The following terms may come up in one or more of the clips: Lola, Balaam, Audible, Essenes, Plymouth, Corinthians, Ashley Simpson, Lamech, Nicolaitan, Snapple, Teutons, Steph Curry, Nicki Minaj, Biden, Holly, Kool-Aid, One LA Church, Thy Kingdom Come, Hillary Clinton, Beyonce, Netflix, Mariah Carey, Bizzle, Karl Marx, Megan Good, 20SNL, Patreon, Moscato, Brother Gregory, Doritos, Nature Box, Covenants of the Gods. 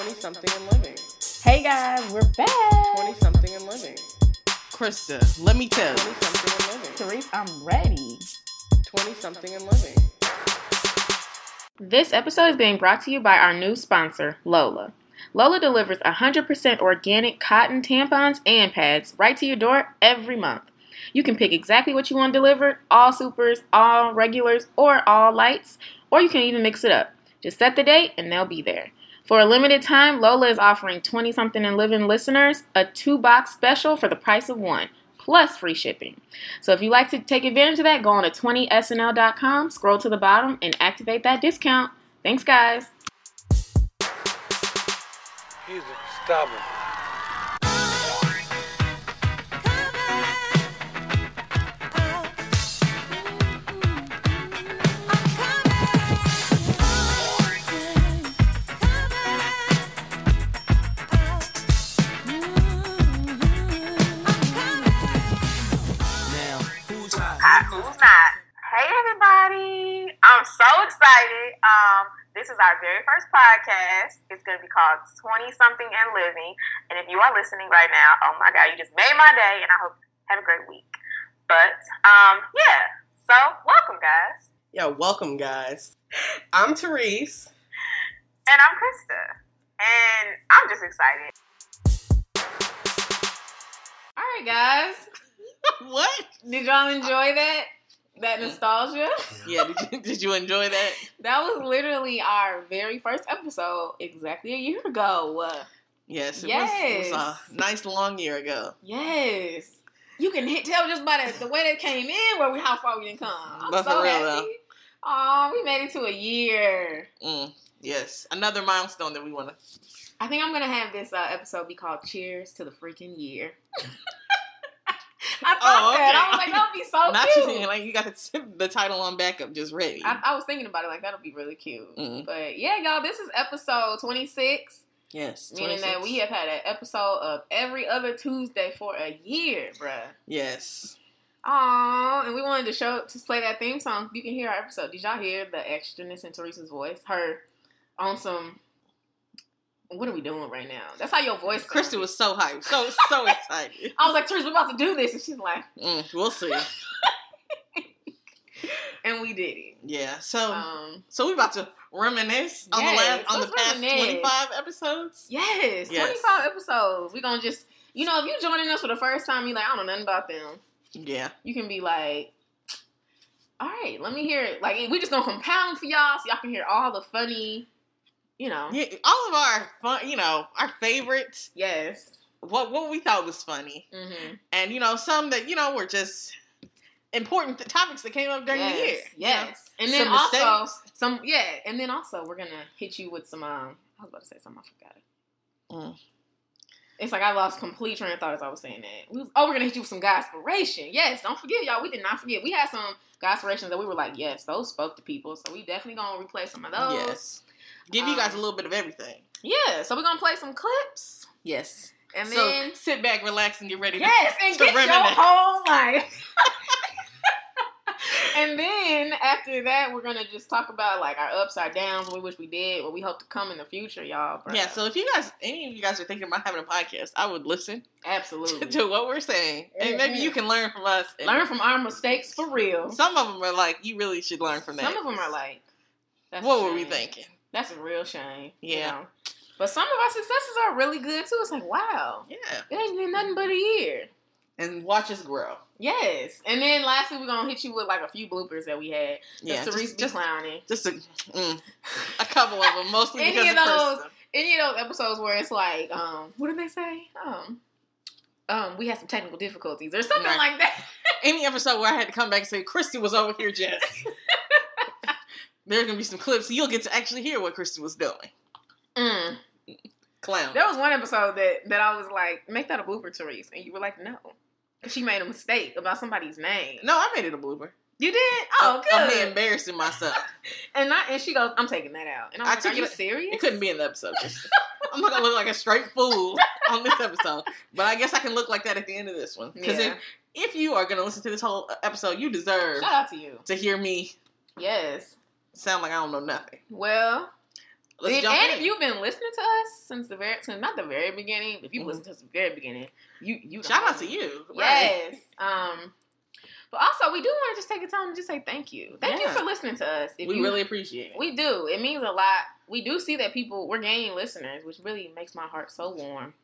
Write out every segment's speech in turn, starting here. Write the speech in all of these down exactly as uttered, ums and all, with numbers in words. twenty-something and living. Hey guys, we're back. twenty-something and living. Krista, let me tell you. twenty-something and living. Therese, I'm ready. twenty-something and living. This episode is being brought to you by our new sponsor, Lola. Lola delivers one hundred percent organic cotton tampons and pads right to your door every month. You can pick exactly what you want delivered, all supers, all regulars, or all lights, or you can even mix it up. Just set the date and they'll be there. For a limited time, Lola is offering twenty-something and Living listeners a two-box special for the price of one, plus free shipping. So if you'd like to take advantage of that, go on to twenty S N L dot com, scroll to the bottom, and activate that discount. Thanks, guys. He's stubborn. Um, this is our very first podcast. It's going to be called twenty-something and Living. And if you are listening right now, oh my God, you just made my day, and I hope you have a great week. But, um, yeah. So, welcome, guys. Yeah, welcome, guys. I'm Therese. And I'm Krista. And I'm just excited. All right, guys. What? Did y'all enjoy that? That nostalgia? Yeah, did you, did you enjoy that? That was literally our very first episode exactly a year ago. Yes, it, yes. Was, it was a nice long year ago. Yes. You can hit, tell just by the, the way that came in where we how far we didn't come. I'm but so happy. Aw, we made it to a year. Mm, yes, another milestone that we want to... I think I'm going to have this uh, episode be called Cheers to the Freaking Year. I thought oh, okay. that. I was like, that would be so Not cute. Not you thinking, like, you got the, the title on backup just ready. I, I was thinking about it, like, that'll be really cute. Mm-hmm. But, yeah, y'all, this is episode twenty-six. Yes, twenty-six. Meaning that we have had an episode of every other Tuesday for a year, bruh. Yes. Aw, and we wanted to show, to play that theme song. You can hear our episode. Did y'all hear the extraness in Teresa's voice? Her on some... What are we doing right now? That's how your voice sounds. Krista was so hyped. So, so excited. I was like, Trish, we're about to do this. And she's like... Mm, we'll see. And we did it. Yeah. So, um, so we're about to reminisce on yes, the last, on the past reminisce. twenty-five episodes? Yes, yes. twenty-five episodes. We're going to just... You know, if you're joining us for the first time, you're like, I don't know nothing about them. Yeah. You can be like... All right, let me hear it. Like, we're just going to compound for y'all so y'all can hear all the funny... You know, yeah, all of our fun, you know, our favorites. Yes. What what we thought was funny. Mm-hmm. And, you know, some that, you know, were just important th- topics that came up during yes, the year. Yes. You know? And then some also, mistakes. some, yeah. And then also, we're going to hit you with some, um, I was about to say something, I forgot it. Mm. It's like I lost complete train of thought as I was saying that. We was, oh, we're going to hit you with some Godspiration. Yes. Don't forget, y'all. We did not forget. We had some Godspirations that we were like, yes, those spoke to people. So we definitely going to replay some of those. Yes. Give you guys um, a little bit of everything. Yeah, so we're going to play some clips. Yes. And so then... sit back, relax, and get ready to Yes, and to get reminisce. Your whole life. And then, after that, we're going to just talk about, like, our ups, our downs, what we wish we did, what we hope to come in the future, y'all. Bro. Yeah, so if you guys, any of you guys are thinking about having a podcast, I would listen. Absolutely. To, to what we're saying. And mm-hmm. maybe you can learn from us. Learn from our mistakes, for real. Some of them are like, you really should learn from that. Some of them are like... That's what were we thinking? That's a real shame. Yeah. You know? But some of our successes are really good, too. It's like, wow. Yeah. It ain't been nothing but a year. And watch us grow. Yes. And then lastly, we're going to hit you with, like, a few bloopers that we had. Yeah. Just Therese be clowning. Just a, mm, a couple of them, mostly any because of those, Krista. Any of those episodes where it's like, um, what did they say? Um, um, we had some technical difficulties or something right. like that. Any episode where I had to come back and say, Christy was over here, Jess. There's going to be some clips, so you'll get to actually hear what Kristen was doing. Mm. Clown. There was one episode that, that I was like, make that a blooper, Therese. And you were like, no. She made a mistake about somebody's name. No, I made it a blooper. You did? Oh, good. I'm me embarrassing myself. and I, and she goes, I'm taking that out. And I'm I like, took are you it, serious? It couldn't be in the episode. I'm not going to look like a straight fool on this episode. But I guess I can look like that at the end of this one. Because yeah. if, if you are going to listen to this whole episode, you deserve Shout out to, you. to hear me. Yes. Sound like I don't know nothing. Well, Let's jump and in. If you've been listening to us since the very, since not the very beginning, if you mm-hmm. listened to us at the very beginning, you you shout out to you, right? Yes. Um, but also, we do want to just take a time to just say thank you, thank yeah. you for listening to us. If we you, really appreciate it. We do. It means a lot. We do see that people we're gaining listeners, which really makes my heart so warm.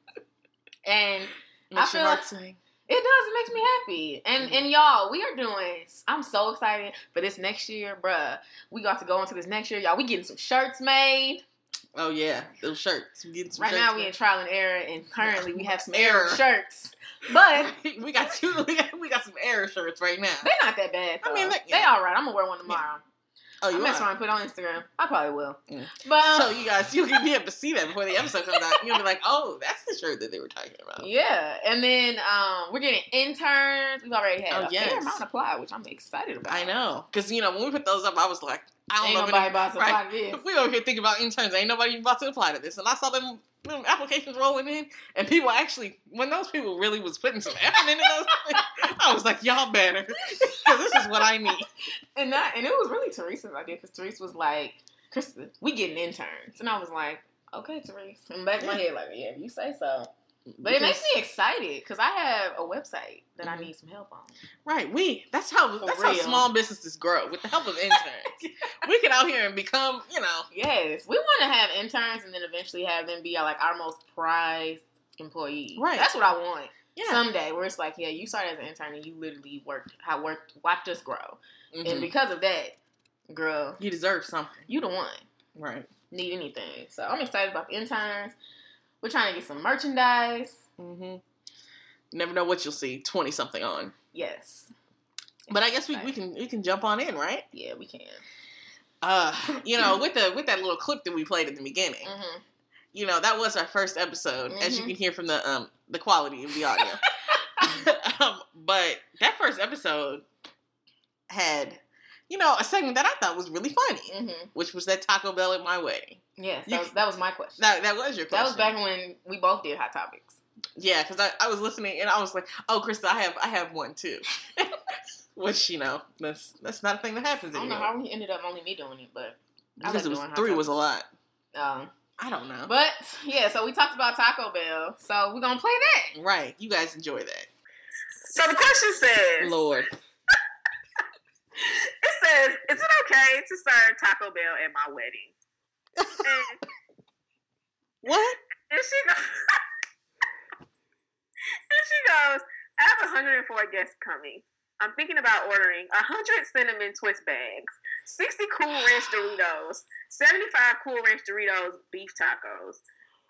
And makes I feel your heart sing. It does. It makes me happy. And mm-hmm. and y'all, we are doing, I'm so excited for this next year, bruh. We got to go into this next year, y'all. We getting some shirts made. Oh, yeah. Those shirts. We getting some right shirts now, we made. In trial and error, and currently we have some error shirts. But we got two. We got, we got some error shirts right now. They're not that bad, though. I mean, yeah. They all right. I'm going to wear one tomorrow. Yeah. Oh, you I'm messing around and put it on Instagram. I probably will. Yeah. But, um, so, you guys, you'll be able to see that before the episode comes out. You'll be like, oh, that's the shirt that they were talking about. Yeah. And then um, we're getting interns. We've already had oh, a yes. fair amount applied, which I'm excited about. I know. Because, you know, when we put those up, I was like, I don't ain't know. Ain't nobody about to right? apply to this. We over here thinking about interns. Ain't nobody about to apply to this. And I saw them, them applications rolling in. And people actually, when those people really was putting some effort into those things, I was like, y'all better. Because this is what I need. And that, and it was really Teresa's idea. Because Teresa was like, Kristen, we getting interns. And I was like, okay, Teresa. And back in my head, like, yeah, if you say so. But because, it makes me excited because I have a website that mm-hmm. I need some help on. Right, we that's how For that's real. How small businesses grow with the help of interns. We get out here and become, you know. Yes, we want to have interns and then eventually have them be like our most prized employee. Right, that's what I want. Yeah. Someday where it's like, yeah, you started as an intern and you literally worked, how worked, watched us grow, mm-hmm. and because of that, girl, you deserve something. You the one. Right. Need anything? So I'm excited about the interns. We're trying to get some merchandise. Mm-hmm. Never know what you'll see. twenty something on. Yes. But I guess we, we can we can jump on in, right? Yeah, we can. Uh, you know, with the with that little clip that we played at the beginning, mm-hmm. you know, that was our first episode, mm-hmm. as you can hear from the um the quality of the audio. um, but that first episode had, you know, a segment that I thought was really funny, mm-hmm. which was that Taco Bell at my wedding. Yes, that was, that was my question. That, that was your question. That was back when we both did Hot Topics. Yeah, because I, I was listening and I was like, oh, Krista, I have I have one too. Which, you know, that's that's not a thing that happens anymore. I don't know how we ended up only me doing it, but I because it was three topics. Was a lot. Um, I don't know. But, yeah, so we talked about Taco Bell, so we're going to play that. Right. You guys enjoy that. So the question says... Lord. It says, is it okay to serve Taco Bell at my wedding? And, what? And she goes, and she goes, I have one hundred four guests coming. I'm thinking about ordering one hundred cinnamon twist bags, sixty Cool Ranch Doritos, seventy-five Cool Ranch Doritos beef tacos,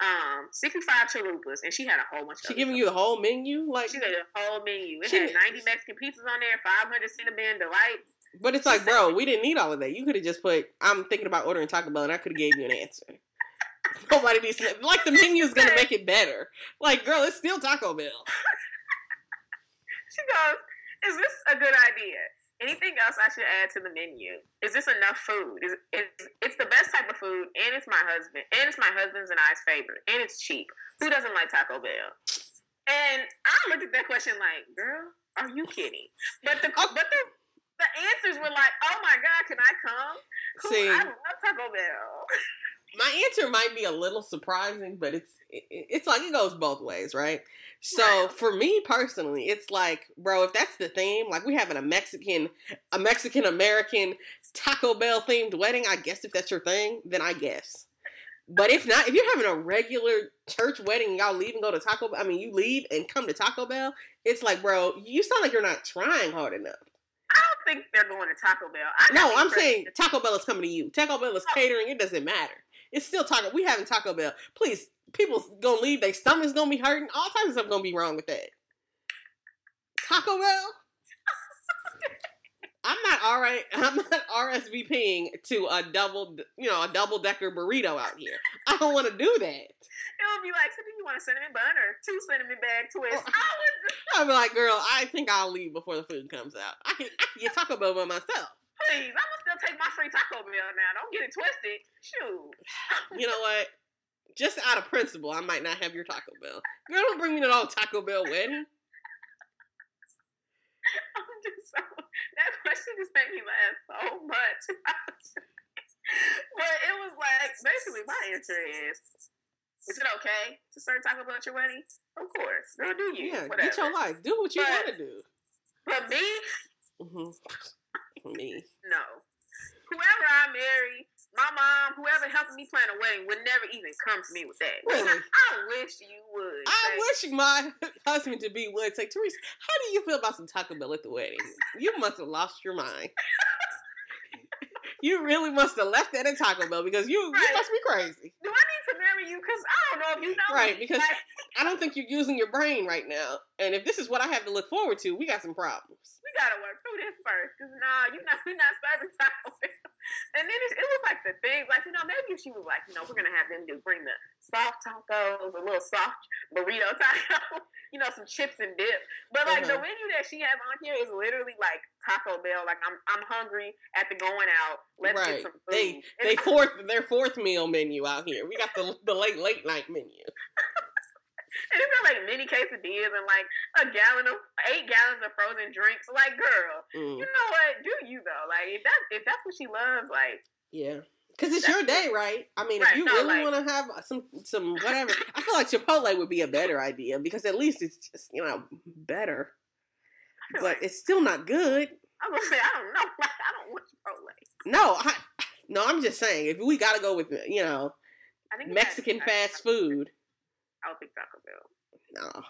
um, sixty-five chalupas, and she had a whole bunch of. She giving you the whole menu, like she got a whole menu. It she... had ninety Mexican pizzas on there, five hundred cinnamon delights. But it's like, bro, we didn't need all of that. You could have just put, I'm thinking about ordering Taco Bell, and I could have gave you an answer. Nobody needs to, like, the menu is going to make it better. Like, girl, it's still Taco Bell. She goes, is this a good idea? Anything else I should add to the menu? Is this enough food? Is, is It's the best type of food, and it's my husband, and it's my husband's and I's favorite, and it's cheap. Who doesn't like Taco Bell? And I looked at that question like, girl, are you kidding? But the but the... The answers were like, oh my God, can I come? Cool, see, I love Taco Bell. My answer might be a little surprising, but it's it, it's like it goes both ways, right? So right. For me personally, it's like, bro, if that's the theme, like we having a Mexican, a Mexican American Taco Bell themed wedding, I guess if that's your thing, then I guess. But if not, if you're having a regular church wedding and y'all leave and go to Taco Bell, I mean, you leave and come to Taco Bell, it's like, bro, you sound like you're not trying hard enough. I don't think they're going to Taco Bell. I no, I'm saying Taco Bell is coming to you. Taco Bell is catering. It doesn't matter. It's still Taco. We having Taco Bell. Please, people's gonna leave. Their stomach's gonna be hurting. All kinds of stuff gonna be wrong with that. Taco Bell. I'm not all right. I'm not R S V Ping to a double, you know, a double decker burrito out here. I don't want to do that. It would be like, so do you want a cinnamon bun or two cinnamon bag twists? I would. I'd be like, girl, I think I'll leave before the food comes out. I can, I can get Taco Bell by myself. Please, I'm gonna still take my free Taco Bell now. Don't get it twisted. Shoot. You know what? Just out of principle, I might not have your Taco Bell. Girl, don't bring me to no Taco Bell wedding. I'm just so, that question just made me laugh so much. But it was like, basically, my answer is, is it okay to start talking about your wedding? Of course. Girl, do you. Yeah, whatever. Get your life. Do what you want to do. But me? Mm-hmm. Me. No. Whoever I marry, my mom, whoever helping me plan a wedding would never even come to me with that. Really? Like, I wish you would. I like, wish my husband-to-be would say, Teresa, how do you feel about some Taco Bell at the wedding? You must have lost your mind. You really must have left that at Taco Bell because you, right. you must be crazy. Do I need to marry you? Because I don't know if you know Right, me. Because like, I don't think you're using your brain right now. And if this is what I have to look forward to, we got some problems. We got to work through this first. Because, nah, you're not, we're not serving Taco Bell. And then it, it was like the thing, like, you know, maybe if she was like, you know, we're going to have them do bring the soft tacos, a little soft burrito taco, you know, some chips and dip. But, like, mm-hmm. the menu that she has on here is literally, like, Taco Bell. Like, I'm I'm hungry at the going out. Let's right. get some food. They, they fourth, their fourth meal menu out here. We got the the late, late night menu. And it's got, like, mini quesadillas and, like, a gallon of, eight gallons of frozen drinks. Like, girl, mm. you know what? Do you, though? Like, if, that, if that's what she loves, like. Yeah. Because it's your day, right? I mean, right, if you no, really like, want to have some, some whatever. I feel like Chipotle would be a better idea because at least it's just, you know, better. But like, it's still not good. I'm going to say, I don't know. Like, I don't want Chipotle. No, I, no, I'm just saying, if we got to go with, you know, I think Mexican fast food. I would pick Taco Bell. No.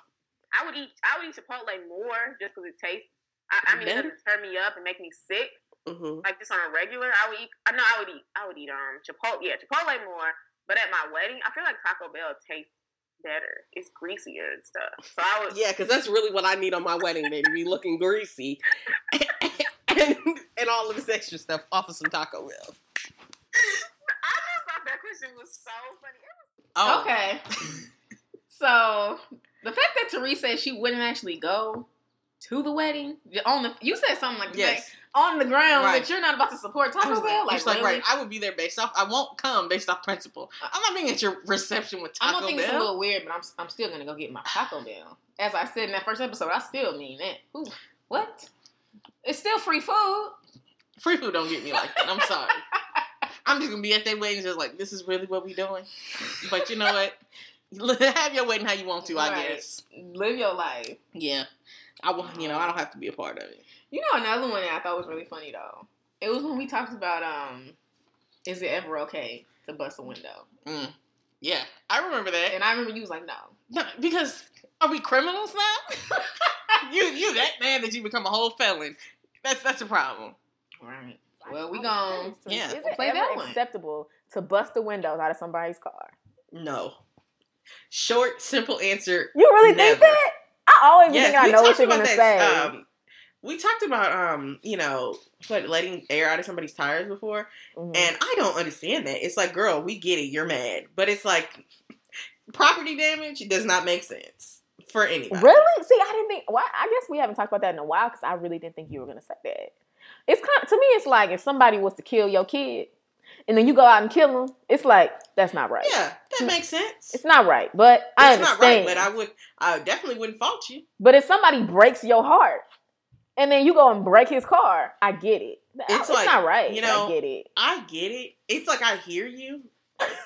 I would eat I would eat Chipotle more just because it tastes, I, I mean, it doesn't turn me up and make me sick. Mm-hmm. Like, just on a regular, I would eat, I know I would eat, I would eat um Chipotle, yeah, Chipotle more, but at my wedding, I feel like Taco Bell tastes better. It's greasier and stuff. So I would. Yeah, because that's really what I need on my wedding, baby, be looking greasy and, and, and all of this extra stuff off of some Taco Bell. I just thought that question was so funny. Was- oh. Okay. So, the fact that Teresa said she wouldn't actually go to the wedding, on the you said something like, yes. like on the ground right. that you're not about to support Taco Bell. Like, like, really? Right, I would be there based off, I won't come based off principle. I'm not being at your reception with Taco Bell. I don't think Bell. It's a little weird, but I'm I'm still going to go get my Taco Bell. As I said in that first episode, I still mean that. Ooh, what? It's still free food. Free food don't get me like that. I'm sorry. I'm just going to be at their wedding just like, this is really what we doing. But you know what? Have your wedding how you want to, right. I guess. Live your life. Yeah. I want, you know, I don't have to be a part of it. You know, another one that I thought was really funny, though. It was when we talked about, um, is it ever okay to bust a window? Mm. Yeah. I remember that. And I remember you was like, no. No, because are we criminals now? you you that man that you become a whole felon. That's that's a problem. Right. Well, we gonna yeah. Is it ever acceptable to bust the windows out of somebody's car? No. Short, simple answer. You really never. Think that? I always yes, think I know what you're gonna this, say. Um, we talked about um, you know, what letting air out of somebody's tires before, mm-hmm. and I don't understand that. It's like, girl, we get it, you're mad, but it's like property damage does not make sense for anybody. Really? See, I didn't think. Well, I guess we haven't talked about that in a while because I really didn't think you were gonna say that. It's kind of, to me, it's like if somebody was to kill your kid. And then you go out and kill them. It's like that's not right. Yeah, that makes sense. It's not right, but it's I understand. It's not right, but I would, I definitely wouldn't fault you. But if somebody breaks your heart, and then you go and break his car, I get it. It's, I, it's like, not right. You know, I get it. I get it. It's like I hear you,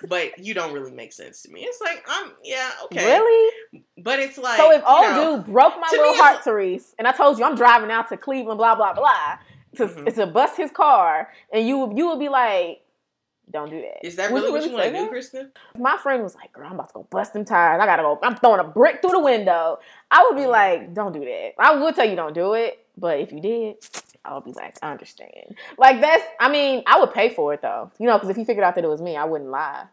but you don't really make sense to me. It's like I'm, yeah, okay, really. But it's like so. If old you know, dude broke my little heart, like, Therese, and I told you I'm driving out to Cleveland, blah blah blah, to mm-hmm. to bust his car, and you you would be like. Don't do that. Is that really, really what you want to do, Kristen? My friend was like, girl, I'm about to go bust them tires. I got to go. I'm throwing a brick through the window. I would be mm-hmm. like, don't do that. I would tell you don't do it. But if you did, I would be like, I understand. Like, that's, I mean, I would pay for it, though. You know, because if he figured out that it was me, I wouldn't lie.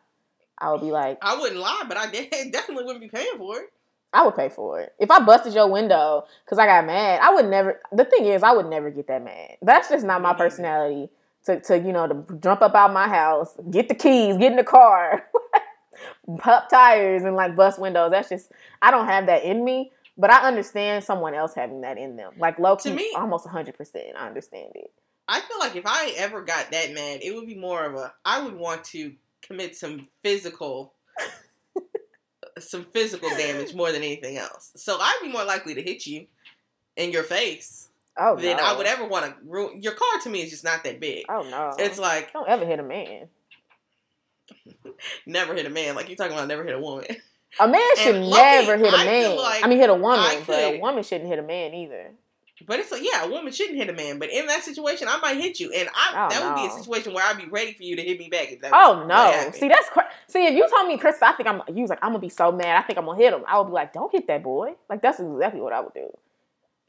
I would be like. I wouldn't lie, but I definitely wouldn't be paying for it. I would pay for it. If I busted your window because I got mad, I would never. The thing is, I would never get that mad. That's just not my mm-hmm. personality. To, to, you know, to jump up out my house, get the keys, get in the car, pop tires and like bust windows. That's just, I don't have that in me, but I understand someone else having that in them. Like low key, to me, almost one hundred percent. I understand it. I feel like if I ever got that mad, it would be more of a, I would want to commit some physical, some physical damage more than anything else. So I'd be more likely to hit you in your face. oh, than no. I would ever want to ruin. Your car to me is just not that big. Oh, no. It's like. Don't ever hit a man. Never hit a man. Like, you're talking about never hit a woman. A man should and never me, hit a I man. Like I mean, hit a woman, I but could. a woman shouldn't hit a man either. But it's like, yeah, a woman shouldn't hit a man. But in that situation, I might hit you. And I oh, that would no. be a situation where I'd be ready for you to hit me back. If that oh, was, no. See, that's cra- See, if you told me, Chris, I think I'm, you was like, I'm going to be so mad. I think I'm going to hit him. I would be like, don't hit that boy. Like, that's exactly what I would do.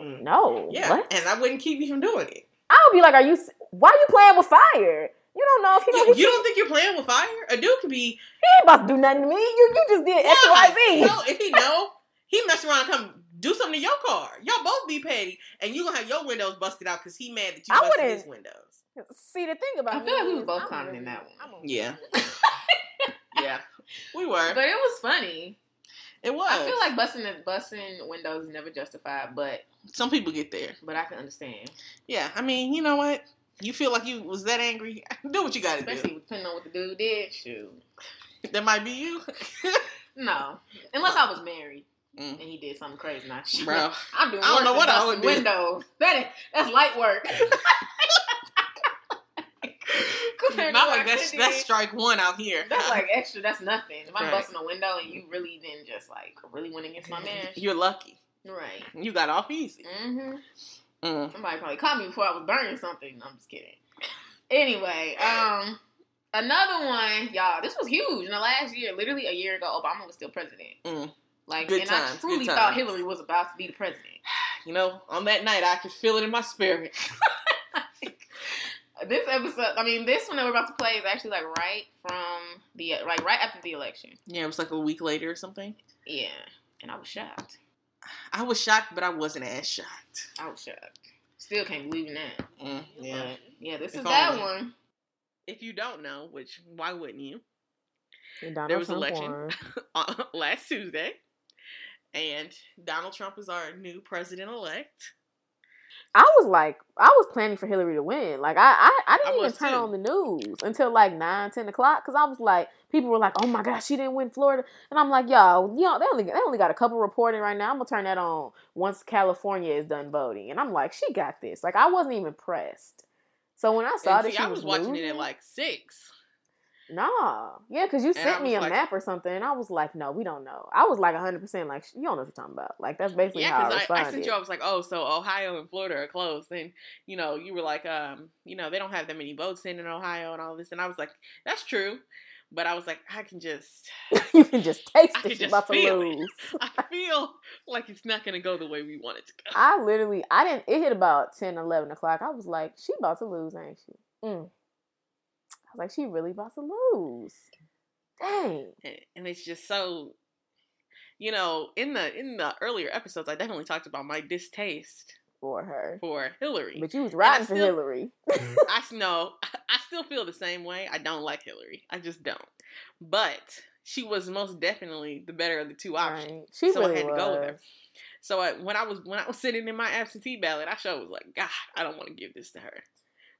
Mm. No. Yeah. What? And I wouldn't keep you from doing it. I would be like, are you, why are you playing with fire? You don't know if he don't. You, you don't think you're playing with fire? A dude could be. He ain't about to do nothing to me. You you just did X, Y, Z. No, if he know, he mess around and come do something to your car. Y'all both be petty, and you gonna have your windows busted out because he mad that you I busted his windows. See the thing about. I feel me, like we were both I'm commenting really, that one. I'm yeah. Yeah, we were. But it was funny. It was. I feel like busting busting windows is never justified, but some people get there. But I can understand. Yeah, I mean, you know what. You feel like you was that angry? Do what you gotta Especially do. Especially depending on what the dude did. Shoot. That might be you? No. Unless I was married. Mm. And he did something crazy. Now, shoot. Bro. I'm doing I don't know what I would do. Windows. That is, that's light work. Not like that's, that's strike one out here. That's like extra. That's nothing. If I'm right. busting a window and you really then just like really went against my man. You're lucky. Right. You got off easy. Mm-hmm. Mm. Somebody probably caught me before I was burning something. I'm just kidding. Anyway, um, another one, y'all. This was huge in the last year. Literally a year ago, Obama was still president. Mm. Like, good and times, I truly thought Hillary was about to be the president. You know, on that night, I could feel it in my spirit. This episode, I mean, this one that we're about to play is actually like right from the like right after the election. Yeah, it was like a week later or something. Yeah, and I was shocked. I was shocked, but I wasn't as shocked. I was shocked. Still can't believe in that. Mm, yeah. But, yeah, this if is that only. one. If you don't know, which, why wouldn't you? There was an election last Tuesday, and Donald Trump is our new president-elect. I was like, I was planning for Hillary to win. Like, I I, I didn't I even turn too. on the news until like nine, ten o'clock. Because I was like, people were like, oh my gosh, she didn't win Florida. And I'm like, yo, you know, they only, they only got a couple reporting right now. I'm going to turn that on once California is done voting. And I'm like, she got this. Like, I wasn't even pressed. So when I saw and that see, she I was, was watching losing, it at like six. Nah. Yeah, because you and sent me a like, map or something. And I was like, no, we don't know. I was like one hundred percent like, you don't know what you're talking about. Like, that's basically yeah, how I responded. Yeah, because I sent you, I was like, oh, so Ohio and Florida are closed. And, you know, you were like, um, you know, they don't have that many votes in in Ohio and all this. And I was like, that's true. But I was like, I can just... you can just taste it. You're about to lose. It. I feel like it's not going to go the way we want it to go. I literally... I didn't... It hit about ten, eleven o'clock. I was like, she about to lose, ain't she? Mm. Like, she really about to lose. Dang. And it's just so, you know, in the in the earlier episodes, I definitely talked about my distaste. For her. For Hillary. But you was riding for still, Hillary. I know. I still feel the same way. I don't like Hillary. I just don't. But she was most definitely the better of the two options. Right. She so really I had was. to go with her. So I, when I was when I was sitting in my absentee ballot, I sure was like, God, I don't want to give this to her.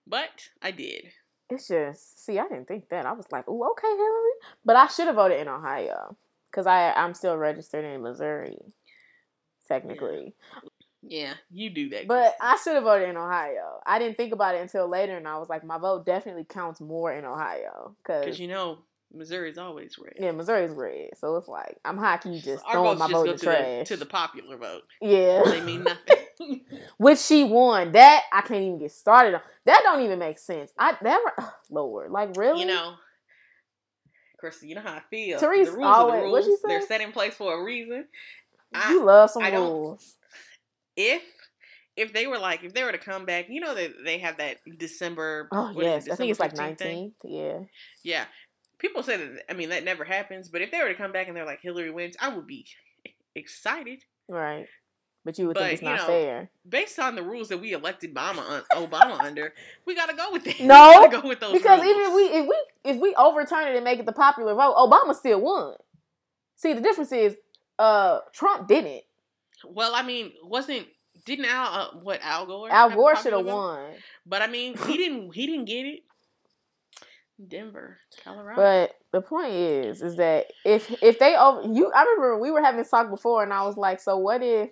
But I did. It's just, see, I didn't think that. I was like, oh, okay, Hillary. But I should have voted in Ohio because I'm still registered in Missouri, technically. Yeah, yeah you do that. But I should have voted in Ohio. I didn't think about it until later, and I was like, my vote definitely counts more in Ohio. Because, you know, Missouri's always red. Yeah, Missouri's red. So it's like, I'm hockey just Our throwing my just vote in the trash. To the popular vote. Yeah. They mean nothing. Which she won. That I can't even get started on. That don't even make sense. I that oh, Lord, like really, you know, Crystal, you know how I feel. Therese, the rules always, are the rules. What you say? They're set in place for a reason. You I, love some I rules. If if they were like if they were to come back, you know that they, they have that December. Oh yes, December I think it's like nineteenth. Yeah, yeah. People say that. I mean, that never happens. But if they were to come back and they're like Hillary wins, I would be excited. Right. But you would but, think it's not you know, fair. Based on the rules that we elected Obama, Obama under, we gotta go with it. No, go with those because rules. even if we if we if we overturn it and make it the popular vote, Obama still won. See, the difference is uh, Trump didn't. Well, I mean, wasn't didn't Al uh, what Al Gore? Al Gore should have won, but I mean, he didn't. He didn't get it. Denver, Colorado. But the point is, is that if if they over you, I remember we were having this talk before, and I was like, so what if?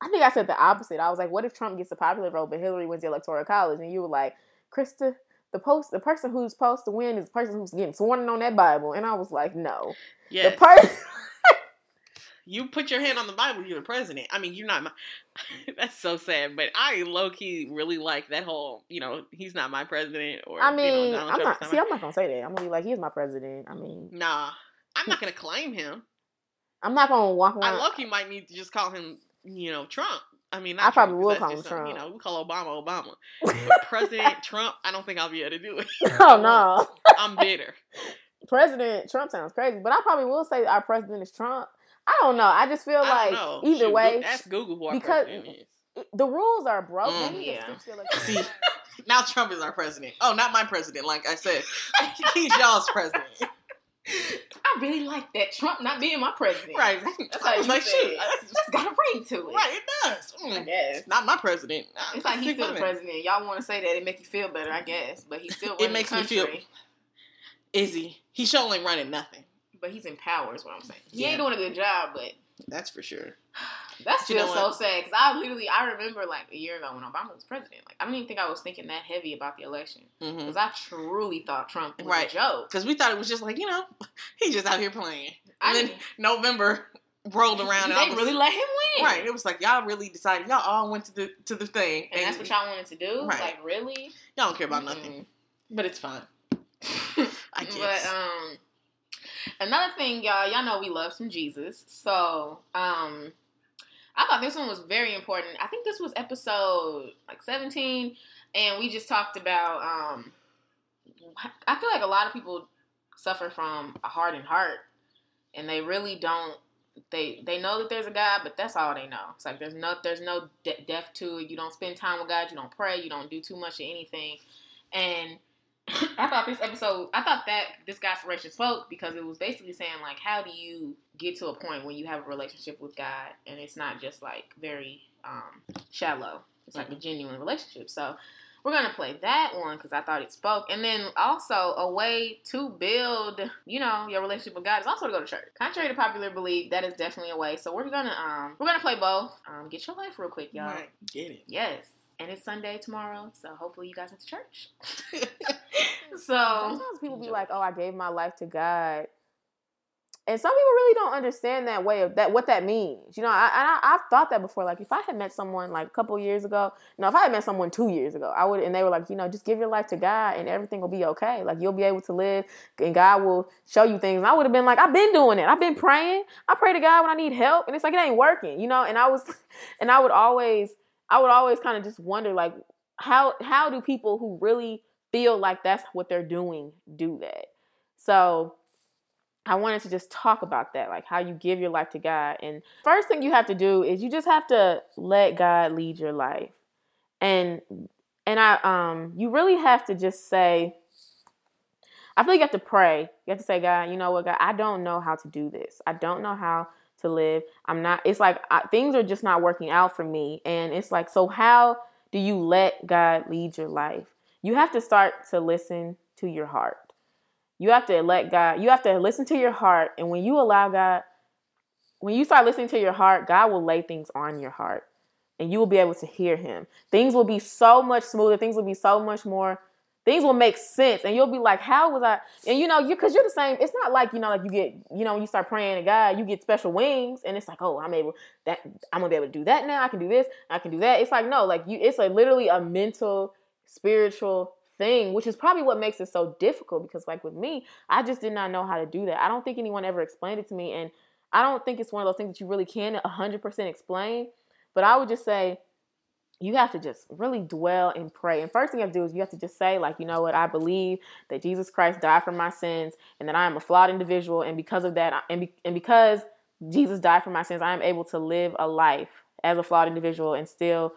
I think I said the opposite. I was like, what if Trump gets the popular vote, but Hillary wins the electoral college? And you were like, Krista, the post, the person who's supposed to win is the person who's getting sworn in on that Bible. And I was like, no. Yes. The person... You put your hand on the Bible, you're the president. I mean, you're not my... That's so sad, but I low-key really like that whole, you know, he's not my president, or, I mean, you know, I'm not, not... See, my... I'm not gonna say that. I'm gonna be like, he's my president. I mean... Nah. I'm not gonna claim him. I'm not gonna walk around... I low-key might need to just call him, you know, Trump. I mean, not I probably Trump, will call him Trump. You know, we call Obama Obama. But President Trump, I don't think I'll be able to do it. Oh, no. I'm bitter. President Trump sounds crazy, but I probably will say our president is Trump. I don't know. I just feel like either Shoot, way. That's Google because the rules are broken. Mm, yeah. See, now Trump is our president. Oh, not my president. Like I said, he's y'all's president. I really like that Trump not being my president. Right. That's like, like shit. That's got a ring to it. Right. It does. Mm, I guess not my president. Nah, it's like he's still the president. Y'all want to say that it make you feel better, I guess, but he's still running the country. It makes me feel. Is he? He sure ain't running nothing. But he's in power is what I'm saying. He yeah. ain't doing a good job, but... That's for sure. That's still you know so what? sad. Because I literally... I remember like a year ago when Obama was president. Like I don't even think I was thinking that heavy about the election. Because mm-hmm. I truly thought Trump was right. a joke. Because we thought it was just like, you know, he's just out here playing. I and mean, then November rolled around. And they I was, really let him win. Right. It was like, y'all really decided. Y'all all went to the, to the thing. And, and that's what y'all wanted to do? Right. Like, really? Y'all don't care about mm-hmm. nothing. But it's fine. I guess. But, um... Another thing, y'all, y'all know we love some Jesus, so um, I thought this one was very important. I think this was episode like seventeen, and we just talked about, um, I feel like a lot of people suffer from a hardened heart, and they really don't, they they know that there's a God, but that's all they know. It's like there's no, there's no de- depth to it. You don't spend time with God, you don't pray, you don't do too much of anything, and... I thought this episode, I thought that this guy Sarah spoke because it was basically saying, like, how do you get to a point when you have a relationship with God and it's not just, like, very um, shallow. It's like mm-hmm. a genuine relationship. So we're going to play that one because I thought it spoke. And then also a way to build, you know, your relationship with God is also to go to church. Contrary to popular belief, that is definitely a way. So we're going to, um, we're going to play both. Um, get your life real quick, y'all. All right, get it. Yes. And it's Sunday tomorrow, so hopefully you guys at the church. So sometimes people be like, "Oh, I gave my life to God," and some people really don't understand that way of that what that means. You know, I, I I've thought that before. Like, if I had met someone like a couple years ago, no, if I had met someone two years ago, I would, and they were like, you know, just give your life to God, and everything will be okay. Like, you'll be able to live, and God will show you things. And I would have been like, I've been doing it. I've been praying. I pray to God when I need help, and it's like it ain't working. You know, and I was, and I would always. I would always kind of just wonder, like, how how do people who really feel like that's what they're doing do that? So I wanted to just talk about that, like how you give your life to God. And first thing you have to do is you just have to let God lead your life. And and I um you really have to just say, I feel like you have to pray. You have to say, God, you know what, God, I don't know how to do this. I don't know how to live. I'm not, it's like I, things are just not working out for me. And it's like, so how do you let God lead your life? You have to start to listen to your heart. You have to let God, you have to listen to your heart. And when you allow God, when you start listening to your heart, God will lay things on your heart and you will be able to hear him. Things will be so much smoother. Things will be so much more Things will make sense, and you'll be like, "How was I?" And you know, you because you're the same. It's not like you know, like you get, you know, when you start praying to God, you get special wings, and it's like, "Oh, I'm able that I'm gonna be able to do that now. I can do this. I can do that." It's like no, like you, it's like literally a mental, spiritual thing, which is probably what makes it so difficult. Because like with me, I just did not know how to do that. I don't think anyone ever explained it to me, and I don't think it's one of those things that you really can one hundred percent explain. But I would just say, you have to just really dwell and pray. And first thing you have to do is you have to just say, like, you know what? I believe that Jesus Christ died for my sins and that I am a flawed individual. And because of that, and, be, and because Jesus died for my sins, I am able to live a life as a flawed individual and still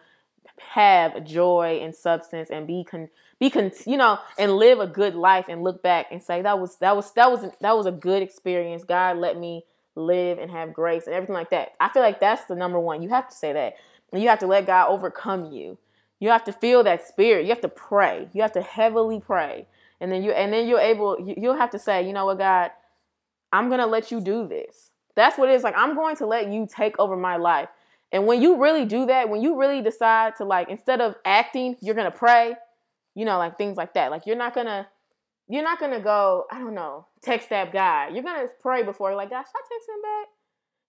have joy and substance and be, con, be con, you know, and live a good life and look back and say, that was, that was, that was, that was a good experience. God let me live and have grace and everything like that. I feel like that's the number one. You have to say that. You have to let God overcome you. You have to feel that spirit. You have to pray. You have to heavily pray. And then you, and then you're able, you, you'll have to say, you know what, God, I'm going to let you do this. That's what it is. Like, I'm going to let you take over my life. And when you really do that, when you really decide to, like, instead of acting, you're going to pray, you know, like things like that. Like, you're not going to, you're not going to go, I don't know, text that guy. You're going to pray before you're like, gosh, should I text him back?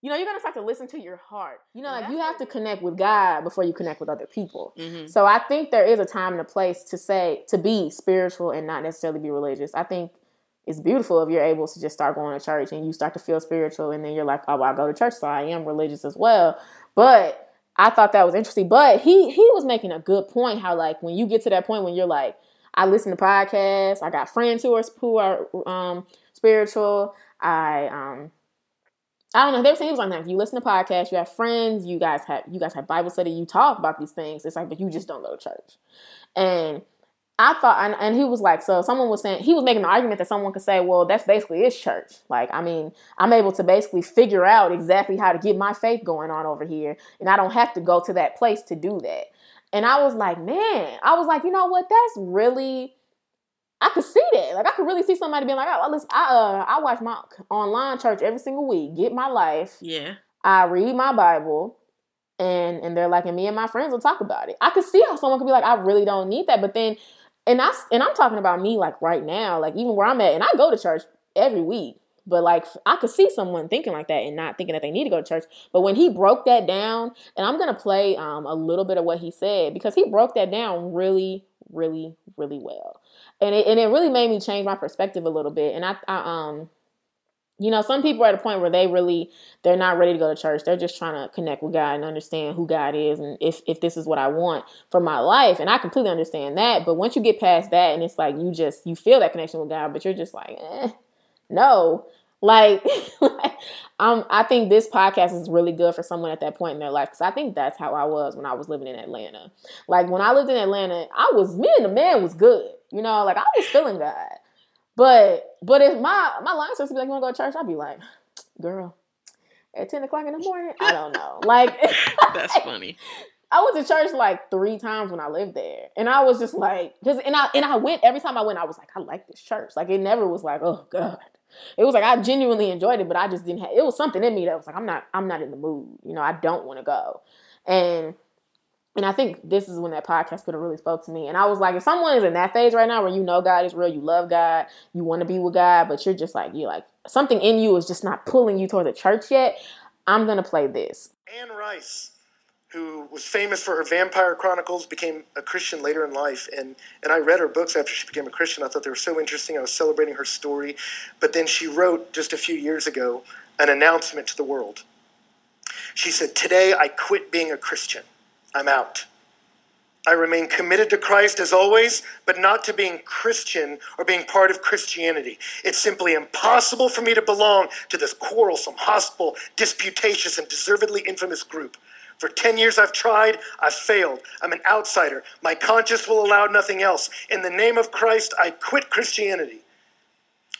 You know, you're going to start to listen to your heart. You know, like, you have to connect with God before you connect with other people. Mm-hmm. So I think there is a time and a place to say, to be spiritual and not necessarily be religious. I think it's beautiful if you're able to just start going to church and you start to feel spiritual, and then you're like, oh, well, I go to church, so I am religious as well. But I thought that was interesting. But he he was making a good point how, like, when you get to that point when you're like, I listen to podcasts, I got friends who are, who are um, spiritual, I... um. I don't know. They were saying it was like that. If you listen to podcasts, you have friends, you guys have you guys have Bible study, you talk about these things. It's like, but you just don't go to church. And I thought, and, and he was like, so someone was saying, he was making the argument that someone could say, well, that's basically his church. Like, I mean, I'm able to basically figure out exactly how to get my faith going on over here, and I don't have to go to that place to do that. And I was like, man, I was like, you know what? That's really. I could see that. Like, I could really see somebody being like, oh, listen, I uh, I watch my online church every single week, get my life. Yeah. I read my Bible. And, and they're like, and me and my friends will talk about it. I could see how someone could be like, I really don't need that. But then, and, I, and I'm talking about me, like, right now, like, even where I'm at. And I go to church every week. But, like, I could see someone thinking like that and not thinking that they need to go to church. But when he broke that down, and I'm going to play um, a little bit of what he said, because he broke that down really, really, really well. And it, and it really made me change my perspective a little bit. And I, I, um, you know, some people are at a point where they really, they're not ready to go to church. They're just trying to connect with God and understand who God is. And if, if this is what I want for my life. And I completely understand that. But once you get past that, and it's like, you just, you feel that connection with God, but you're just like, eh, no, like, um, I think this podcast is really good for someone at that point in their life. Cause I think that's how I was when I was living in Atlanta. Like, when I lived in Atlanta, I was, me and the man was good. You know, like, I was feeling God. But but if my, my line starts to be like, you want to go to church? I'd be like, girl, at ten o'clock in the morning? I don't know. Like, that's funny. I went to church like three times when I lived there. And I was just like, just, and I and I went, every time I went, I was like, I like this church. Like, it never was like, oh, God. It was like, I genuinely enjoyed it, but I just didn't have, it was something in me that was like, I'm not, I'm not in the mood. You know, I don't want to go. And And I think this is when that podcast could have really spoke to me. And I was like, if someone is in that phase right now where you know God is real, you love God, you want to be with God, but you're just like, you're like, something in you is just not pulling you toward the church yet, I'm going to play this. Anne Rice, who was famous for her Vampire Chronicles, became a Christian later in life. And, and I read her books after she became a Christian. I thought they were so interesting. I was celebrating her story. But then she wrote just a few years ago an announcement to the world. She said, "Today I quit being a Christian. I'm out. I remain committed to Christ as always, but not to being Christian or being part of Christianity. It's simply impossible for me to belong to this quarrelsome, hostile, disputatious, and deservedly infamous group. For ten years I've tried, I've failed. I'm an outsider. My conscience will allow nothing else. In the name of Christ, I quit Christianity.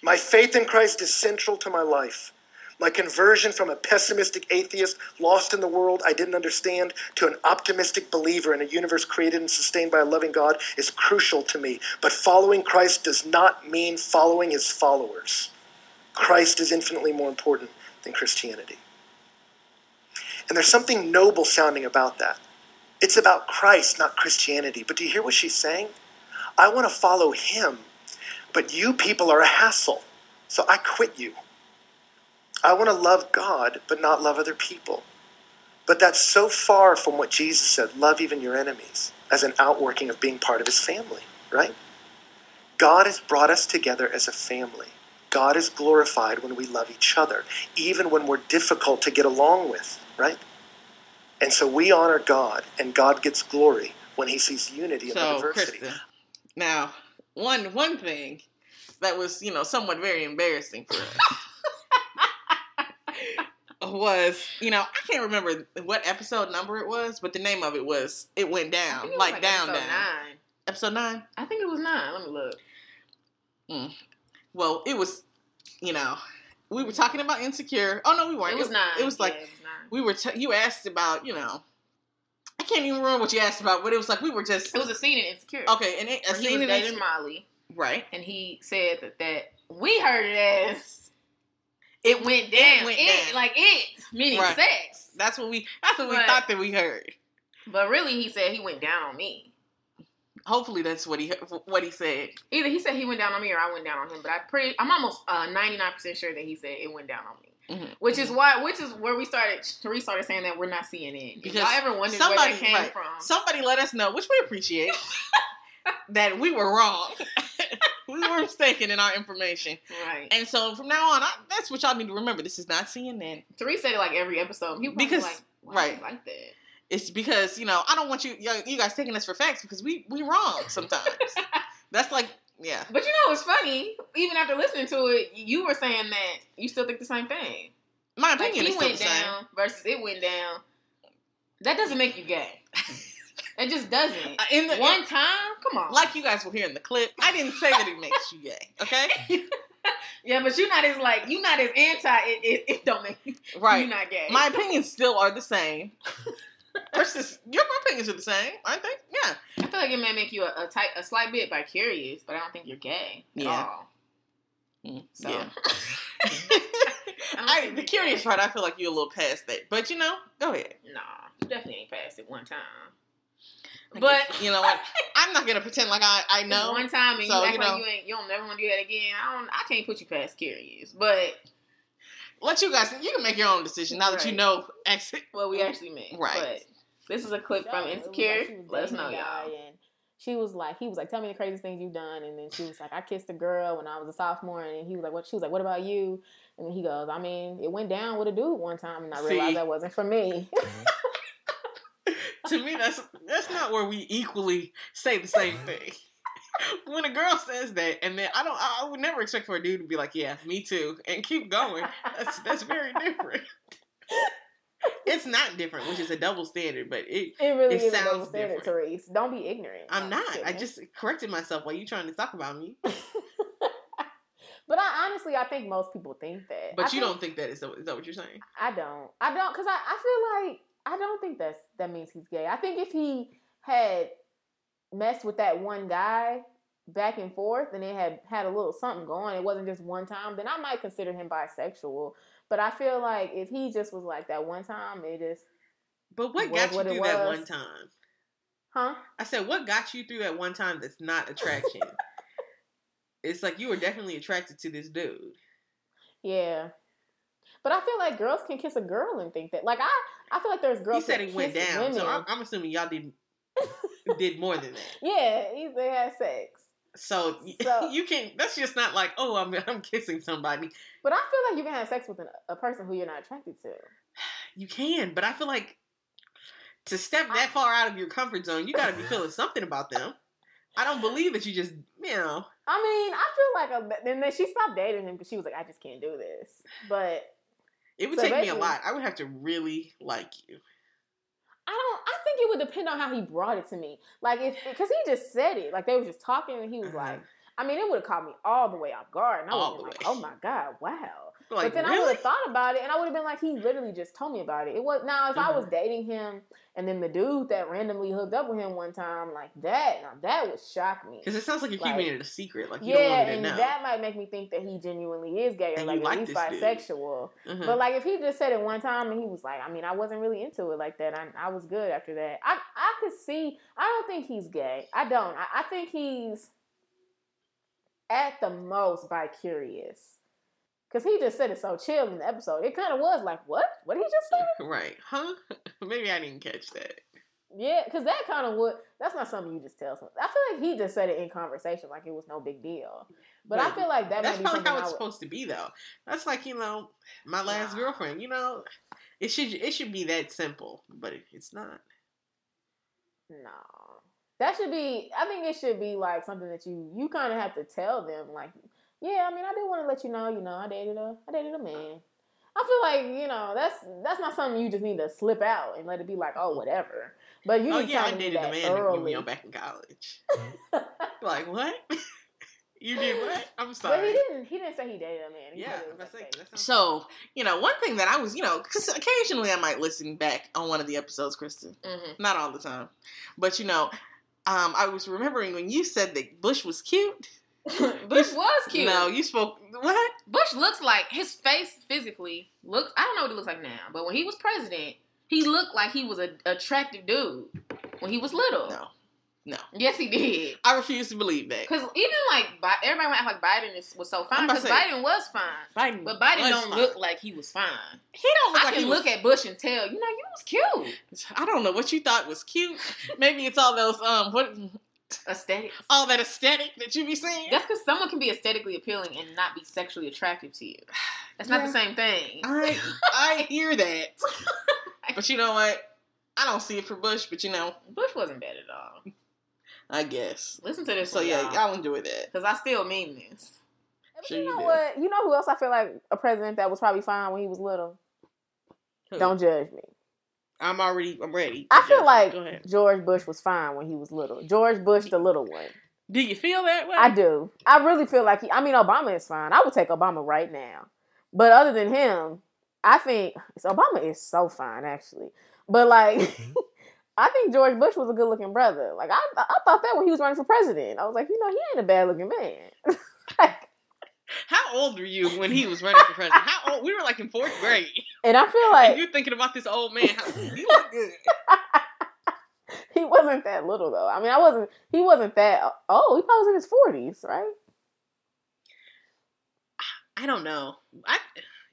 My faith in Christ is central to my life. My conversion from a pessimistic atheist, lost in the world I didn't understand, to an optimistic believer in a universe created and sustained by a loving God is crucial to me. But following Christ does not mean following his followers. Christ is infinitely more important than Christianity." And there's something noble sounding about that. It's about Christ, not Christianity. But do you hear what she's saying? I want to follow him, but you people are a hassle, so I quit you. I want to love God, but not love other people. But that's so far from what Jesus said, love even your enemies, as an outworking of being part of his family, right? God has brought us together as a family. God is glorified when we love each other, even when we're difficult to get along with, right? And so we honor God, and God gets glory when he sees unity in the diversity. Krista, now, one one thing that was, you know, somewhat very embarrassing for us. was, you know, I can't remember what episode number it was, but the name of it was, it went down, it like, like down, episode down. Nine. Episode nine? I think it was nine. Let me look. Mm. Well, it was, you know, we were talking about Insecure. Oh, no, we weren't. It was it, nine. It was like, yeah, it was nine. we were, t- you asked about, you know, I can't even remember what you asked about, but it was like, we were just. It was a scene in Insecure. Okay. And it, a scene he was in dating Molly. Right. And he said that, that we heard it as. It went down. It went it, down. Like it, meaning right. sex. That's what we that's what but, we thought that we heard. But really, he said he went down on me. Hopefully that's what he what he said. Either he said he went down on me or I went down on him. But I pretty I'm almost uh, ninety-nine percent sure that he said it went down on me. Mm-hmm. Which is why, which is where we started. Therese started saying that we're not C N N. Because if y'all ever wondered somebody, where that came right, from, somebody let us know, which we appreciate, that we were wrong. We were mistaken in our information. Right. And so from now on, I, that's what y'all need to remember. This is not C N N. Therese said it like every episode. He probably because, like, why right, like that. It's because, you know, I don't want you you guys taking us for facts because we we wrong sometimes. That's like, yeah. But you know what's funny? Even after listening to it, you were saying that you still think the same thing. My opinion like is still the same. He went down versus it went down. That doesn't make you gay. It just doesn't. Uh, in the, One in, time? Come on. Like you guys will hear in the clip, I didn't say that it makes you gay. Okay? Yeah, but you're not as like you're not as anti. It it, it don't make you right. You're not gay. My opinions still are the same. Versus, your opinions are the same, aren't they? Yeah. I feel like it may make you a a, tight, a slight bit vicarious, but I don't think you're gay at yeah. all. Mm, so. Yeah. I I, the curious part, I feel like you're a little past that. But, you know, go ahead. Nah, you definitely ain't past it one time. I but, guess, you know what? I'm not going to pretend like I, I know. One time and so, you act you know, like you ain't, you don't never want to do that again. I don't. I can't put you past curious, but... Let you guys, you can make your own decision now right. that you know actually, what we actually meant. Right. But this is a clip from Insecure. Let us know, y'all. And she was like, he was like, tell me the craziest things you've done. And then she was like, I kissed a girl when I was a sophomore. And he was like, what? She was like, what about you? And then he goes, I mean, it went down with a dude one time. And I realized See? that wasn't for me. To me, that's that's not where we equally say the same thing. When a girl says that, and then I don't, I would never expect for a dude to be like, yeah, me too, and keep going. That's that's very different. It's not different, which is a double standard, but it it really it is sounds a double standard, different. Therese. Don't be ignorant. I'm not. Goodness. I just corrected myself while you trying to talk about me. But I honestly, I think most people think that. But I you think, don't think that, is that, is that what you're saying? I don't. I don't, because I, I feel like, I don't think that's, that means he's gay. I think if he had... messed with that one guy back and forth and it had had a little something going, it wasn't just one time, then I might consider him bisexual. But I feel like if he just was like that one time, it just... But what got you through that one time? Huh? I said, what got you through that one time that's not attraction? It's like you were definitely attracted to this dude. Yeah. But I feel like girls can kiss a girl and think that... Like, I, I feel like there's girls who kiss women. He said it went down, women. So I'm, I'm assuming y'all didn't... did more than that. Yeah, he, they had sex. So, so you can't, that's just not like, oh, I'm I'm kissing somebody. But I feel like you can have sex with an, a person who you're not attracted to. You can, but I feel like to step that I, far out of your comfort zone, you got to be feeling something about them. I don't believe that you just, you know. I mean, I feel like, a, and then she stopped dating him because she was like, I just can't do this. But. It would so take me a lot. I would have to really like you. I don't, I think it would depend on how he brought it to me. Like, if, because he just said it. Like, they were just talking, and he was like, I mean, it would have caught me all the way off guard. And I would have been like, oh my God, wow. Like, but then really? I would have thought about it, and I would have been like, he literally just told me about it. It was, now, if mm-hmm. I was dating him, and then the dude that randomly hooked up with him one time, like that, now that would shock me. Because it sounds like you're like, keeping it a secret. Like, you yeah, don't want me to know. Yeah, and that might make me think that he genuinely is gay, or and like, like he's bisexual. Mm-hmm. But like, if he just said it one time, and he was like, I mean, I wasn't really into it like that. I, I was good after that. I, I could see, I don't think he's gay. I don't. I, I think he's, at the most, bi-curious. Because he just said it so chill in the episode. It kind of was like, what? What did he just say? Right. Huh? Maybe I didn't catch that. Yeah, because that kind of would... That's not something you just tell someone. I feel like he just said it in conversation like it was no big deal. But right. I feel like that That's probably how it's would... supposed to be, though. That's like, you know, my last wow. girlfriend. You know, it should it should be that simple. But it, it's not. No. That should be... I think it should be like something that you... You kind of have to tell them, like... Yeah, I mean, I did want to let you know, you know, I dated a, I dated a man. I feel like, you know, that's that's not something you just need to slip out and let it be like, oh, whatever. But you oh, need yeah, to tell me that thoroughly. Oh, yeah, I dated a man when we were back in college. Like, what? You did what? I'm sorry. But he didn't, he didn't say he dated a man. He yeah, I saying, that So, you know, one thing that I was, you know, because occasionally I might listen back on one of the episodes, Kristen. Mm-hmm. Not all the time. But, you know, um, I was remembering when you said that Bush was cute. Bush was cute. No, you spoke... What? Bush looks like... His face physically looks... I don't know what he looks like now, but when he was president, He looked like he was an attractive dude when he was little. No. No. Yes, he did. I refuse to believe that. Because even like, everybody went like Biden is, was so fine. Because Biden was fine. Biden but Biden don't fine. Look like he was fine. He don't look I like can he look was... at Bush and tell, you know, you was cute. I don't know what you thought was cute. Maybe it's all those, um, what? Aesthetics. All that aesthetic that you be seeing. That's because someone can be aesthetically appealing and not be sexually attractive to you. That's yeah. not the same thing. I, I hear that. But you know what? I don't see it for Bush, but you know. Bush wasn't bad at all. I guess. Listen to this. So, one, yeah, y'all. Y'all enjoy that. Because I still mean this. Sure you know you what? You know who else I feel like a president that was probably fine when he was little? Who? Don't judge me. I'm already, I'm ready. I feel like George Bush was fine when he was little. George Bush, the little one. Do you feel that way? I do. I really feel like, he, I mean, Obama is fine. I would take Obama right now. But other than him, I think, Obama is so fine, actually. But, like... I think George Bush was a good-looking brother. Like, I I thought that when he was running for president. I was like, you know, he ain't a bad-looking man. Like, how old were you when he was running for president? How old? We were, like, in fourth grade. And I feel like... And you're thinking about this old man. How, he looked good. He wasn't that little, though. I mean, I wasn't... He wasn't that... Oh, he probably was in his forties, right? I, I don't know. I...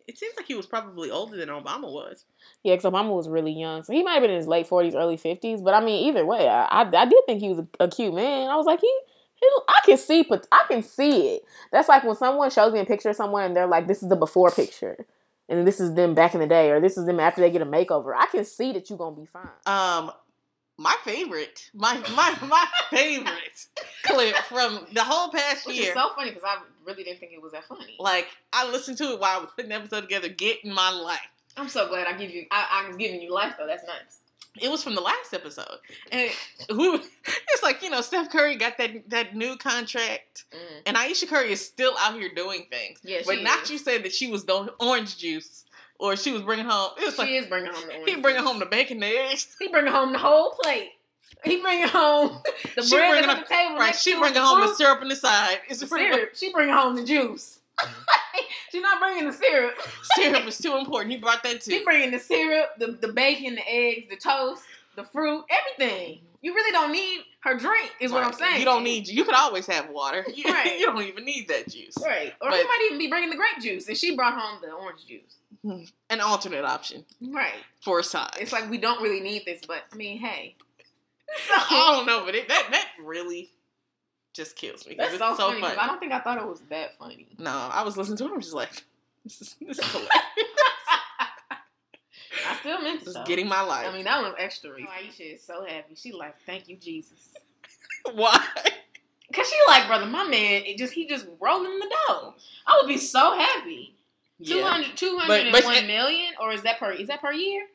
It seems like he was probably older than Obama was. Yeah, because Obama was really young. So he might have been in his late forties, early fifties. But I mean, either way, I, I, I did think he was a, a cute man. I was like, he, he, I can see, but I can see it. That's like when someone shows me a picture of someone and they're like, this is the before picture. And this is them back in the day, or this is them after they get a makeover. I can see that you're going to be fine. Um, My favorite, my my my favorite clip from the whole past Which year. Which is so funny because I really didn't think it was that funny. Like, I listened to it while I was putting the episode together, getting my life. I'm so glad I give you, I, I was giving you life though. That's nice. It was from the last episode. And it, we, it's like, you know, Steph Curry got that, that new contract. Mm. And Aisha Curry is still out here doing things. Yeah, but not is. You said that she was the orange juice. Or she was bringing home. It was she like, is bringing home the orange. He bringing home the bacon eggs. He bringing home the whole plate. He bringing home the bread on the table. Right, she bringing home the syrup on the side. It's the syrup. She bringing home the juice. She's not bringing the syrup. Syrup is too important. He brought that too. He bringing the syrup, the, the bacon, the eggs, the toast, the fruit, everything. You really don't need her drink, is right. What I'm saying. You don't need, you could always have water. Right. You don't even need that juice. Right. Or but, he might even be bringing the grape juice, and she brought home the orange juice. An alternate option. Right. For a side. It's like, we don't really need this, but, I mean, hey. So, I don't know, but it, that, that really just kills me. That's it's so funny. funny. I don't think I thought it was that funny. No, I was listening to it, I'm just like, this is, this is hilarious. I still meant to. Just though. Getting my life. I mean, that one's extra reason. Oh, Aisha is so happy. She like, thank you, Jesus. Why? Because she like, brother, my man, it just he just rolling the dough. I would be so happy. Yeah. two hundred, two hundred one million, or is that per is that per year?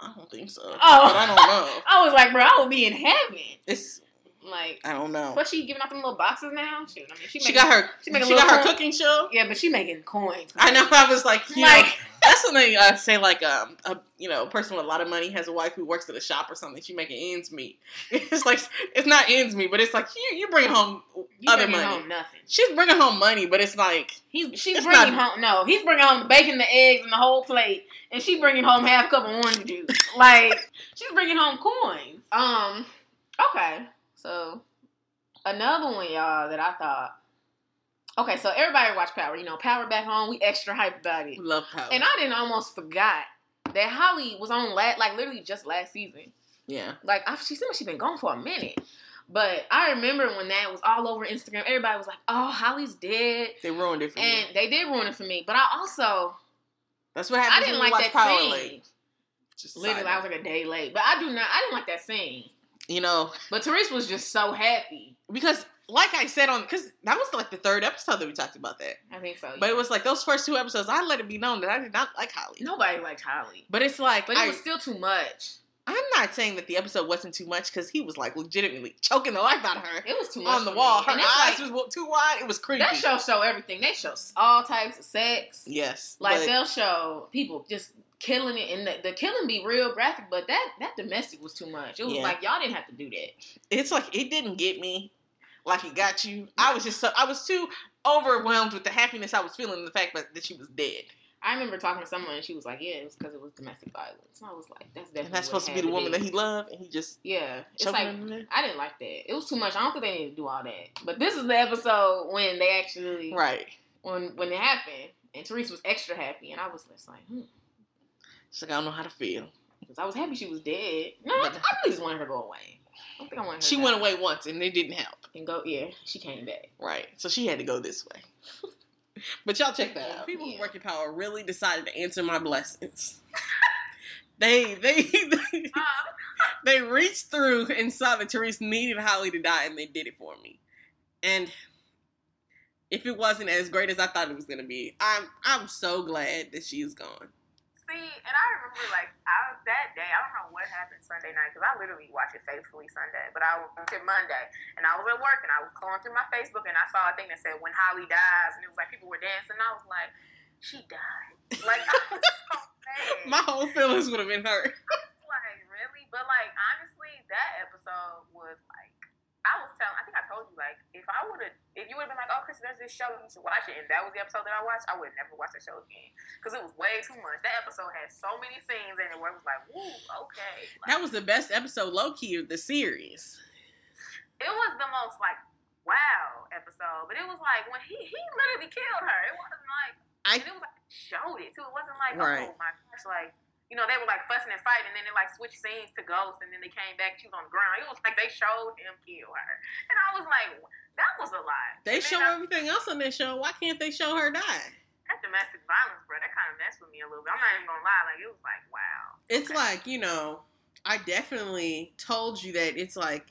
I don't think so. Oh, I don't know. I was like, bro, I would be in heaven. It's like I don't know. But she giving out them little boxes now. Shoot, I mean, she, making, she got her. She, she got her coin. Cooking show. Yeah, but she making coins. Right? I know. I was like, you like know, that's something I say. Like, um, a, you know, a person with a lot of money has a wife who works at a shop or something. She making ends meet. It's like it's not ends meet, but it's like you you bring home. You other money. Home nothing. She's bringing home money, but it's like he's she's it's bringing not, home. No, he's bringing home the bacon, the eggs, and the whole plate, and she's bringing home half a cup of orange juice. Like she's bringing home coins. Um, okay, so another one, y'all, that I thought. Okay, so everybody watch Power. You know, Power back home. We extra hyped about it. Love Power. And I didn't almost forgot that Holly was on last, like literally just last season. Yeah. Like I, she seems like she's been gone for a minute. But I remember when that was all over Instagram, everybody was like, oh, Holly's dead. They ruined it for and me. And they did ruin it for me. But I also... That's what happened. I didn't like that Power scene. Late. Just literally, silent. I was like a day late. But I do not... I didn't like that scene. You know... But Teresa was just so happy. Because, like I said on... Because that was like the third episode that we talked about that. I think so, yeah. But it was like those first two episodes, I let it be known that I did not like Holly. Nobody liked Holly. But it's like... But it I, was still too much. I'm not saying that the episode wasn't too much because he was like legitimately choking the life out of her. It was too much on the wall. Her eyes like, was too wide. It was creepy. That show show everything. They show all types of sex. Yes, like they'll show people just killing it, and the, the killing be real graphic. But that that domestic was too much. It was yeah. like y'all didn't have to do that. It's like it didn't get me. Like it got you. I was just so, I was too overwhelmed with the happiness I was feeling and the fact that, that she was dead. I remember talking to someone and she was like, yeah, it was because it was domestic violence. And I was like, that's definitely. And that's supposed to be the woman that he loved and he just. Yeah. It's like, I didn't like that. It was too much. I don't think they need to do all that. But this is the episode when they actually. Right. When when it happened. And Therese was extra happy. And I was just like, hmm. She's like, I don't know how to feel. Because I was happy she was dead. No, I, I really just wanted her to go away. I don't think I wanted her She went away once and it didn't help. And go, yeah, she came back. Right. So she had to go this way. But y'all check that out. People yeah. who work in power really decided to answer my blessings. they they they, they reached through and saw that Therese needed Holly to die, and they did it for me. And if it wasn't as great as I thought it was gonna be, I'm I'm so glad that she's gone. See, and I remember like I, that day. I don't know what happened Sunday night because I literally watched it faithfully Sunday. But I watched it Monday, and I was at work, and I was going through my Facebook, and I saw a thing that said "When Holly Dies," and it was like people were dancing. And I was like, "She died!" Like I was so mad. My whole feelings would have been hurt. Like really, but like honestly, that episode was like I was telling. I think I told you like if I would have, if you would have been like, "Oh, Chris, there's this show you should watch it," and that was the episode that I watched, I would have never watched that show again. Because it was way too much. That episode had so many scenes in it where it was like, woo, okay. Like, that was the best episode, low-key, of the series. It was the most, like, wow episode. But it was like, when he, he literally killed her. It wasn't like, I, and it was like, showed it, too. It wasn't like, right. Oh, my gosh, like, you know, they were, like, fussing and fighting, and then they, like, switched scenes to ghosts, and then they came back, she was on the ground. It was like, they showed him kill her. And I was like, that was a lie. They show I, everything else on that show. Why can't they show her die? That domestic violence, bro, that kind of messed with me a little bit. I'm not even going to lie. Like, it was like, wow. It's okay. Like, you know, I definitely told you that it's like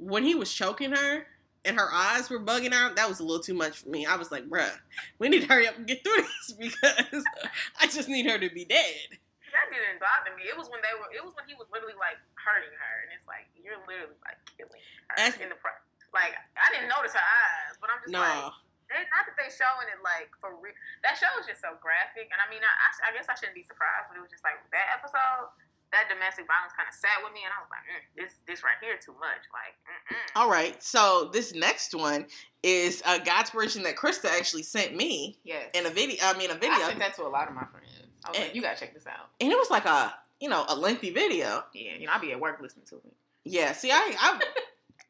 when he was choking her and her eyes were bugging out, that was a little too much for me. I was like, bruh, we need to hurry up and get through this because I just need her to be dead. That didn't bother me. It was when they were, it was when he was literally, like, hurting her. And it's like, you're literally, like, killing her That's, in the process. Like, I didn't notice her eyes, but I'm just no. like, they, not that they showing it, like, for real. That show was just so graphic, and I mean, I, I, I guess I shouldn't be surprised, but it was just like, that episode, that domestic violence kind of sat with me, and I was like, mm, this this right here too much, like, mm-mm. All right, so this next one is uh, God's version that Krista actually sent me. Yes. In a video, I mean, a video. I sent that to a lot of my friends. I was and, like, you gotta check this out. And it was like a, you know, a lengthy video. Yeah, you know, I'll be at work listening to it. Yeah, see, I... I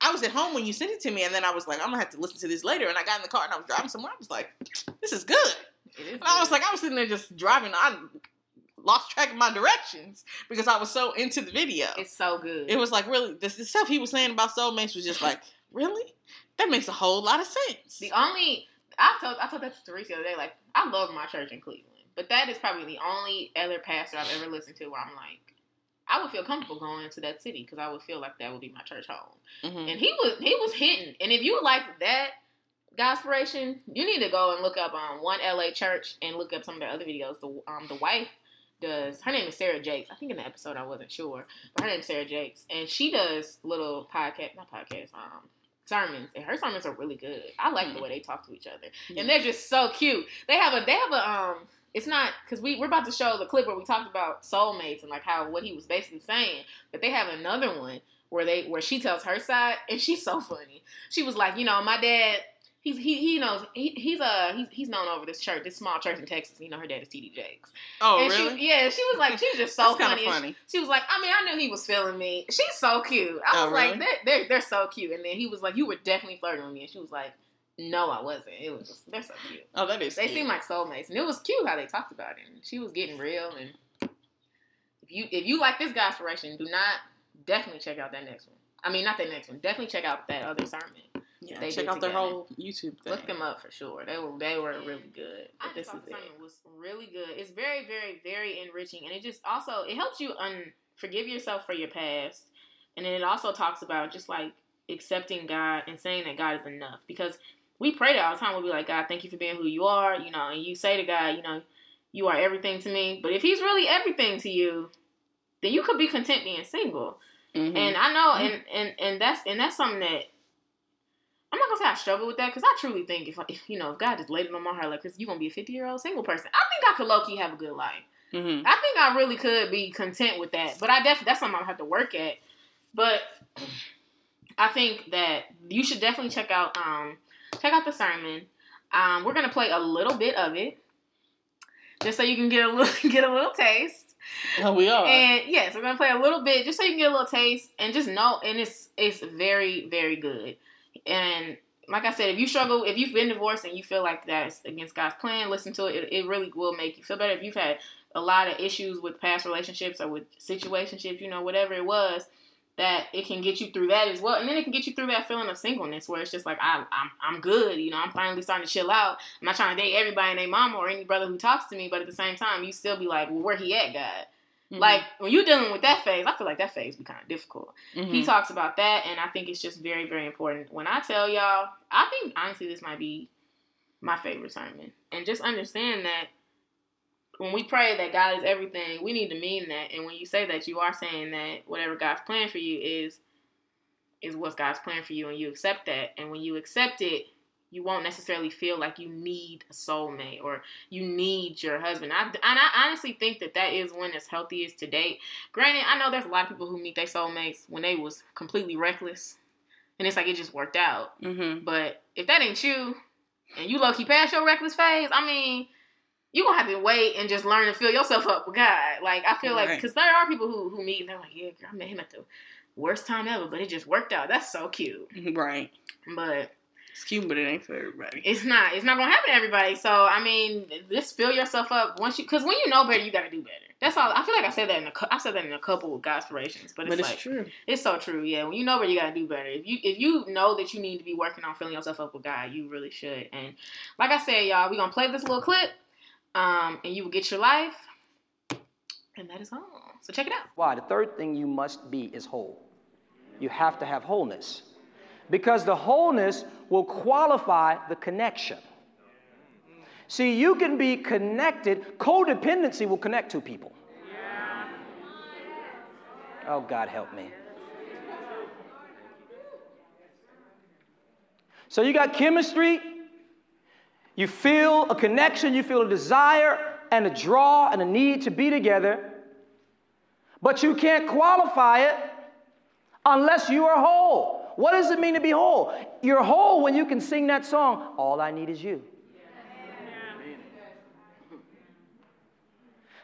I was at home when you sent it to me, and then I was like, I'm gonna have to listen to this later. And I got in the car and I was driving somewhere. I was like, this is good. It is and I good. was like, I was sitting there just driving. I lost track of my directions because I was so into the video. It's so good. It was like, really, this, the stuff he was saying about soulmates was just like, really? That makes a whole lot of sense. The only, I told, I told that to Teresa the other day, like, I love my church in Cleveland, but that is probably the only other pastor I've ever listened to where I'm like, I would feel comfortable going into that city because I would feel like that would be my church home. Mm-hmm. And he was he was hitting. And if you like that gospiration, you need to go and look up on um, One L A Church and look up some of their other videos. The um the wife does. Her name is Sarah Jakes. I think in the episode I wasn't sure, but her name is Sarah Jakes, and she does little podcast, not podcast, um sermons, and her sermons are really good. I like mm-hmm. the way they talk to each other, mm-hmm. and they're just so cute. They have a they have a um. It's not, because we, we're about to show the clip where we talked about soulmates and, like, how what he was basically saying. But they have another one where they where she tells her side, and she's so funny. She was like, you know, my dad, he's, he he knows, he, he's uh, he's, he's known over this church, this small church in Texas. You know, her dad is T D Jakes. Oh, and really? She, yeah, she was like, she's just so funny. funny. She, she was like, I mean, I knew he was feeling me. She's so cute. I was oh, really? like, they're, they're, they're so cute. And then he was like, you were definitely flirting with me. And she was like, no, I wasn't. It was just, they're so cute. Oh, that is They cute. seem like soulmates. And it was cute how they talked about it. And she was getting real. And if you if you like this gospiration, do not, definitely check out that next one. I mean, not that next one. Definitely check out that other sermon. Yeah, they check out together. Their whole YouTube thing. Look them up for sure. They were they were really good. But I this thought the sermon was really good. It's very, very, very enriching. And it just also, it helps you un- forgive yourself for your past. And then it also talks about just like accepting God and saying that God is enough. Because we pray that all the time. We'll be like, God, thank you for being who you are, you know, and you say to God, you know, you are everything to me. But if he's really everything to you, then you could be content being single. Mm-hmm. And I know, and, and, and that's and that's something that, I'm not going to say I struggle with that, because I truly think if, if, you know, if God just laid it on my heart, like, you're going to be a fifty-year-old single person. I think I could low-key have a good life. Mm-hmm. I think I really could be content with that. But I definitely, that's something I'll have to work at. But I think that you should definitely check out, um, Check out the sermon. Um, we're going to play a little bit of it. just so you can get a little get a little taste. Oh, we are. And yes, we're gonna play a little bit just so you can get a little taste and just know. And it's it's very very good. And like I said, if you struggle, if you've been divorced and you feel like that's against God's plan, listen to it. It, it really will make you feel better. If you've had a lot of issues with past relationships or with situationships, you know, whatever it was, that it can get you through that as well. And then it can get you through that feeling of singleness where it's just like, I, I'm I'm good. You know, I'm finally starting to chill out. I'm not trying to date everybody and their mama or any brother who talks to me. But at the same time, you still be like, well, where he at, God? Mm-hmm. Like, when you're dealing with that phase, I feel like that phase be kind of difficult. Mm-hmm. He talks about that, and I think it's just very, very important. When I tell y'all, I think, honestly, this might be my favorite sermon. And just understand that when we pray that God is everything, we need to mean that. And when you say that, you are saying that whatever God's plan for you is, is what's God's plan for you, and you accept that. And when you accept it, you won't necessarily feel like you need a soulmate or you need your husband. I, and I honestly think that that is when it's healthiest to date. Granted, I know there's a lot of people who meet their soulmates when they was completely reckless. And it's like it just worked out. Mm-hmm. But if that ain't you and you low-key past your reckless phase, I mean, you're going to have to wait and just learn to fill yourself up with God. Like, I feel right. like, because there are people who, who meet and they're like, yeah, girl, I met him at the worst time ever, but it just worked out. That's so cute. Right. But it's cute, but it ain't for everybody. It's not. It's not going to happen to everybody. So, I mean, just fill yourself up once you, because when you know better, you got to do better. That's all. I feel like I said that in a, I said that in a couple of Godspirations, but it's, but it's like, true. It's so true. Yeah. When you know better, you got to do better. If you, if you know that you need to be working on filling yourself up with God, you really should. And like I said, y'all, we're going to play this little clip, um, and you will get your life, and that is all. So check it out. Why? The third thing you must be is whole. You have to have wholeness. Because the wholeness will qualify the connection. See, you can be connected. Codependency will connect two people. Oh, God, help me. So you got chemistry. You feel a connection. You feel a desire and a draw and a need to be together. But you can't qualify it unless you are whole. What does it mean to be whole? You're whole when you can sing that song, All I Need Is You. Yeah.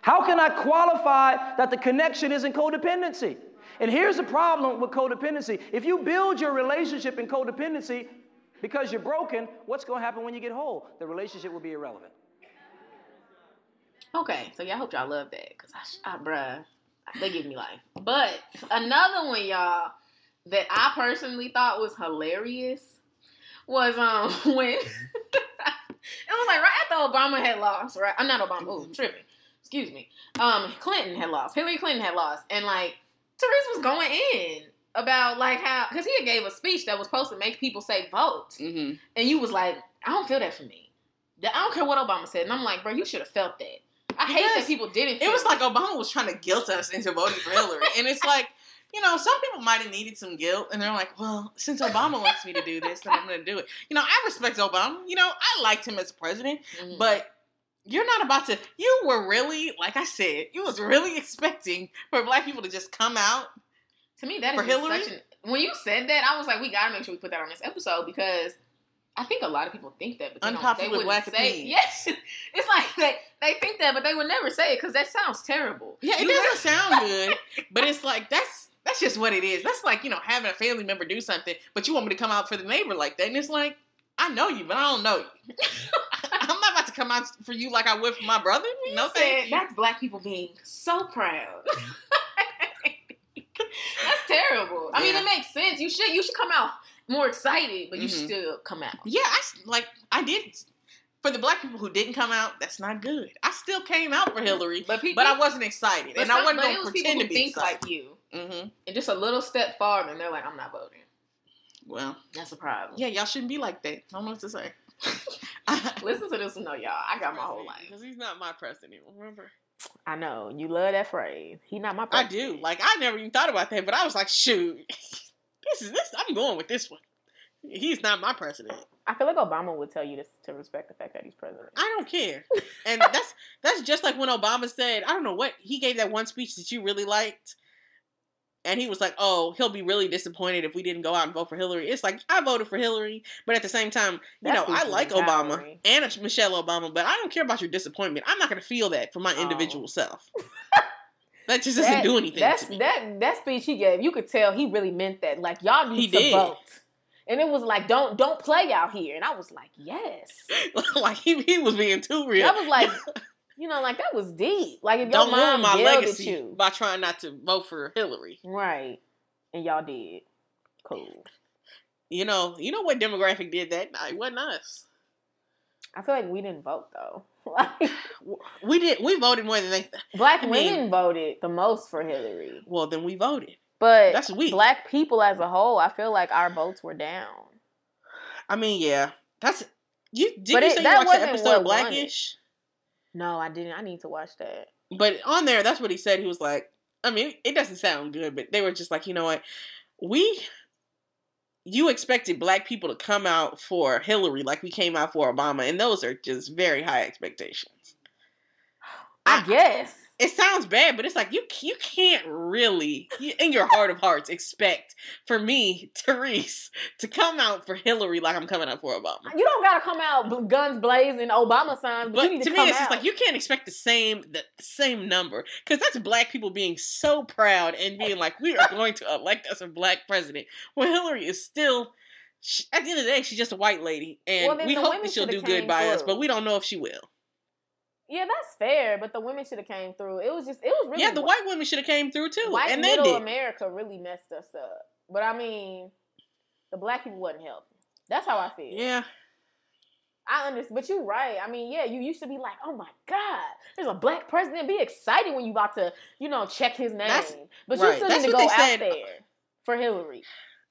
How can I qualify that the connection isn't codependency? And here's the problem with codependency. If you build your relationship in codependency because you're broken, what's going to happen when you get whole? The relationship will be irrelevant. Okay, so yeah, I hope y'all love that because, I, I, bruh, they give me life. But another one, y'all, that I personally thought was hilarious was um when it was like right after Obama had lost, right? I'm not Obama, ooh, I'm tripping. Excuse me. Um, Clinton had lost. Hillary Clinton had lost. And like Teresa was going in about like how, because he had gave a speech that was supposed to make people say vote. Mm-hmm. And you was like, I don't feel that for me. I don't care what Obama said. And I'm like, bro, you should have felt that. I hate yes. that people didn't feel it. It was like Obama was trying to guilt us into voting for Hillary. And it's like, you know, some people might have needed some guilt, and they're like, well, since Obama wants me to do this, then I'm going to do it. You know, I respect Obama. You know, I liked him as president, mm-hmm. but you're not about to, you were really, like I said, you was really expecting for black people to just come out to me. That for is Hillary. Such an, when you said that, I was like, we got to make sure we put that on this episode, because I think a lot of people think that. But unpopular they black say opinion. Yes. It's like they, they think that, but they would never say it, because that sounds terrible. Yeah, it you doesn't never, sound good, but it's like, that's, That's just what it is. That's like, you know, having a family member do something, but you want me to come out for the neighbor like that. And it's like, I know you, but I don't know you. I'm not about to come out for you like I would for my brother. You no thank you. That's black people being so proud. That's terrible. Yeah. I mean, it makes sense. You should you should come out more excited, but you mm-hmm. should still come out. Yeah, I, like, I did. For the black people who didn't come out, that's not good. I still came out for Hillary, but, people, but I wasn't excited. But and some, I wasn't going to pretend to be think excited. Like you. Mm-hmm. And just a little step forward, and they're like, I'm not voting. Well, that's a problem. Yeah, y'all shouldn't be like that. I don't know what to say. Listen to this one, though, y'all. I got my whole life. Because he's not my president, remember? I know. You love that phrase. He's not my president. I do. Like, I never even thought about that, but I was like, shoot. this is this. I'm going with this one. He's not my president. I feel like Obama would tell you to, to respect the fact that he's president. I don't care. And that's that's just like when Obama said, I don't know what, he gave that one speech that you really liked. And he was like, oh, he'll be really disappointed if we didn't go out and vote for Hillary. It's like, I voted for Hillary. But at the same time, you That's know, I like Obama Hillary. and Michelle Obama, but I don't care about your disappointment. I'm not going to feel that for my oh. individual self. That just doesn't that, do anything that's, to me. That, that speech he gave, you could tell he really meant that. Like, y'all need he to did. vote. And it was like, don't don't play out here. And I was like, yes. Like, he, he was being too real. I was like... You know, like, that was deep. Like, if your mom my yelled legacy at you by trying not to vote for Hillary. Right. And y'all did. Cool. You know, you know what demographic did that? Nah, it wasn't us. I feel like we didn't vote, though. Like, we did. We voted more than they... Black I mean, women voted the most for Hillary. Well, then we voted. But that's weak. Black people as a whole, I feel like our votes were down. I mean, yeah. That's... You, did but you it, say that you watched the episode of Blackish? No, I didn't. I need to watch that. But on there, that's what he said. He was like, I mean, it doesn't sound good, but they were just like, you know what? We, you expected black people to come out for Hillary like we came out for Obama. And those are just very high expectations. I, I guess. It sounds bad, but it's like, you you can't really, in your heart of hearts, expect for me, Therese, to come out for Hillary like I'm coming out for Obama. You don't gotta come out guns blazing, Obama signs, but, but you need to, to come me, it's out. Just like, you can't expect the same the same number, because that's black people being so proud and being like, we are going to elect us a black president. Well, Hillary is still, she, at the end of the day, she's just a white lady, and well, we hope that she'll do good by through. us, but we don't know if she will. Yeah, that's fair, but the women should have came through. It was just, it was really... Yeah, the white women should have came through, too. White and middle they did. America really messed us up. But, I mean, the black people wasn't helping. That's how I feel. Yeah. I understand, but you're right. I mean, yeah, you used to be like, oh, my God, there's a black president. Be excited when you about to, you know, check his name. That's, but you right. still need to go out said. there for Hillary.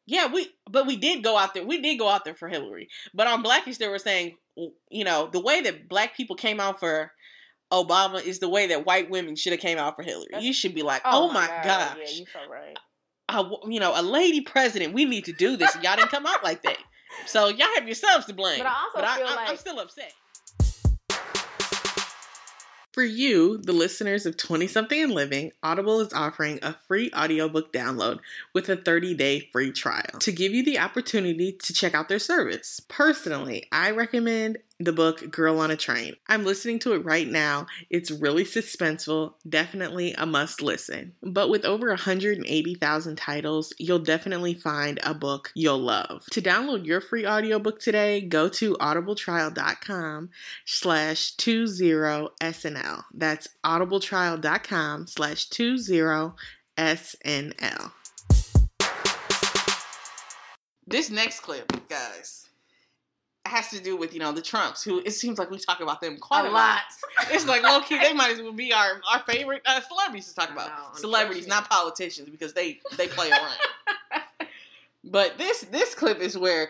Yeah, we, but we did go out there. We did go out there for Hillary. But on Blackish, they were saying, you know, the way that black people came out for Obama is the way that white women should have came out for Hillary. That's, you should be like, oh, oh my God. gosh. Yeah, you're so right. I, you know, a lady president, we need to do this. Y'all didn't come out like that. So y'all have yourselves to blame. But I also but feel I, I, like... I'm still upset. For you, the listeners of twenty-something and Living, Audible is offering a free audiobook download with a thirty-day free trial to give you the opportunity to check out their service. Personally, I recommend the book Girl on a Train. I'm listening to it right now. It's really suspenseful, definitely a must listen. But with over one hundred eighty thousand titles, you'll definitely find a book you'll love. To download your free audiobook today, go to audible trial dot com slash twenty S N L. That's audible trial dot com slash twenty S N L. This next clip, guys, has to do with, you know, the Trumps, who it seems like we talk about them quite a, a lot. lot. It's like, low-key, they might as well be our, our favorite uh, celebrities to talk about. Know, celebrities, not politicians, because they, they play around. But this this clip is where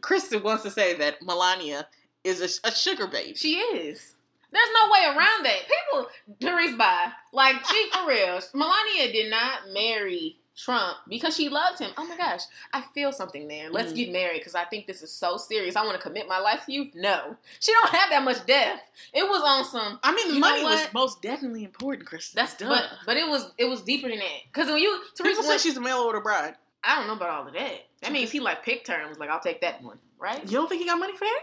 Kristen wants to say that Melania is a, a sugar baby. She is. There's no way around that. People, Therese by. Like, she for real. Melania did not marry Trump because she loved him. Oh my gosh, I feel something there. Let's mm. get married because I think this is so serious. I want to commit my life to you. No, she don't have that much death. It was on some. I mean, the money was most definitely important, Chris. That's dumb. But, but it was it was deeper than that. Because when you Teresa people say she's a mail order bride. I don't know about all of that. That means he like picked her and was like, I'll take that one, right? You don't think he got money for that?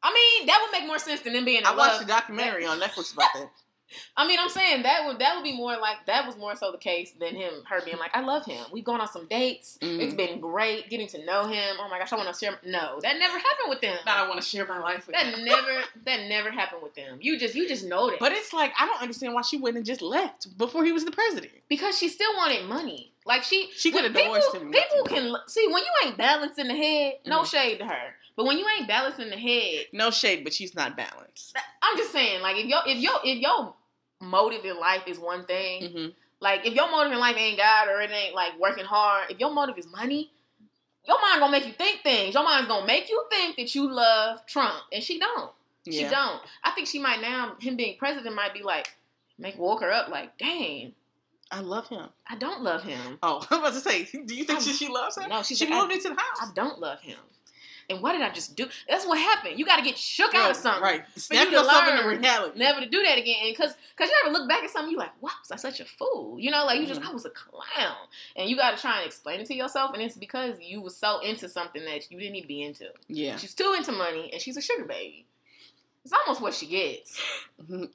I mean, that would make more sense than them being in I love. Watched a documentary on Netflix about that. I mean, I'm saying that would that would be more like, that was more so the case than him, her being like, I love him. We've gone on some dates. Mm. It's been great getting to know him. Oh my gosh, I want to share. My, no, that never happened with them. Not I want to share my life with that them. never, that never happened with them. You just, you just know that. But it's like, I don't understand why she wouldn't have just left before he was the president. Because she still wanted money. Like she, she could have divorced him. People can see when you ain't balanced in the head. No mm-hmm. shade to her. But when you ain't balanced in the head, no shade, but she's not balanced. I'm just saying, like, if your if your if your motive in life is one thing, mm-hmm. like if your motive in life ain't God or it ain't like working hard, if your motive is money, your mind gonna make you think things. Your mind's gonna make you think that you love Trump, and she don't. Yeah. She don't. I think she might now, him being president, might be like, make woke her up, like, dang. I love him. I don't love him. Oh, I was about to say, do you think I, she, she loves him? No, she's she like, moved I, into the house. I don't love him. and what did I just do? That's what happened. You got to get shook right, out of something. Right. Snap yourself into reality. Never to do that again. And because you never look back at something, you like, why was I such a fool? You know, like you just, mm-hmm. I was a clown. And you got to try and explain it to yourself. And it's because you were so into something that you didn't need to be into. Yeah. She's too into money and she's a sugar baby. It's almost what she gets.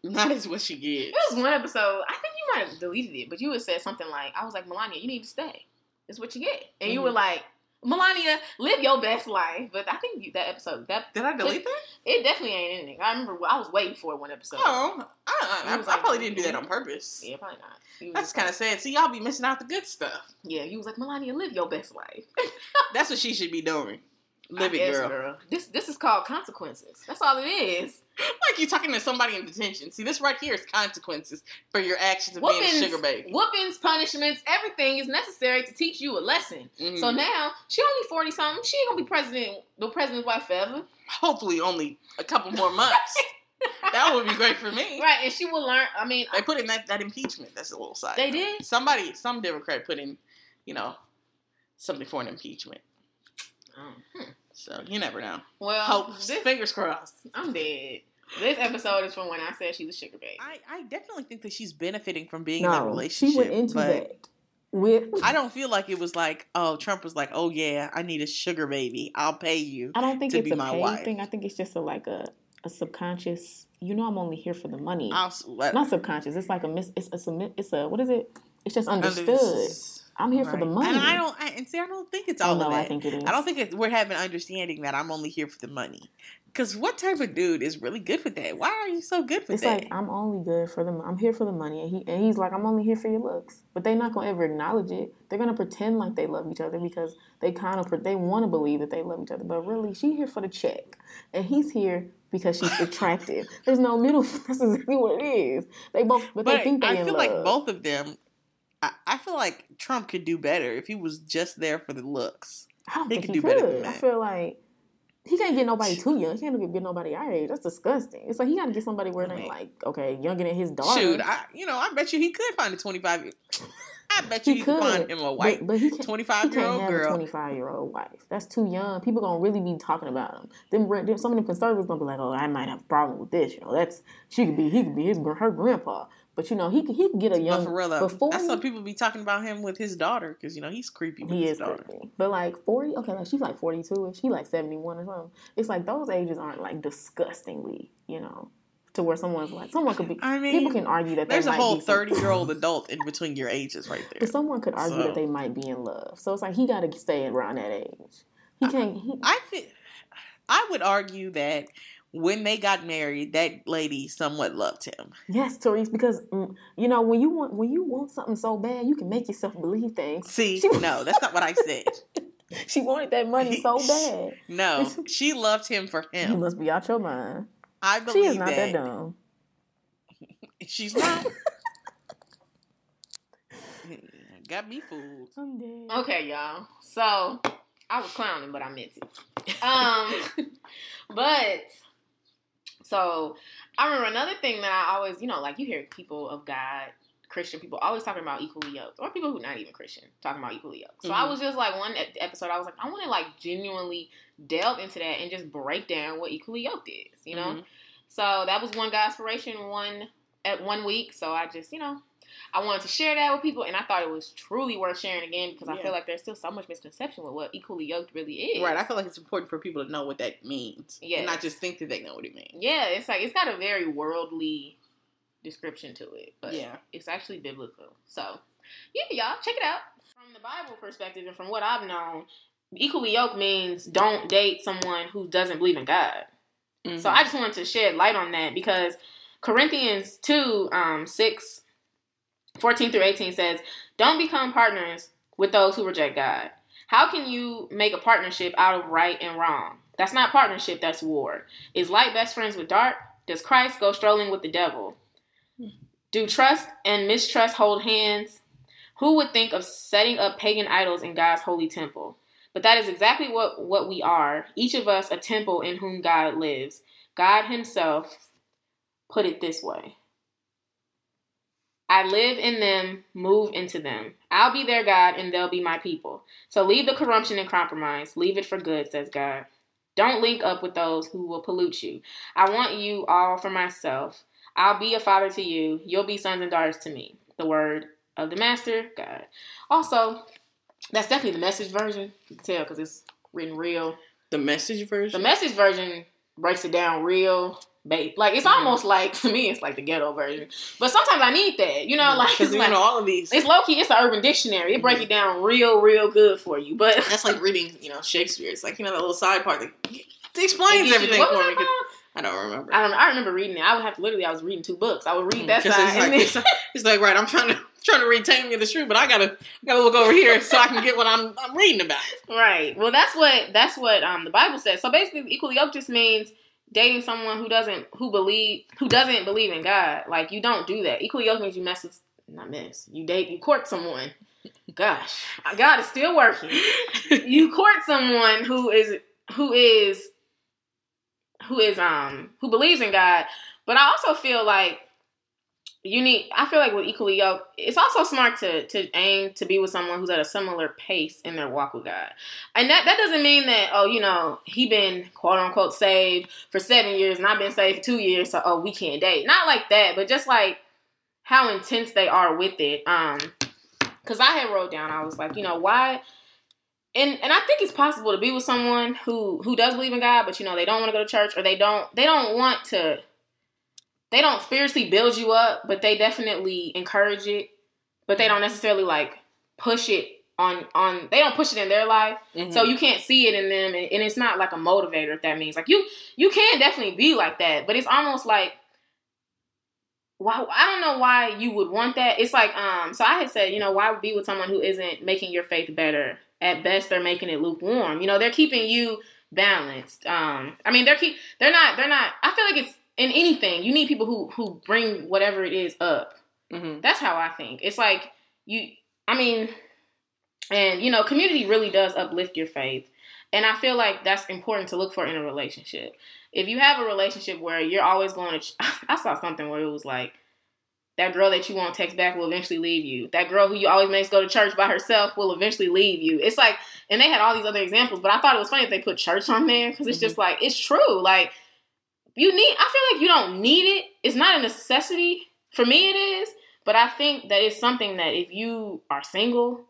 Not as what she gets. It was one episode. I think you might have deleted it, but you had said something like, I was like, Melania, you need to stay. It's what you get. And mm-hmm. you were like, Melania, live your best life. But I think you, that episode... That, Did I delete that? It definitely ain't in it. I remember I was waiting for it one episode. Oh, I, I, I, I like, probably didn't do that on purpose. Yeah, probably not. That's kind of sad. See, y'all be missing out the good stuff. Yeah, you was like, Melania, live your best life. That's what she should be doing. Live I it, girl. girl. This this is called consequences. That's all it is. Like you're talking to somebody in detention. See, this right here is consequences for your actions of whoopings, being a sugar baby. Whoopings, punishments, everything is necessary to teach you a lesson. Mm-hmm. So now, she only forty-something. She ain't going to be president, the president's wife forever. Hopefully only a couple more months. That would be great for me. Right, and she will learn, I mean... They put in that, that impeachment. That's a little side. They note. Did? Somebody, some Democrat put in, you know, something for an impeachment. Oh, hmm. So, you never know. Well, hope. This, fingers crossed. I'm dead. This episode is from when I said she was sugar baby. I, I definitely think that she's benefiting from being no, in that relationship. She went into that with... I don't feel like it was like, oh, Trump was like, oh, yeah, I need a sugar baby. I'll pay you. I don't think it's a pay wife. thing. I think it's just a, like a, a subconscious, you know, I'm only here for the money. I'll, let, Not subconscious. It's like a, mis, it's, it's a, it's a, what is it? It's just understood. Unders- I'm here right. for the money. And I don't, I, and see, I don't think it's all oh, no, of that. I think it is. I don't think it's, we're having understanding that I'm only here for the money. Because what type of dude is really good with that? Why are you so good with it's that? It's like, I'm only good for the money. I'm here for the money. And, he, and he's like, I'm only here for your looks. But they're not going to ever acknowledge it. They're going to pretend like they love each other because they kind of, they want to believe that they love each other. But really, she's here for the check. And he's here because she's attractive. There's no middle. This is what it is. They both, but, but they think they're in love. I feel like both of them. I feel like Trump could do better if he was just there for the looks. I don't he think could he do could. Better than that. I feel like he can't get nobody too young. He can't get nobody our age. That's disgusting. It's like he got to get somebody where they're like, okay, younger than his daughter. Shoot, I, you know, I bet you he could find a twenty-five. I bet you he, he could find him a white twenty-five-year-old girl. twenty-five-year-old wife. That's too young. People gonna really be talking about him. Them, them some of them conservatives gonna be like, oh, I might have a problem with this. You know, that's she could be. He could be his her grandpa. But, you know, he could he could get a young... But for real, I saw people be talking about him with his daughter, because, you know, he's creepy with he his daughter. Creepy. But, like, forty... Okay, like, she's, like, forty-two, and she's, like, seventy-one or something. It's, like, those ages aren't, like, disgustingly, you know, to where someone's, like... Someone could be... I mean... People can argue that they might be... There's a whole thirty-year-old adult in between your ages right there. But someone could argue so. that they might be in love. So, it's, like, he got to stay around that age. He can't... He, I th- I would argue that... When they got married, that lady somewhat loved him. Yes, Therese, because mm, you know when you want when you want something so bad, you can make yourself believe things. See, she, no, that's not what I said. She wanted that money so bad. No, she loved him for him. You must be out your mind. I believe she is not that, that dumb. She's not. Got me fooled. I'm dead. Okay, y'all. So I was clowning, but I meant it. Um, but. So, I remember another thing that I always, you know, like you hear people of God, Christian people, always talking about equally yoked, or people who are not even Christian, talking about equally yoked. So, mm-hmm. I was just like, one episode, I was like, I want to like genuinely delve into that and just break down what equally yoked is, you know? Mm-hmm. So, that was one Godspiration one at one week. So, I just, you know, I wanted to share that with people, and I thought it was truly worth sharing again because yeah. I feel like there's still so much misconception with what equally yoked really is. Right. I feel like it's important for people to know what that means yes. and not just think that they know what it means. Yeah. It's like, it's got a very worldly description to it, but yeah. it's actually biblical. So, yeah, y'all, check it out. From the Bible perspective and from what I've known, equally yoked means don't date someone who doesn't believe in God. Mm-hmm. So, I just wanted to shed light on that because Corinthians two, um, six... fourteen through eighteen says, don't become partners with those who reject God. How can you make a partnership out of right and wrong? That's not partnership, that's war. Is light best friends with dark? Does Christ go strolling with the devil? Do trust and mistrust hold hands? Who would think of setting up pagan idols in God's holy temple? But that is exactly what, what we are. Each of us a temple in whom God lives. God himself put it this way. I live in them, move into them. I'll be their God and they'll be my people. So leave the corruption and compromise. Leave it for good, says God. Don't link up with those who will pollute you. I want you all for myself. I'll be a father to you. You'll be sons and daughters to me. The word of the master, God. Also, that's definitely the message version. You can tell because it's written real. The message version? The message version breaks it down real. Babe. Like, it's mm-hmm. almost like, to me, it's like the ghetto version. But sometimes I need that, you know? Mm-hmm. Like, it's like, know all of these. It's low-key, it's an urban dictionary. It breaks mm-hmm. it down real, real good for you. But that's like reading, you know, Shakespeare. It's like, you know, that little side part that explains everything you, for me. I don't remember. I don't I remember reading it. I would have to, literally, I was reading two books. I would read mm-hmm. that side. It's like, and then, it's, like, it's like, right, I'm trying to trying to read Taming of the Shrew, but I gotta, I gotta look over here so I can get what I'm I'm reading about. Right. Well, that's what, that's what um, the Bible says. So basically, equally yoked just means dating someone who doesn't who believe who doesn't believe in God. Like, you don't do that. Equally yoked means you mess with not mess. You date you court someone. Gosh, God is still working. You court someone who is who is who is um who believes in God. But I also feel like you need. I feel like with equally yoked, it's also smart to to aim to be with someone who's at a similar pace in their walk with God, and that, that doesn't mean that oh you know he been quote unquote saved for seven years and I've been saved for two years, so oh we can't date. Not like that, but just like how intense they are with it. Um, because I had wrote down, I was like you know why, and and I think it's possible to be with someone who who does believe in God, but you know they don't want to go to church or they don't they don't want to. They don't spiritually build you up, but they definitely encourage it. But they don't necessarily like push it on, on they don't push it in their life. Mm-hmm. So you can't see it in them. And, and it's not like a motivator, if that means. Like you you can definitely be like that, but it's almost like why I don't know why you would want that. It's like, um, so I had said, you know, why be with someone who isn't making your faith better? At best, they're making it lukewarm. You know, they're keeping you balanced. Um, I mean, they're keep they're not, they're not, I feel like it's in anything, you need people who, who bring whatever it is up. Mm-hmm. That's how I think. It's like, you, I mean, and, you know, community really does uplift your faith. And I feel like that's important to look for in a relationship. If you have a relationship where you're always going to, I saw something where it was like, that girl that you won't text back will eventually leave you. That girl who you always makes go to church by herself will eventually leave you. It's like, and they had all these other examples, but I thought it was funny that they put church on there because it's mm-hmm. just like, it's true. Like, You need, I feel like you don't need it. It's not a necessity. For me it is, but I think that it's something that if you are single,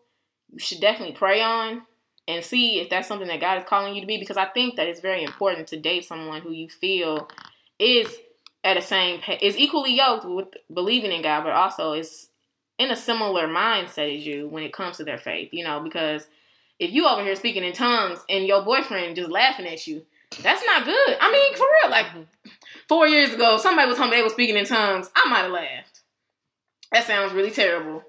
you should definitely pray on and see if that's something that God is calling you to be, because I think that it's very important to date someone who you feel is at the same, is equally yoked with believing in God, but also is in a similar mindset as you when it comes to their faith, you know, because if you over here speaking in tongues and your boyfriend just laughing at you, that's not good. I mean, for real, like four years ago, somebody was telling me they were speaking in tongues. I might have laughed. That sounds really terrible.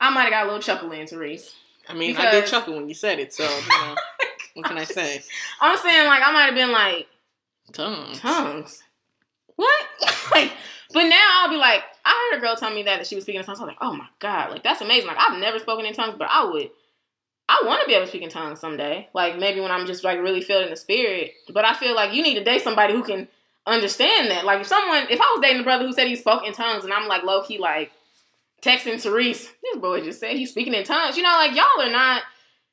I might have got a little chuckle in, Therese. I mean, because I did chuckle when you said it, so, you know, what can I say? I'm saying, like, I might have been like, tongues. Tongues? What? Like, but now I'll be like, I heard a girl tell me that, that she was speaking in tongues. I'm like, oh my God, like, that's amazing. Like, I've never spoken in tongues, but I would. I want to be able to speak in tongues someday. Like, maybe when I'm just, like, really filled in the spirit. But I feel like you need to date somebody who can understand that. Like, if someone... If I was dating a brother who said he spoke in tongues, and I'm, like, low-key, like, texting Therese, this boy just said he's speaking in tongues. You know, like, y'all are not...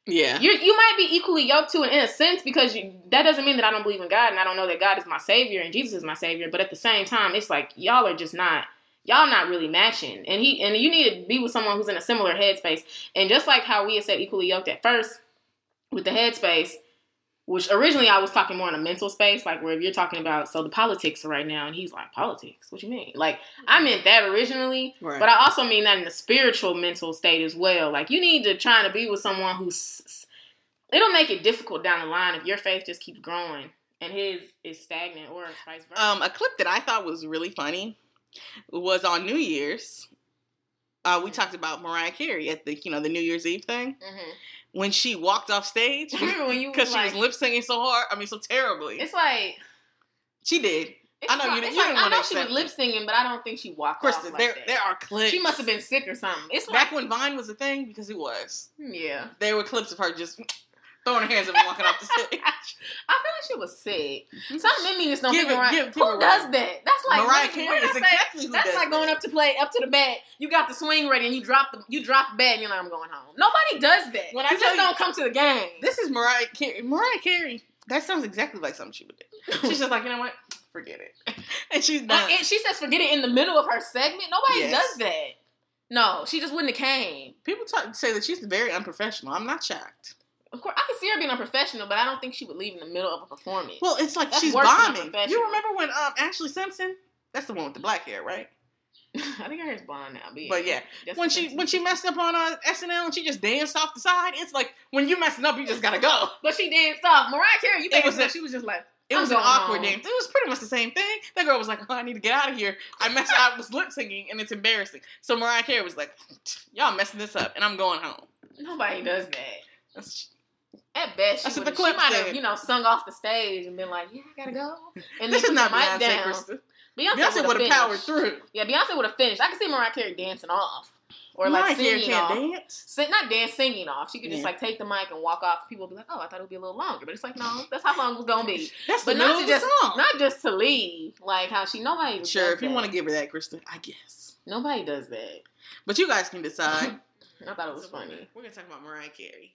Yeah. You you might be equally yoked to it in a sense, because you, that doesn't mean that I don't believe in God, and I don't know that God is my savior, and Jesus is my savior. But at the same time, it's like, y'all are just not... Y'all not really matching. And he and you need to be with someone who's in a similar headspace. And just like how we had said equally yoked at first with the headspace, which originally I was talking more in a mental space, like where if you're talking about, so the politics right now, and he's like, politics? What you mean? Like, I meant that originally, right. But I also mean that in the spiritual mental state as well. Like, you need to try to be with someone who's, it'll make it difficult down the line if your faith just keeps growing and his is stagnant or vice versa. Um, a clip that I thought was really funny was on New Year's. Uh, we talked about Mariah Carey at the, you know, the New Year's Eve thing. Mm-hmm. When she walked off stage. Because like, she was lip singing so hard. I mean, so terribly. It's like. She did. I know you didn't, like, you didn't I know she was lip singing, but I don't think she walked Kristen, off like there, that. There are clips. She must have been sick or something. It's like, back when Vine was a thing, because it was. Yeah. There were clips of her just throwing her hands up and walking off the stage. I feel like she was sick. Some women just don't give think Mariah. Who does right. that? That's like Mariah Carey is exactly who that's does like that. Going up to play up to the bat. You got the swing ready and you drop the you drop the bat and you're like, I'm going home. Nobody does that. When I you tell just you, don't come to the game. This is Mariah Carey. Mariah Carey That sounds exactly like something she would do. She's just like, you know what? Forget it. And she's done. And she says forget it in the middle of her segment. Nobody yes. does that. No, she just wouldn't have came. People talk, say that she's very unprofessional. I'm not shocked. Of course, I can see her being unprofessional, but I don't think she would leave in the middle of a performance. Well, it's like that's she's bombing. You remember when um, Ashley Simpson? That's the one with the black hair, right? I think her hair's blonde now, but yeah. But yeah, that's when she when she messed up on uh, S N L and she just danced off the side, it's like when you messing up, you just gotta go. But she danced off. Mariah Carey, you danced up. She was just like, it was an awkward dance. It was pretty much the same thing. That girl was like, "Oh, I need to get out of here. I messed up. I was lip singing, and it's embarrassing." So Mariah Carey was like, "Y'all messing this up, and I'm going home." Nobody does that. That's, At best, she, she might have, you know, sung off the stage and been like, "Yeah, I gotta go." And this is not Beyonce. Down. Kristen. Beyonce, Beyonce would have powered through. Yeah, Beyonce would have finished. I could see Mariah Carey dancing off, or Mariah like singing can't off. Dance. So, not dance, singing off. She could yeah. just like take the mic and walk off. People would be like, "Oh, I thought it would be a little longer," but it's like, no, that's how long it was gonna be. That's but the not to just song. Not just to leave. Like how she nobody. Sure, if you want to give her that, Kristen, I guess nobody does that. But you guys can decide. I thought it was so funny. We're gonna talk about Mariah Carey.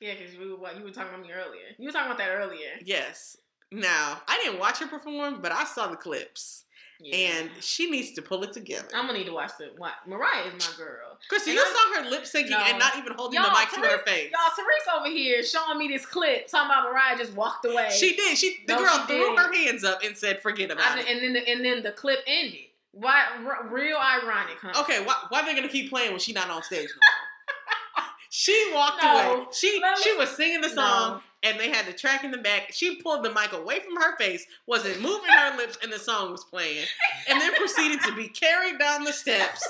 Yeah, because we you were talking about me earlier. You were talking about that earlier. Yes. Now, I didn't watch her perform, but I saw the clips. Yeah. And she needs to pull it together. I'm going to need to watch the... Watch. Mariah is my girl. Kristen, you I, saw her lip syncing no. and not even holding y'all, the mic Therese, to her face. Y'all, Therese over here showing me this clip talking about Mariah just walked away. She did. She The no, girl she threw did. her hands up and said, forget about I, it. And then, the, and then the clip ended. Why? R- real ironic, huh? Okay, why, why are they going to keep playing when she's not on stage anymore? She walked no, away. She me, she was singing the song, no. and they had the track in the back. She pulled the mic away from her face, wasn't moving her lips, and the song was playing. And then proceeded to be carried down the steps,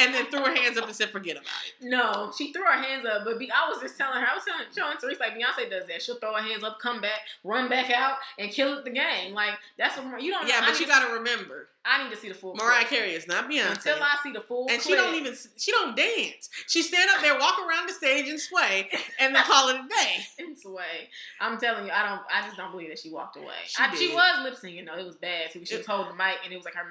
and then threw her hands up and said, forget about it. No, she threw her hands up, but be, I was just telling her, I was telling, showing Therese, like, Beyonce does that. She'll throw her hands up, come back, run back out, and kill the game. Like, that's what, you don't Yeah, know, but you gotta see, remember. I need to see the full Mariah clip. Carey is not Beyonce. Until I see the full And clip. she don't even, she don't dance. She stand up there, walk around the stage and sway, and then call it a day. And sway. I'm telling you, I don't, I just don't believe that she walked away. She, I, she was lip syncing though. It was bad. So she was holding the mic and it was like her,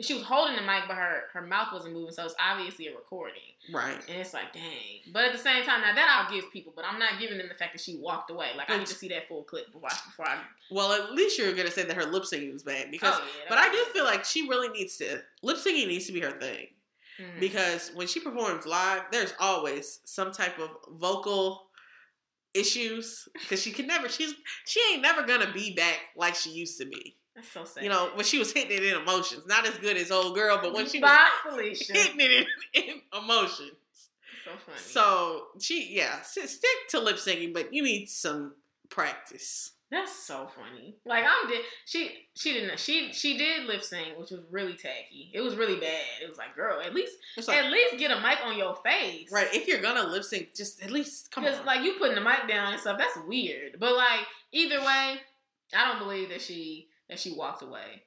she was holding the mic, but her, her mouth wasn't moving. So it's obviously a recording. Right. And it's like, dang. But at the same time, now that I'll give people, but I'm not giving them the fact that she walked away. Like, I need to see that full clip before I, before I. Well, at least you're going to say that her lip syncing was bad because, oh, yeah, but I do feel like she She really needs to lip syncing needs to be her thing mm. because when she performs live, there's always some type of vocal issues because she can never she's she ain't never gonna be back like she used to be. That's so sad. You know when she was hitting it in emotions, not as good as old girl, but when she was Bye, Felicia. hitting it in, in emotions, so funny. So she yeah stick to lip syncing, but you need some practice. That's so funny. Like I'm did she she didn't she she did lip sync, which was really tacky. It was really bad. It was like, girl, at least like, at least get a mic on your face. Right. If you're gonna lip sync, just at least come on. Because like you putting the mic down and stuff, that's weird. But like either way, I don't believe that she that she walked away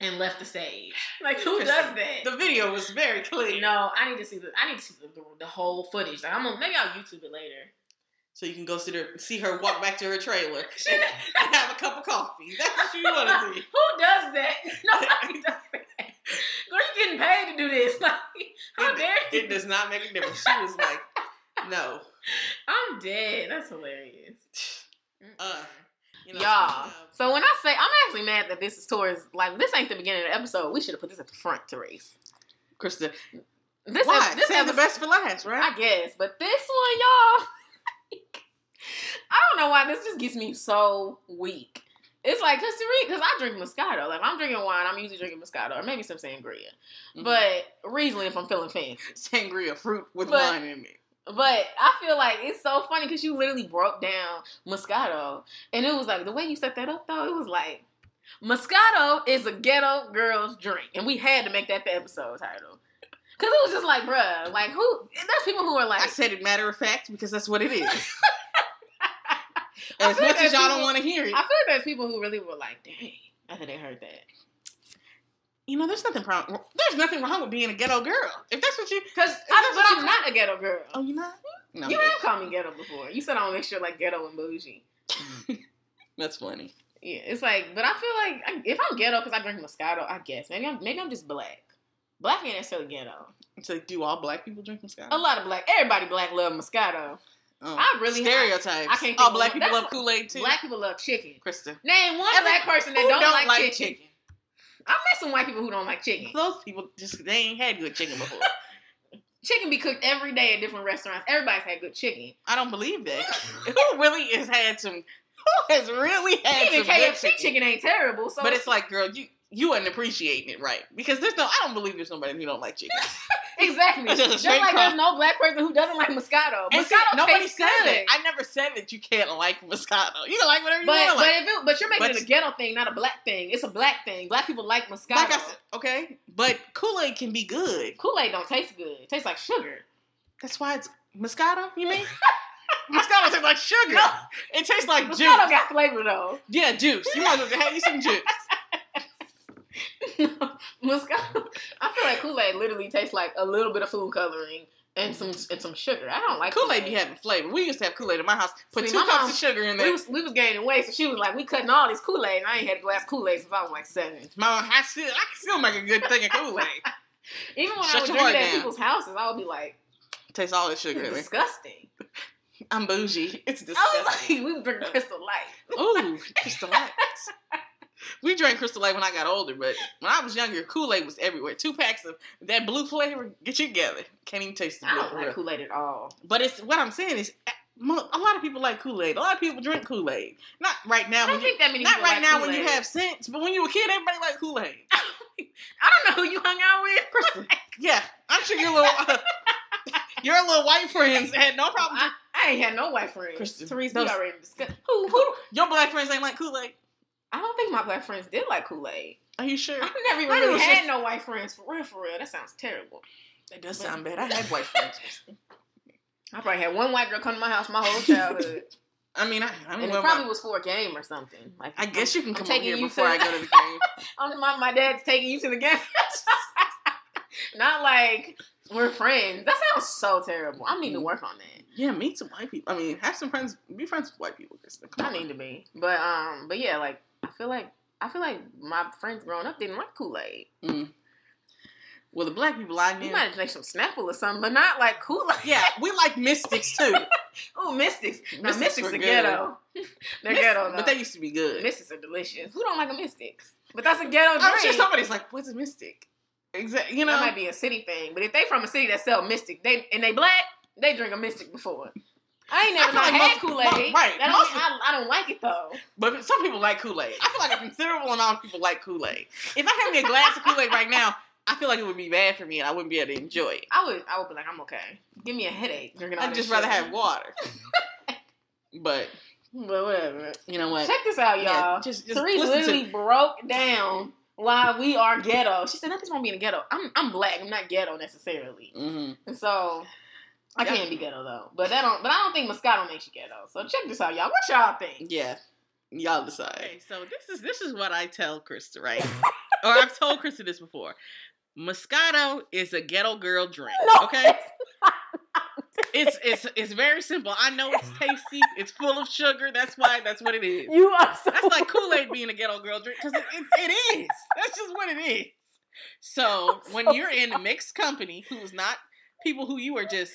and left the stage. Like who does that? The video was very clean. No, I need to see the I need to see the, the, the whole footage. Like I'm gonna maybe I'll YouTube it later. So you can go sit her, see her walk back to her trailer and, and have a cup of coffee. That's what you want to see. Who does that? Nobody does that. Girl, you're getting paid to do this. Like, how it, dare you? It does not make a difference. She was like, no. I'm dead. That's hilarious. Uh, you know, Y'all. So when I say, I'm actually mad that this is towards, like, this ain't the beginning of the episode. We should have put this at the front, Therese. Krista. This Why? Ep- this Save episode, the best for last, right? I guess. But this one, y'all. I don't know why this just gets me so weak. It's like, cause to read, cause I drink Moscato. Like if I'm drinking wine, I'm usually drinking Moscato or maybe some sangria, mm-hmm. but Riesling if I'm feeling fancy. Sangria fruit with but, wine in it. But I feel like it's so funny because you literally broke down Moscato, and it was like the way you set that up though. It was like Moscato is a ghetto girl's drink, and we had to make that the episode title. Cause it was just like, bruh, like who? There's people who are like, I said it matter of fact because that's what it is. As much as y'all people, don't want to hear it, I feel like there's people who really were like, dang, after they heard that. You know, there's nothing problem. There's nothing wrong with being a ghetto girl if that's what you. Because but I'm not a ghetto girl. Oh, you're not? No, you have called me ghetto before. You said I don't mixture like ghetto and bougie. That's funny. Yeah, it's like, but I feel like I, if I'm ghetto because I drink Moscato, I guess maybe I'm maybe I'm just black. Black ain't necessarily ghetto. So do all black people drink Moscato? A lot of black. Everybody black love Moscato. Um, I really stereotypes. I can't. Oh, black people love Kool-Aid too. Black people love chicken. Krista, name one Every, black person that don't, don't like, like chicken. chicken. I met some white people who don't like chicken. Those people just, they ain't had good chicken before. Chicken be cooked every day at different restaurants. Everybody's had good chicken. I don't believe that. Who really has had some, who has really had Even some K F C good chicken? chicken ain't terrible. So. But it's like, girl, you you ain't appreciating it right. Because there's no, I don't believe there's somebody who don't like chicken. Exactly. Just, just like crop. There's no black person who doesn't like Moscato. Moscato see, nobody said good. It. I never said that you can't like Moscato. You can like whatever you but, want. But like. if it, but you're making but, it a ghetto thing, not a black thing. It's a black thing. Black people like Moscato. Like I said, okay, but Kool-Aid can be good. Kool-Aid don't taste good. It tastes like sugar. That's why it's Moscato. You mean? Moscato tastes like sugar. No. It tastes like Moscato juice. Moscato got flavor though. Yeah, juice. You want to have you some juice. No, Moscato. I feel like Kool-Aid literally tastes like a little bit of food coloring and some and some sugar. I don't like Kool-Aid. Kool-Aid be having flavor. We used to have Kool-Aid in my house. Put See, two cups mom, of sugar in there. We was, we was gaining weight, so she was like, "We cutting all this Kool-Aid." And I ain't had a glass Kool-Aid since I was like seven. Mom, I still I can still make a good thing of Kool-Aid. Even when Shut I would drink it at people's houses, I would be like, "Tastes all this sugar." This is disgusting. I'm bougie. It's disgusting. I was like, we would drink Crystal Light. Ooh, Crystal Light. We drank Crystal Light when I got older, but when I was younger, Kool-Aid was everywhere. Two packs of that blue flavor, get you together. Can't even taste the blue. I don't like Kool-Aid at all. But it's what I'm saying is, a lot of people like Kool-Aid. A lot of people drink Kool-Aid. Not right now. I don't think that many people like Kool-Aid. Not right now when you have sense, but when you were a kid, everybody liked Kool-Aid. I don't know who you hung out with, Crystal. Yeah, I'm sure your little uh, your little white friends had no problem. I, I ain't had no white friends. Crystal, Therese, we already discussed. Who who your black friends ain't like Kool-Aid? I don't think my black friends did like Kool-Aid. Are you sure? I've never even really had just... no white friends. For real, for real. That sounds terrible. That does but... sound bad. I had white friends. I probably had one white girl come to my house my whole childhood. I mean, I, I mean, and it probably my... was for a game or something. Like, I guess you can come over here before to... I go to the game. I'm, my, my dad's taking you to the game. Not like we're friends. That sounds so terrible. I need mm. to work on that. Yeah, meet some white people. I mean, have some friends. Be friends with white people. I on. need to be. But, um, but yeah, like, I feel like I feel like my friends growing up didn't like Kool-Aid. Mm. Well, the black people I knew, you might have made some Snapple or something, but not like Kool-Aid. Yeah, we like Mystics too. Oh, Mystics! Now Mystics, Mystics are good. Ghetto. They're Myst- ghetto, though. But they used to be good. Mystics are delicious. Who don't like a Mystics? But that's a ghetto drink. I'm sure somebody's like, "What's a Mystic?" Exactly. You know, that might be a city thing. But if they from a city that sell Mystic, they and they black, they drink a Mystic before. I ain't never I like had Kool-Aid. Most, right. That most, I, I don't like it, though. But some people like Kool-Aid. I feel like a considerable amount of people like Kool-Aid. If I had me a glass of Kool-Aid right now, I feel like it would be bad for me and I wouldn't be able to enjoy it. I would I would be like, I'm okay. Give me a headache. Drinking all I'd just rather shit. Have water. But... But whatever. You know what? Check this out, y'all. Yeah, just, just Therese literally to... broke down why we are ghetto. She said, nothing's wrong with being ghetto. I'm, I'm black. I'm not ghetto, necessarily. Mm-hmm. And so... I can't be ghetto though, but that don't. But I don't think Moscato makes you ghetto. So check this out, y'all. What y'all think? Yeah, y'all decide. Okay, so this is this is what I tell Krista, right? Or I've told Krista this before. Moscato is a ghetto girl drink. No, okay, it's, not, not it's it's it's very simple. I know it's tasty. It's full of sugar. That's why. That's what it is. You are. So that's like Kool-Aid being a ghetto girl drink because it, it it is. That's just what it is. So, so when you're in mixed company, who's not people who you are just.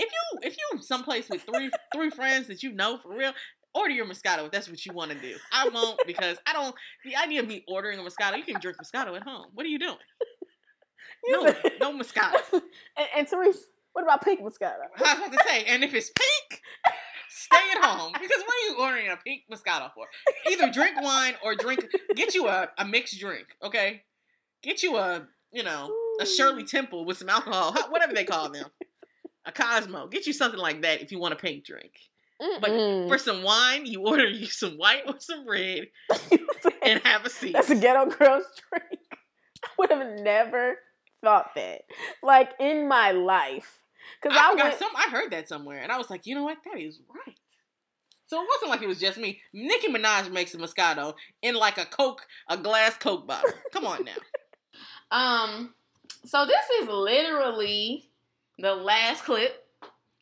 If you if you someplace with three three friends that you know for real, order your Moscato if that's what you want to do. I won't because I don't. The idea of me ordering a Moscato, you can drink Moscato at home. What are you doing? You no, said, no Moscato. And, and Therese, what about pink Moscato? I was about to say, and if it's pink, stay at home because what are you ordering a pink Moscato for? Either drink wine or drink. Get you a, a mixed drink, okay? Get you a you know a Shirley Temple with some alcohol, whatever they call them. A Cosmo. Get you something like that if you want a pink drink. Mm-mm. But for some wine, you order you some white or some red and have a seat. That's a ghetto girl's drink. I would have never thought that. Like, in my life. Because I, I, went... some, I heard that somewhere, and I was like, you know what? That is right. So it wasn't like it was just me. Nicki Minaj makes a Moscato in like a Coke, a glass Coke bottle. Come on now. Um. So this is literally... the last clip.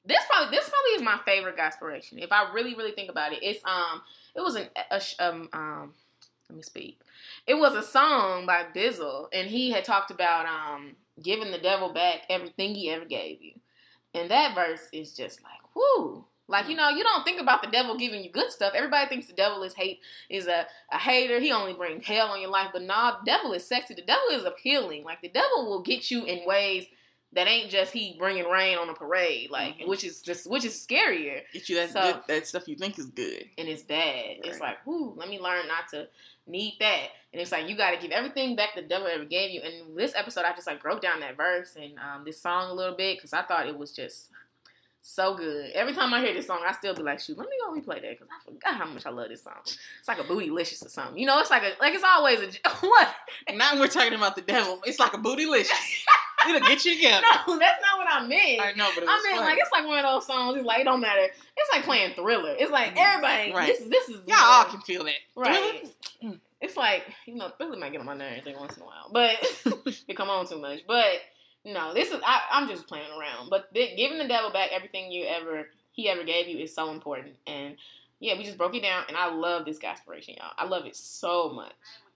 This probably this probably is my favorite gospiration. If I really really think about it, it's um it was an a, um um let me speak. It was a song by Bizzle, and he had talked about um giving the devil back everything he ever gave you, and that verse is just like whoo. Like, you know, you don't think about the devil giving you good stuff. Everybody thinks the devil is hate, is a, a hater. He only brings hell on your life. But nah, the devil is sexy. The devil is appealing. Like, the devil will get you in ways that ain't just he bringing rain on a parade. Like, mm-hmm. which is just, which is scarier. Get you that, so, good, that stuff you think is good. And it's bad. Right. It's like, whoo, let me learn not to need that. And it's like, you got to give everything back the devil ever gave you. And this episode, I just, like, broke down that verse and um, this song a little bit because I thought it was just... so good. Every time I hear this song, I still be like, shoot, let me go replay that because I forgot how much I love this song. It's like a bootylicious or something. You know, it's like a, like it's always a, what? Now we're talking about the devil. It's like a bootylicious. It'll get you together. No, that's not what I meant. I know, but it was I meant, funny. Like, it's like one of those songs. It's like, it don't matter. It's like playing Thriller. It's like, everybody, right. this, this is. Y'all like, all can feel that. Right. Thriller? It's like, you know, Thriller might get on my nerves every once in a while, but it come on too much. But. No, this is, I, I'm just playing around. But th- giving the devil back everything you ever, he ever gave you is so important. And yeah, we just broke it down. And I love this Gospiration, y'all. I love it so much.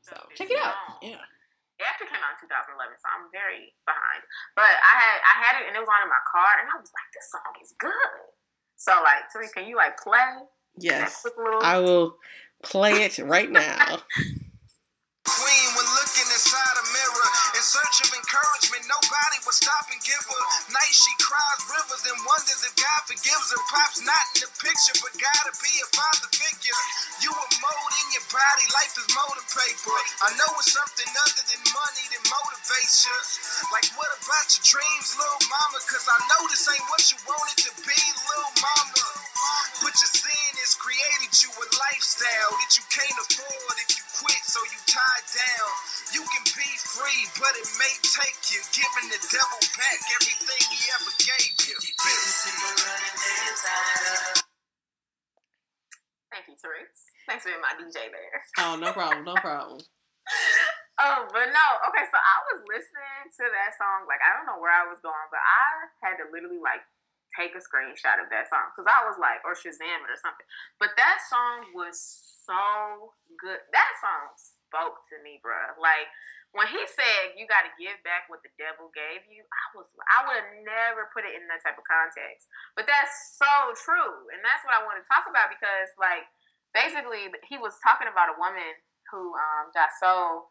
So check it out. Yeah. It actually came out in two thousand eleven, so I'm very behind. But I had I had it, and it was on in my car. And I was like, this song is good. So, like, Tariq, can you, like, play? Yes. Little... I will play it right now. Queen, when looking inside a mirror, in search of encouragement, nobody will stop and give her. Night she cries rivers and wonders if God forgives her. Pops not in the picture, but gotta be a father figure. You a mold in your body, life is molded paper. I know it's something other than money that motivates you. Like what about your dreams, little mama? Cause I know this ain't what you wanted to be, little mama. But your sin has created you a lifestyle that you can't afford if you quit, so you tied down. You can be free, but it may take you giving the devil back everything he ever gave you. Thank you, Tariq. Thanks for being my D J there. Oh, no problem, no problem. Oh, but no, okay, so I was listening to that song, like, I don't know where I was going, but I had to literally, like, take a screenshot of that song because I was like, or Shazam it or something. But that song was so good. That song spoke to me, bruh. Like when he said, "You got to give back what the devil gave you," I was, I would have never put it in that type of context. But that's so true, and that's what I want to talk about because, like, basically, he was talking about a woman who um, got so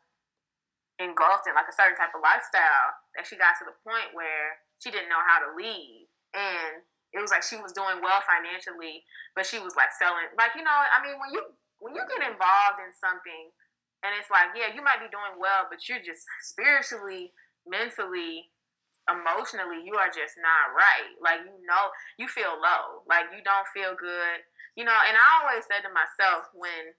engulfed in like a certain type of lifestyle that she got to the point where she didn't know how to leave. And it was like she was doing well financially, but she was like selling, like, you know, I mean, when you when you get involved in something and it's like, yeah, you might be doing well, but you're just spiritually, mentally, emotionally, you are just not right. Like, you know, you feel low, like you don't feel good, you know. And I always said to myself, when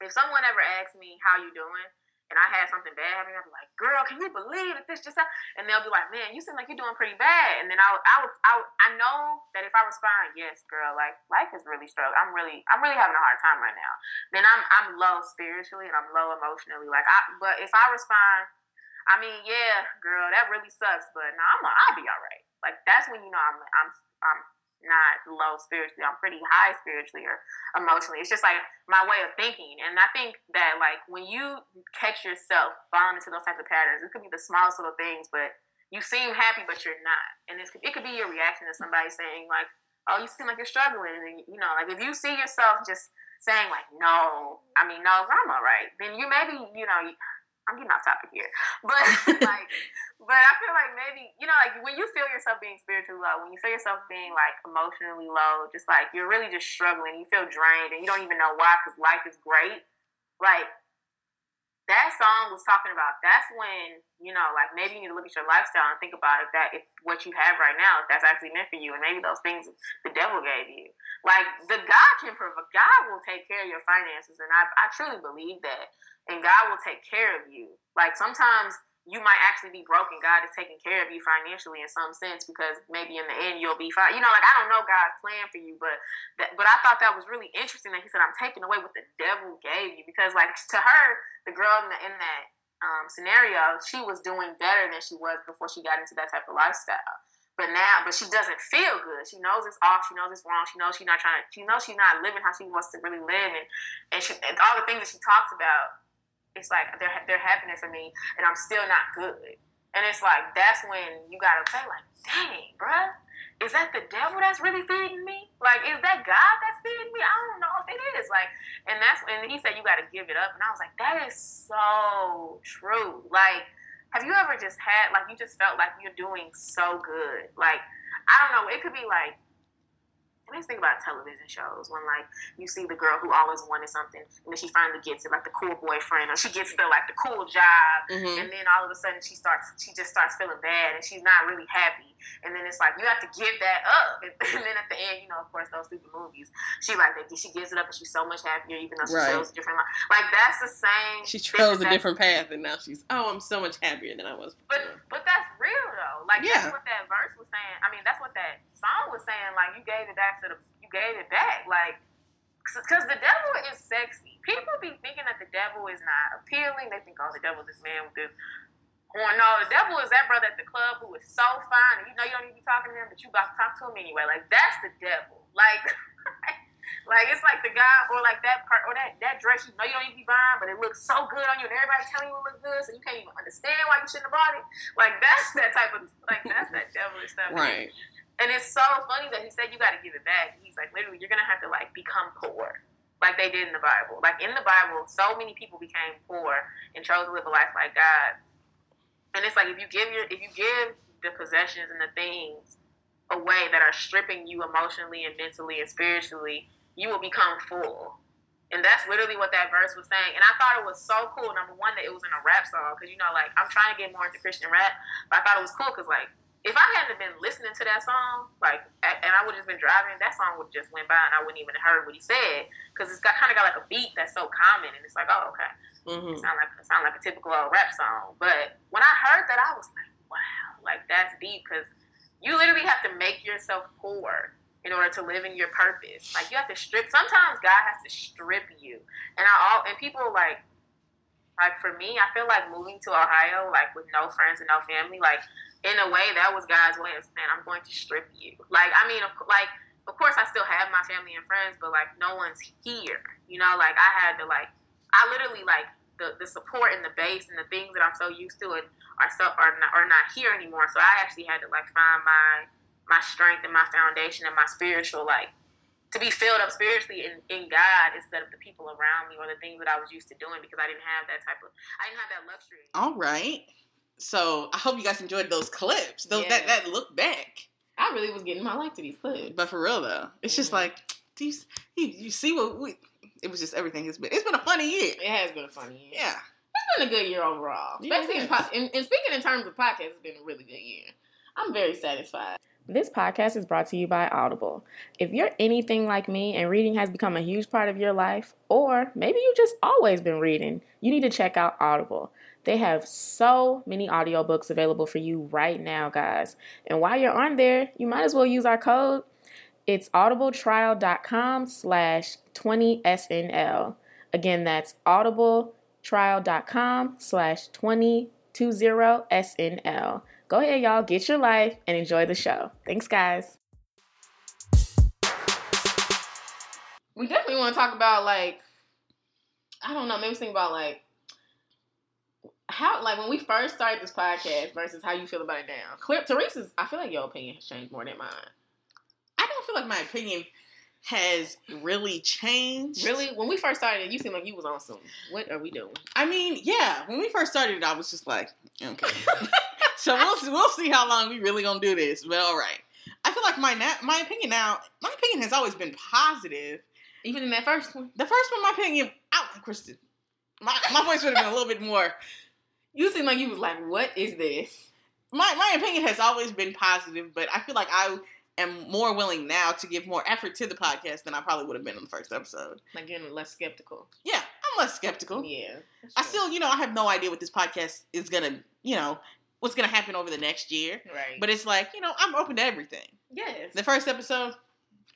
if someone ever asked me how you doing and I had something bad happen, I'd be like, girl, can you believe that this just happened? And they'll be like, man, you seem like you're doing pretty bad. And then I would, I would, I would, I know that if I respond, yes, girl, like, life is really struggling. I'm really, I'm really having a hard time right now. Then I'm, I'm low spiritually and I'm low emotionally. Like, I, but if I respond, I mean, yeah, girl, that really sucks, but no, I'm, I'll be all right. Like, that's when you know I'm, I'm, I'm not low spiritually. I'm pretty high spiritually or emotionally. It's just like my way of thinking. And I think that, like, when you catch yourself falling into those types of patterns, it could be the smallest little things, but you seem happy, but you're not. And it's, it could be your reaction to somebody saying, like, oh, you seem like you're struggling. And, you know, like, if you see yourself just saying, like, no, I mean, no, I'm all right, then you maybe, you know, I'm getting off topic here. But, like, but I feel like maybe, you know, like, when you feel yourself being spiritually low, when you feel yourself being, like, emotionally low, just, like, you're really just struggling, you feel drained, and you don't even know why, because life is great. Like, that song was talking about, that's when, you know, like, maybe you need to look at your lifestyle and think about if that, if what you have right now, if that's actually meant for you, and maybe those things the devil gave you. Like, the God can provide, God will take care of your finances, and I, I truly believe that. And God will take care of you. Like, sometimes you might actually be broken. God is taking care of you financially in some sense because maybe in the end you'll be fine. You know, like, I don't know God's plan for you, but that, but I thought that was really interesting that he said, I'm taking away what the devil gave you. Because, like, to her, the girl in, the, in that um, scenario, she was doing better than she was before she got into that type of lifestyle. But now, but she doesn't feel good. She knows it's off. She knows it's wrong. She knows she's not trying to, she knows she's not living how she wants to really live. And, and, she, and all the things that she talked about, it's like, they're, they're happening for me, and I'm still not good. And it's like, that's when you got to say, like, dang, bruh, is that the devil that's really feeding me? Like, is that God that's feeding me? I don't know if it is. Like, and that's and he said you got to give it up, and I was like, that is so true. Like, have you ever just had like you just felt like you're doing so good? Like, I don't know. It could be like. I just think about television shows when, like, you see the girl who always wanted something, and then she finally gets it, like the cool boyfriend, or she gets the like the cool job, mm-hmm. and then all of a sudden she starts, she just starts feeling bad, and she's not really happy, and then it's like you have to give that up, and, and then at the end, you know, of course, those stupid movies, she like she gives it up, and she's so much happier, even though she right. chose a different life. Like that's the same. She chose a different path, and now she's oh, I'm so much happier than I was before. But but that's real though. Like yeah. that's what that verse was saying. I mean, that's what that song was saying. Like you gave it back. To the, you gave it back, like, because the devil is sexy. People be thinking that the devil is not appealing. They think, oh, the devil is this man with this horn. No, the devil is that brother at the club who is so fine, and you know you don't need to be talking to him, but you about to talk to him anyway. Like, that's the devil. Like, like it's like the guy, or like that part, or that, that dress you know you don't need to be buying, but it looks so good on you, and everybody telling you it looks good, so you can't even understand why you shouldn't have bought it. Like, that's that type of, like, that's that devilish stuff. Right. And it's so funny that he said you got to give it back. He's like, literally, you're going to have to, like, become poor, like they did in the Bible. Like, in the Bible, so many people became poor and chose to live a life like God. And it's like, if you give your, if you give the possessions and the things away that are stripping you emotionally and mentally and spiritually, you will become full. And that's literally what that verse was saying. And I thought it was so cool, number one, that it was in a rap song. Because, you know, like, I'm trying to get more into Christian rap. But I thought it was cool because, like, if I hadn't been listening to that song, like, and I would have just been driving, that song would have just went by and I wouldn't even have heard what he said. Because it's got kind of got like a beat that's so common, and it's like, oh, okay. Mm-hmm. It sounds like, sound like a typical old rap song. But when I heard that, I was like, wow, like, that's deep. Because you literally have to make yourself poor in order to live in your purpose. Like, you have to strip. Sometimes God has to strip you. And I all and people like, like, for me, I feel like moving to Ohio, like, with no friends and no family, like, in a way, that was God's way of saying, I'm going to strip you. Like, I mean, of, like, of course, I still have my family and friends, but, like, no one's here. You know, like, I had to, like, I literally, like, the, the support and the base and the things that I'm so used to and are, so, are, not, are not here anymore. So I actually had to, like, find my, my strength and my foundation and my spiritual, like, to be filled up spiritually in, in God instead of the people around me or the things that I was used to doing because I didn't have that type of, I didn't have that luxury. All right. So I hope you guys enjoyed those clips, those, yeah. that, that look back. I really was getting my life to these clips. But for real, though, it's mm-hmm. just like, do you, you, you see what we, it was just everything. It's been, it's been a funny year. It has been a funny year. Yeah. It's been a good year overall. Yeah, especially in, and, and speaking in terms of podcasts, it's been a really good year. I'm very satisfied. This podcast is brought to you by Audible. If you're anything like me and reading has become a huge part of your life, or maybe you've just always been reading, you need to check out Audible. They have so many audiobooks available for you right now, guys. And while you're on there, you might as well use our code. It's audibletrial.com slash 20SNL. Again, that's audibletrial.com slash 20SNL. Go ahead, y'all. Get your life and enjoy the show. Thanks, guys. We definitely want to talk about, like, I don't know, maybe think about, like, how, like, when we first started this podcast versus how you feel about it now. Clip, Teresa's, I feel like your opinion has changed more than mine. I don't feel like my opinion has really changed. Really? When we first started, you seemed like you was on something. What are we doing? I mean, yeah. When we first started, I was just like, okay. So we'll we'll see how long we really gonna do this, but all right. I feel like my na- my opinion now, my opinion has always been positive, even in that first one. The first one, my opinion, out, Kristen. My my voice would have been a little bit more. You seem like you was like, what is this? My my opinion has always been positive, but I feel like I am more willing now to give more effort to the podcast than I probably would have been on the first episode. Like you're less skeptical. Yeah, I'm less skeptical. Yeah, I still, you know, I have no idea what this podcast is gonna, you know. What's going to happen over the next year. Right. But it's like, you know, I'm open to everything. Yes. The first episode,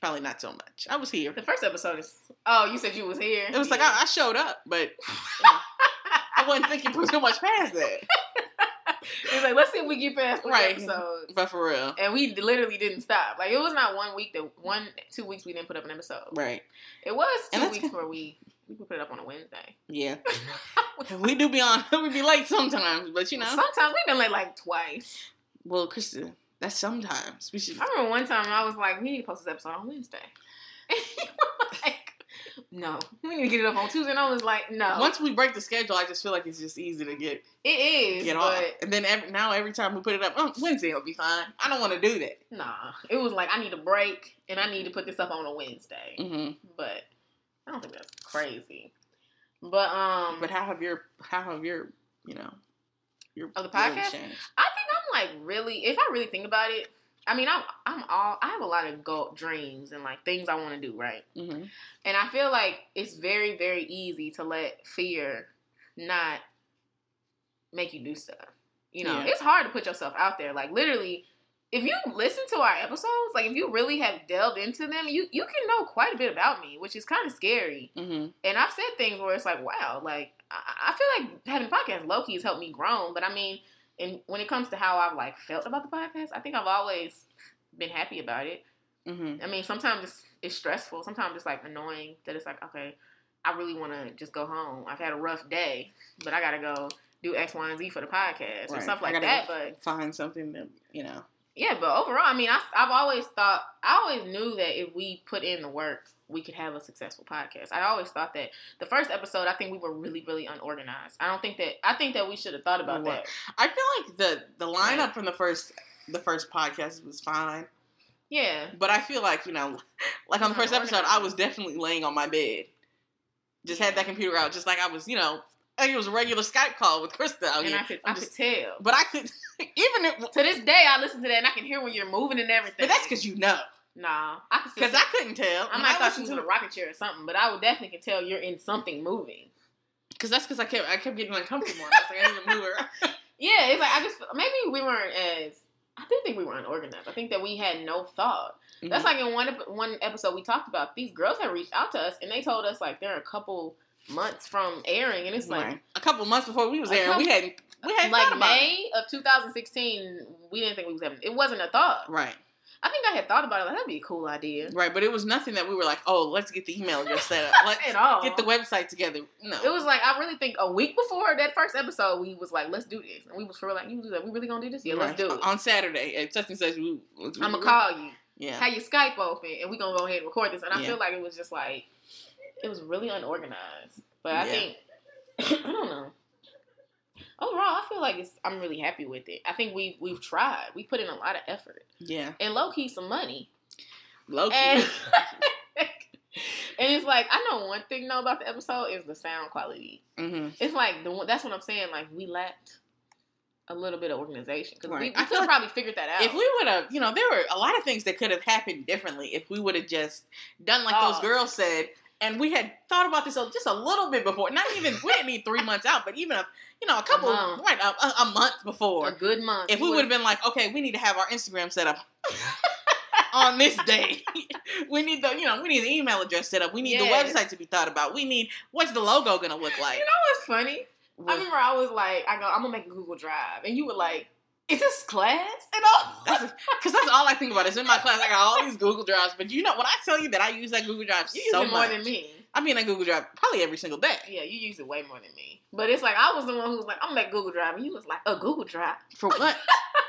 probably not so much. I was here. The first episode is... Oh, you said you was here. It was yeah. like, I, I showed up, but you know, I wasn't thinking so much past that. It's like, let's see if we get past one right. episode. But for real. And we literally didn't stop. Like, it was not one week that... One, two weeks we didn't put up an episode. Right. It was two and weeks where we... We can put it up on a Wednesday. Yeah. we do be on. We be late sometimes, but you know. Sometimes we've been late like twice. Well, Kristen, That's sometimes. We should. I remember one time I was like, we need to post this episode on Wednesday. And you were like, no. We need to get it up on Tuesday. And I was like, no. Once we break the schedule, I just feel like it's just easy to get. It is. Get off. And then every, now every time we put it up, oh, Wednesday will be fine. I don't want to do that. Nah. It was like, I need a break and I need to put this up on a Wednesday. Mm-hmm. But I don't think that's crazy. But, um. But how have your, how have your, you know, your. Oh, the podcast? Changed? I think like really, if I really think about it, I mean, I'm I'm all I have a lot of goal, dreams and like things I want to do, right? Mm-hmm. And I feel like it's very, very easy to let fear not make you do stuff. You know, yeah. It's hard to put yourself out there. Like literally, if you listen to our episodes, like if you really have delved into them, you you can know quite a bit about me, which is kind of scary. Mm-hmm. And I've said things where it's like, wow, like I, I feel like having a podcast low key has helped me grow, but I mean. And when it comes to how I've, like, felt about the podcast, I think I've always been happy about it. Mm-hmm. I mean, sometimes it's, it's stressful. Sometimes it's, like, annoying that it's like, okay, I really want to just go home. I've had a rough day, but I got to go do X, Y, and Z for the podcast right. and stuff like I gotta that. But find something that, you know. Yeah, but overall, I mean, I, I've always thought, I always knew that if we put in the work, we could have a successful podcast. I always thought that the first episode, I think we were really, really unorganized. I don't think that, I think that we should have thought about that. I feel like the, the lineup yeah. from the first, the first podcast was fine. Yeah. But I feel like, you know, like on the first episode, I was definitely laying on my bed. Just yeah. had that computer out. Just like I was, you know, like it was a regular Skype call with Crystal out and here. I could, I just, could tell. But I could, even if, to this day, I listen to that and I can hear when you're moving and everything. But that's because you know. Nah, I could because I couldn't tell. I might thought you was in a rocket chair or something, but I would definitely could tell you're in something moving. Because that's because I kept I kept getting uncomfortable. I was like, I didn't even move around. Yeah, it's like I just maybe we weren't as I didn't think we weren't organized. I think that we had no thought. Mm-hmm. That's like in one one episode we talked about these girls had reached out to us and they told us like they're a couple months from airing, and it's like right. a couple months before we was airing. Couple, we hadn't we hadn't like thought about May it. Of two thousand sixteen. We didn't think we was having. It wasn't a thought, right? I think I had thought about it. Like, that'd be a cool idea. Right, but it was nothing that we were like, oh, let's get the email address set up. Let's At all. Get the website together. No. It was like, I really think a week before that first episode, we was like, let's do this. And we was for like, you do that. We really gonna do this? Yeah, right. Let's do it. On Saturday, at such and such, we, we, I'm gonna call you. Yeah. Have your Skype open, and we gonna go ahead and record this. And I yeah. feel like it was just like, it was really unorganized. But I yeah. think, I don't know. Overall, I feel like it's, I'm really happy with it. I think we, we've tried. We put in a lot of effort. Yeah. And low-key, some money. Low-key. And, and it's like, I know one thing, though, about the episode is the sound quality. Mm-hmm. It's like, the that's what I'm saying. Like, we lacked a little bit of organization. Because right. we, we could have like probably figured that out. If we would have, you know, there were a lot of things that could have happened differently if we would have just done like oh. those girls said. And we had thought about this just a little bit before. Not even, we didn't need three months out, but even, a, you know, a couple, a right, a, a month before. A good month. If we would have been like, okay, we need to have our Instagram set up on this day. We need the, you know, we need the email address set up. We need yes. the website to be thought about. We need, what's the logo going to look like? You know what's funny? What? I remember I was like, I go, I'm going to make a Google Drive. And you were like, is this class at all? Because that's all I think about is in my class. I got all these Google Drives. But you know, when I tell you that I use that Google Drive you so use it more much, than me. I mean, that Google Drive probably every single day. Yeah, you use it way more than me. But it's like, I was the one who was like, I'm at Google Drive. And you was like, a Google Drive? For what?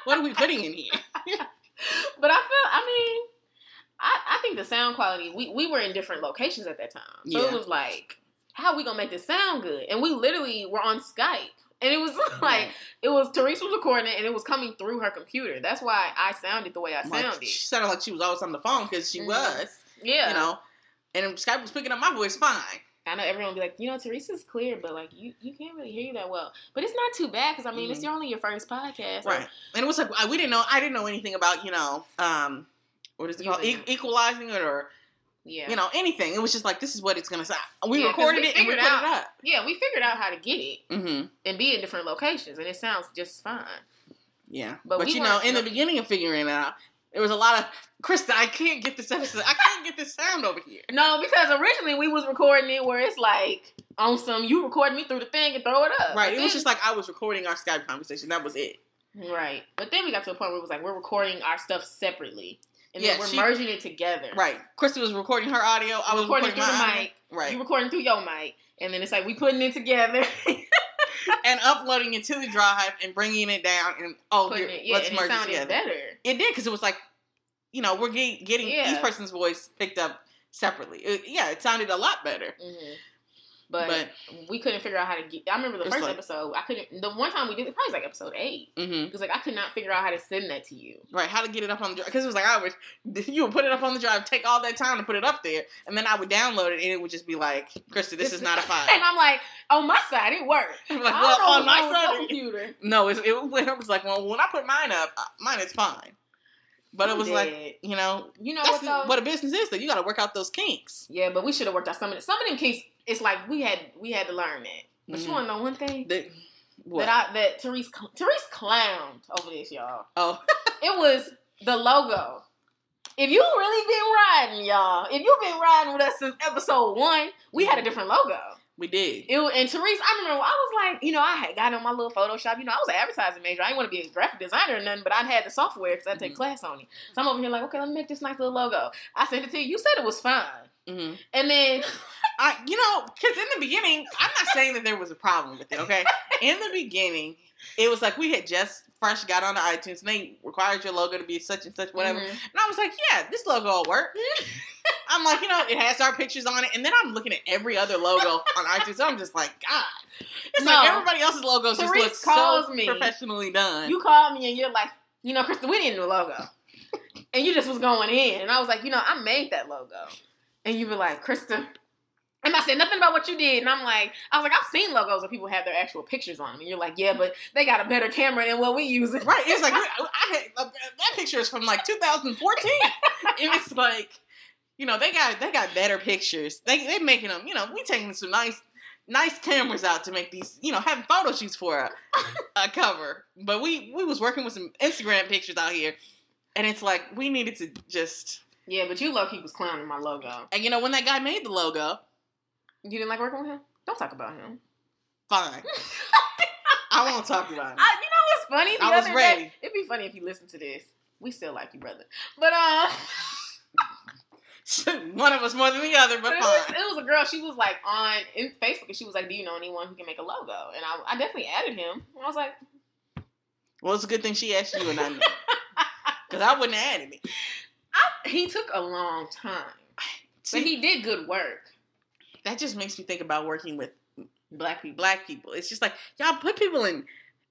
What are we putting in here? But I feel, I mean, I, I think the sound quality, we, we were in different locations at that time. So yeah. It was like, how are we going to make this sound good? And we literally were on Skype. And it was like, it was, Therese was recording it, and it was coming through her computer. That's why I sounded the way I sounded. Like, she sounded like she was always on the phone, because she mm-hmm. was. Yeah. You know, and Skype was picking up my voice fine. I know everyone would be like, you know, Therese's clear, but like, you, you can't really hear you that well. But it's not too bad, because I mean, mm-hmm. it's only your first podcast. Right. Like, and it was like, we didn't know, I didn't know anything about, you know, um, what is it called? E- equalizing it, or... Yeah. You know, anything. It was just like, this is what it's going to sound. We yeah, recorded we it and we put out, it up. Yeah, we figured out how to get it mm-hmm. and be in different locations, and it sounds just fine. Yeah. But, but you know, in the beginning of figuring it out, there was a lot of, Krista, I can't get this episode. I can't get this sound over here. No, because originally we was recording it where it's like, on some, you record me through the thing and throw it up. Right. But it then, was just like I was recording our Skype conversation. That was it. Right. But then we got to a point where it was like, we're recording our stuff separately. And yeah, then we're she, merging it together. Right. Krista was recording her audio. I was recording, recording through my the mic. Audio. Right. You recording through your mic. And then it's like, we putting it together. and uploading it to the drive and bringing it down and oh, here, it, yeah, let's and merge it, it together. Better. It did because it was like, you know, we're getting, getting yeah. each person's voice picked up separately. It, yeah, it sounded a lot better. Mm-hmm. But, but we couldn't figure out how to get. I remember the first like, episode. I couldn't. The one time we did it, probably was like episode eight. Mm-hmm. It was like I could not figure out how to send that to you. Right, how to get it up on the drive? Because it was like I would. You would put it up on the drive, take all that time to put it up there, and then I would download it, and it would just be like, "Krista, this, this is not a file." And I'm like, "On my side, it worked." I'm like, well, I on my side, computer. No, it, it, it was like, well, when I put mine up, mine is fine. But you it was did. Like, you know, you know that's what, what a business is. That you got to work out those kinks. Yeah, but we should have worked out some of the, some of them kinks. It's like we had we had to learn that. But mm-hmm. you want to know one thing? The, what? That I, that Therese Therese clowned over this, y'all. Oh, it was the logo. If you really been riding, y'all, if you've been riding with us since episode one, we had a different logo. We did. It, and Therese, I remember I was like, you know, I had got on my little Photoshop. You know, I was an advertising major. I didn't want to be a graphic designer or nothing, but I had the software because I take mm-hmm. class on it. So I'm over here like, okay, let me make this nice little logo. I sent it to you. You said it was fine. Mm-hmm. And then, I, you know, because in the beginning, I'm not saying that there was a problem with it, okay? In the beginning, it was like we had just fresh got on the iTunes and they required your logo to be such and such, whatever. Mm-hmm. And I was like, yeah, this logo will work. I'm like, you know, it has our pictures on it. And then I'm looking at every other logo on iTunes. So I'm just like, God. It's no, like everybody else's logos Therese just look calls so me. Professionally done. You called me and you're like, you know, Crystal, we need a new logo. And you just was going in. And I was like, you know, I made that logo. And you were like, Krista. And I said nothing about what you did. And I'm like, I was like, I've seen logos where people have their actual pictures on them. And you're like, yeah, but they got a better camera than what we use. Right. It's like, I, I had, uh, that picture is from like two thousand fourteen. It was like, you know, they got they got better pictures. They they making them, you know, we taking some nice nice cameras out to make these, you know, having photo shoots for a, a cover. But we, we was working with some Instagram pictures out here. And it's like, we needed to just... Yeah, but you low-key was clowning my logo. And you know, when that guy made the logo... You didn't like working with him? Don't talk about him. Fine. I won't talk about him. I, you know what's funny? The I was ready. Day, it'd be funny if he listened to this. We still like you, brother. But, um... one of us more than the other, but, but it, was, it was a girl. She was like on in Facebook, and she was like, "Do you know anyone who can make a logo?" And I, I definitely added him. And I was like, "Well, it's a good thing she asked you, and I knew because I wouldn't have added me." I, he took a long time, See, but he did good work. That just makes me think about working with black people. Black people. It's just like y'all put people in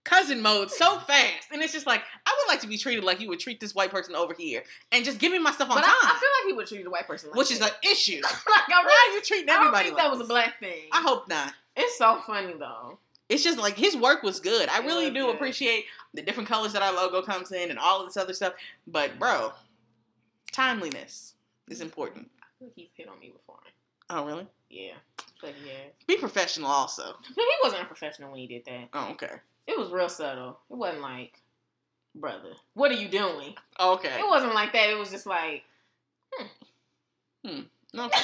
cousin mode so fast, and it's just like I would like to be treated like you would treat this white person over here, and just give me my stuff on but time. I, I feel like he would treat the white person, like which that. Is an issue. Like, I really, why are you treating everybody? I don't think like that was this? A black thing. I hope not. It's so funny though. It's just like his work was good. I it really do good. Appreciate the different colors that our logo comes in and all of this other stuff. But bro, timeliness is important. I feel like he's hit on me before. Oh really? Yeah. But yeah. Be professional also. No, he wasn't professional when he did that. Oh okay. It was real subtle. It wasn't like, brother, what are you doing? Okay. It wasn't like that. It was just like, hmm. Hmm. Okay.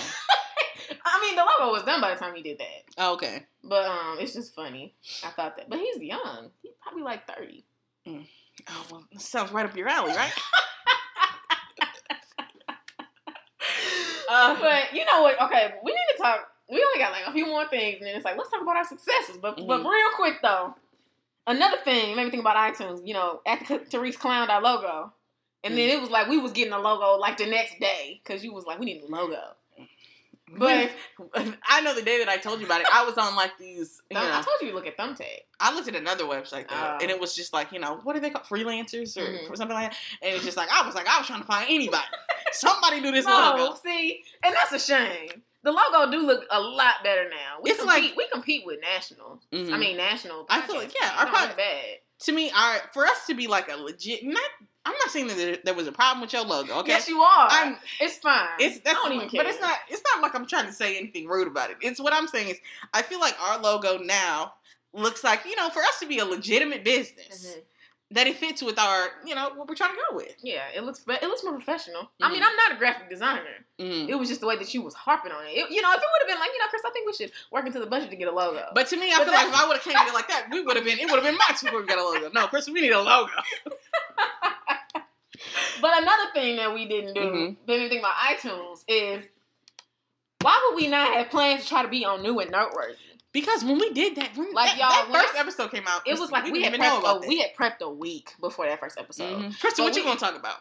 I mean, the logo was done by the time he did that. Okay. But um, it's just funny. I thought that. But he's young. He's probably like thirty. Mm. Oh, well, that sounds right up your alley, right? uh, but you know what? Okay, we need to talk. We only got like a few more things, and then it's like, let's talk about our successes. But mm-hmm. but real quick, though. Another thing, made me think about iTunes, you know, after Therese clowned our logo, and then it was like we was getting a logo like the next day, because you was like, we need a logo. But I know the day that I told you about it, I was on like these, you know, I told you to look at Thumbtack. I looked at another website, though, uh, and it was just like, you know, what are they called? Freelancers or mm-hmm. something like that? And it's just like, I was like, I was trying to find anybody. Somebody do this no, logo. See, and that's a shame. The logo do look a lot better now. We it's compete, like we compete with national. Mm-hmm. I mean, national. I feel like yeah, our product bad. To me, our for us to be like a legit. Not, I'm not saying that there, there was a problem with your logo. Okay, yes, you are. I'm, it's fine. It's that's I don't even like, care. But it's not. It's not like I'm trying to say anything rude about it. It's what I'm saying is I feel like our logo now looks like you know for us to be a legitimate business. Mm-hmm. That it fits with our, you know, what we're trying to go with. Yeah, it looks it looks more professional. Mm-hmm. I mean, I'm not a graphic designer. Mm-hmm. It was just the way that you was harping on it. It you know, if it would have been like, you know, Chris, I think we should work into the budget to get a logo. But to me, I but feel like if I would have came in like that, we would have been, it would have been much before we got a logo. No, Chris, we need a logo. But another thing that we didn't do, mm-hmm. made me think about iTunes, is why would we not have plans to try to be on new and noteworthy? Because when we did that, when, like, that, y'all, that first I, episode came out, it was like we, we, had prepped a, we had prepped a week before that first episode. Mm-hmm. Crystal, so what we, you going to talk about?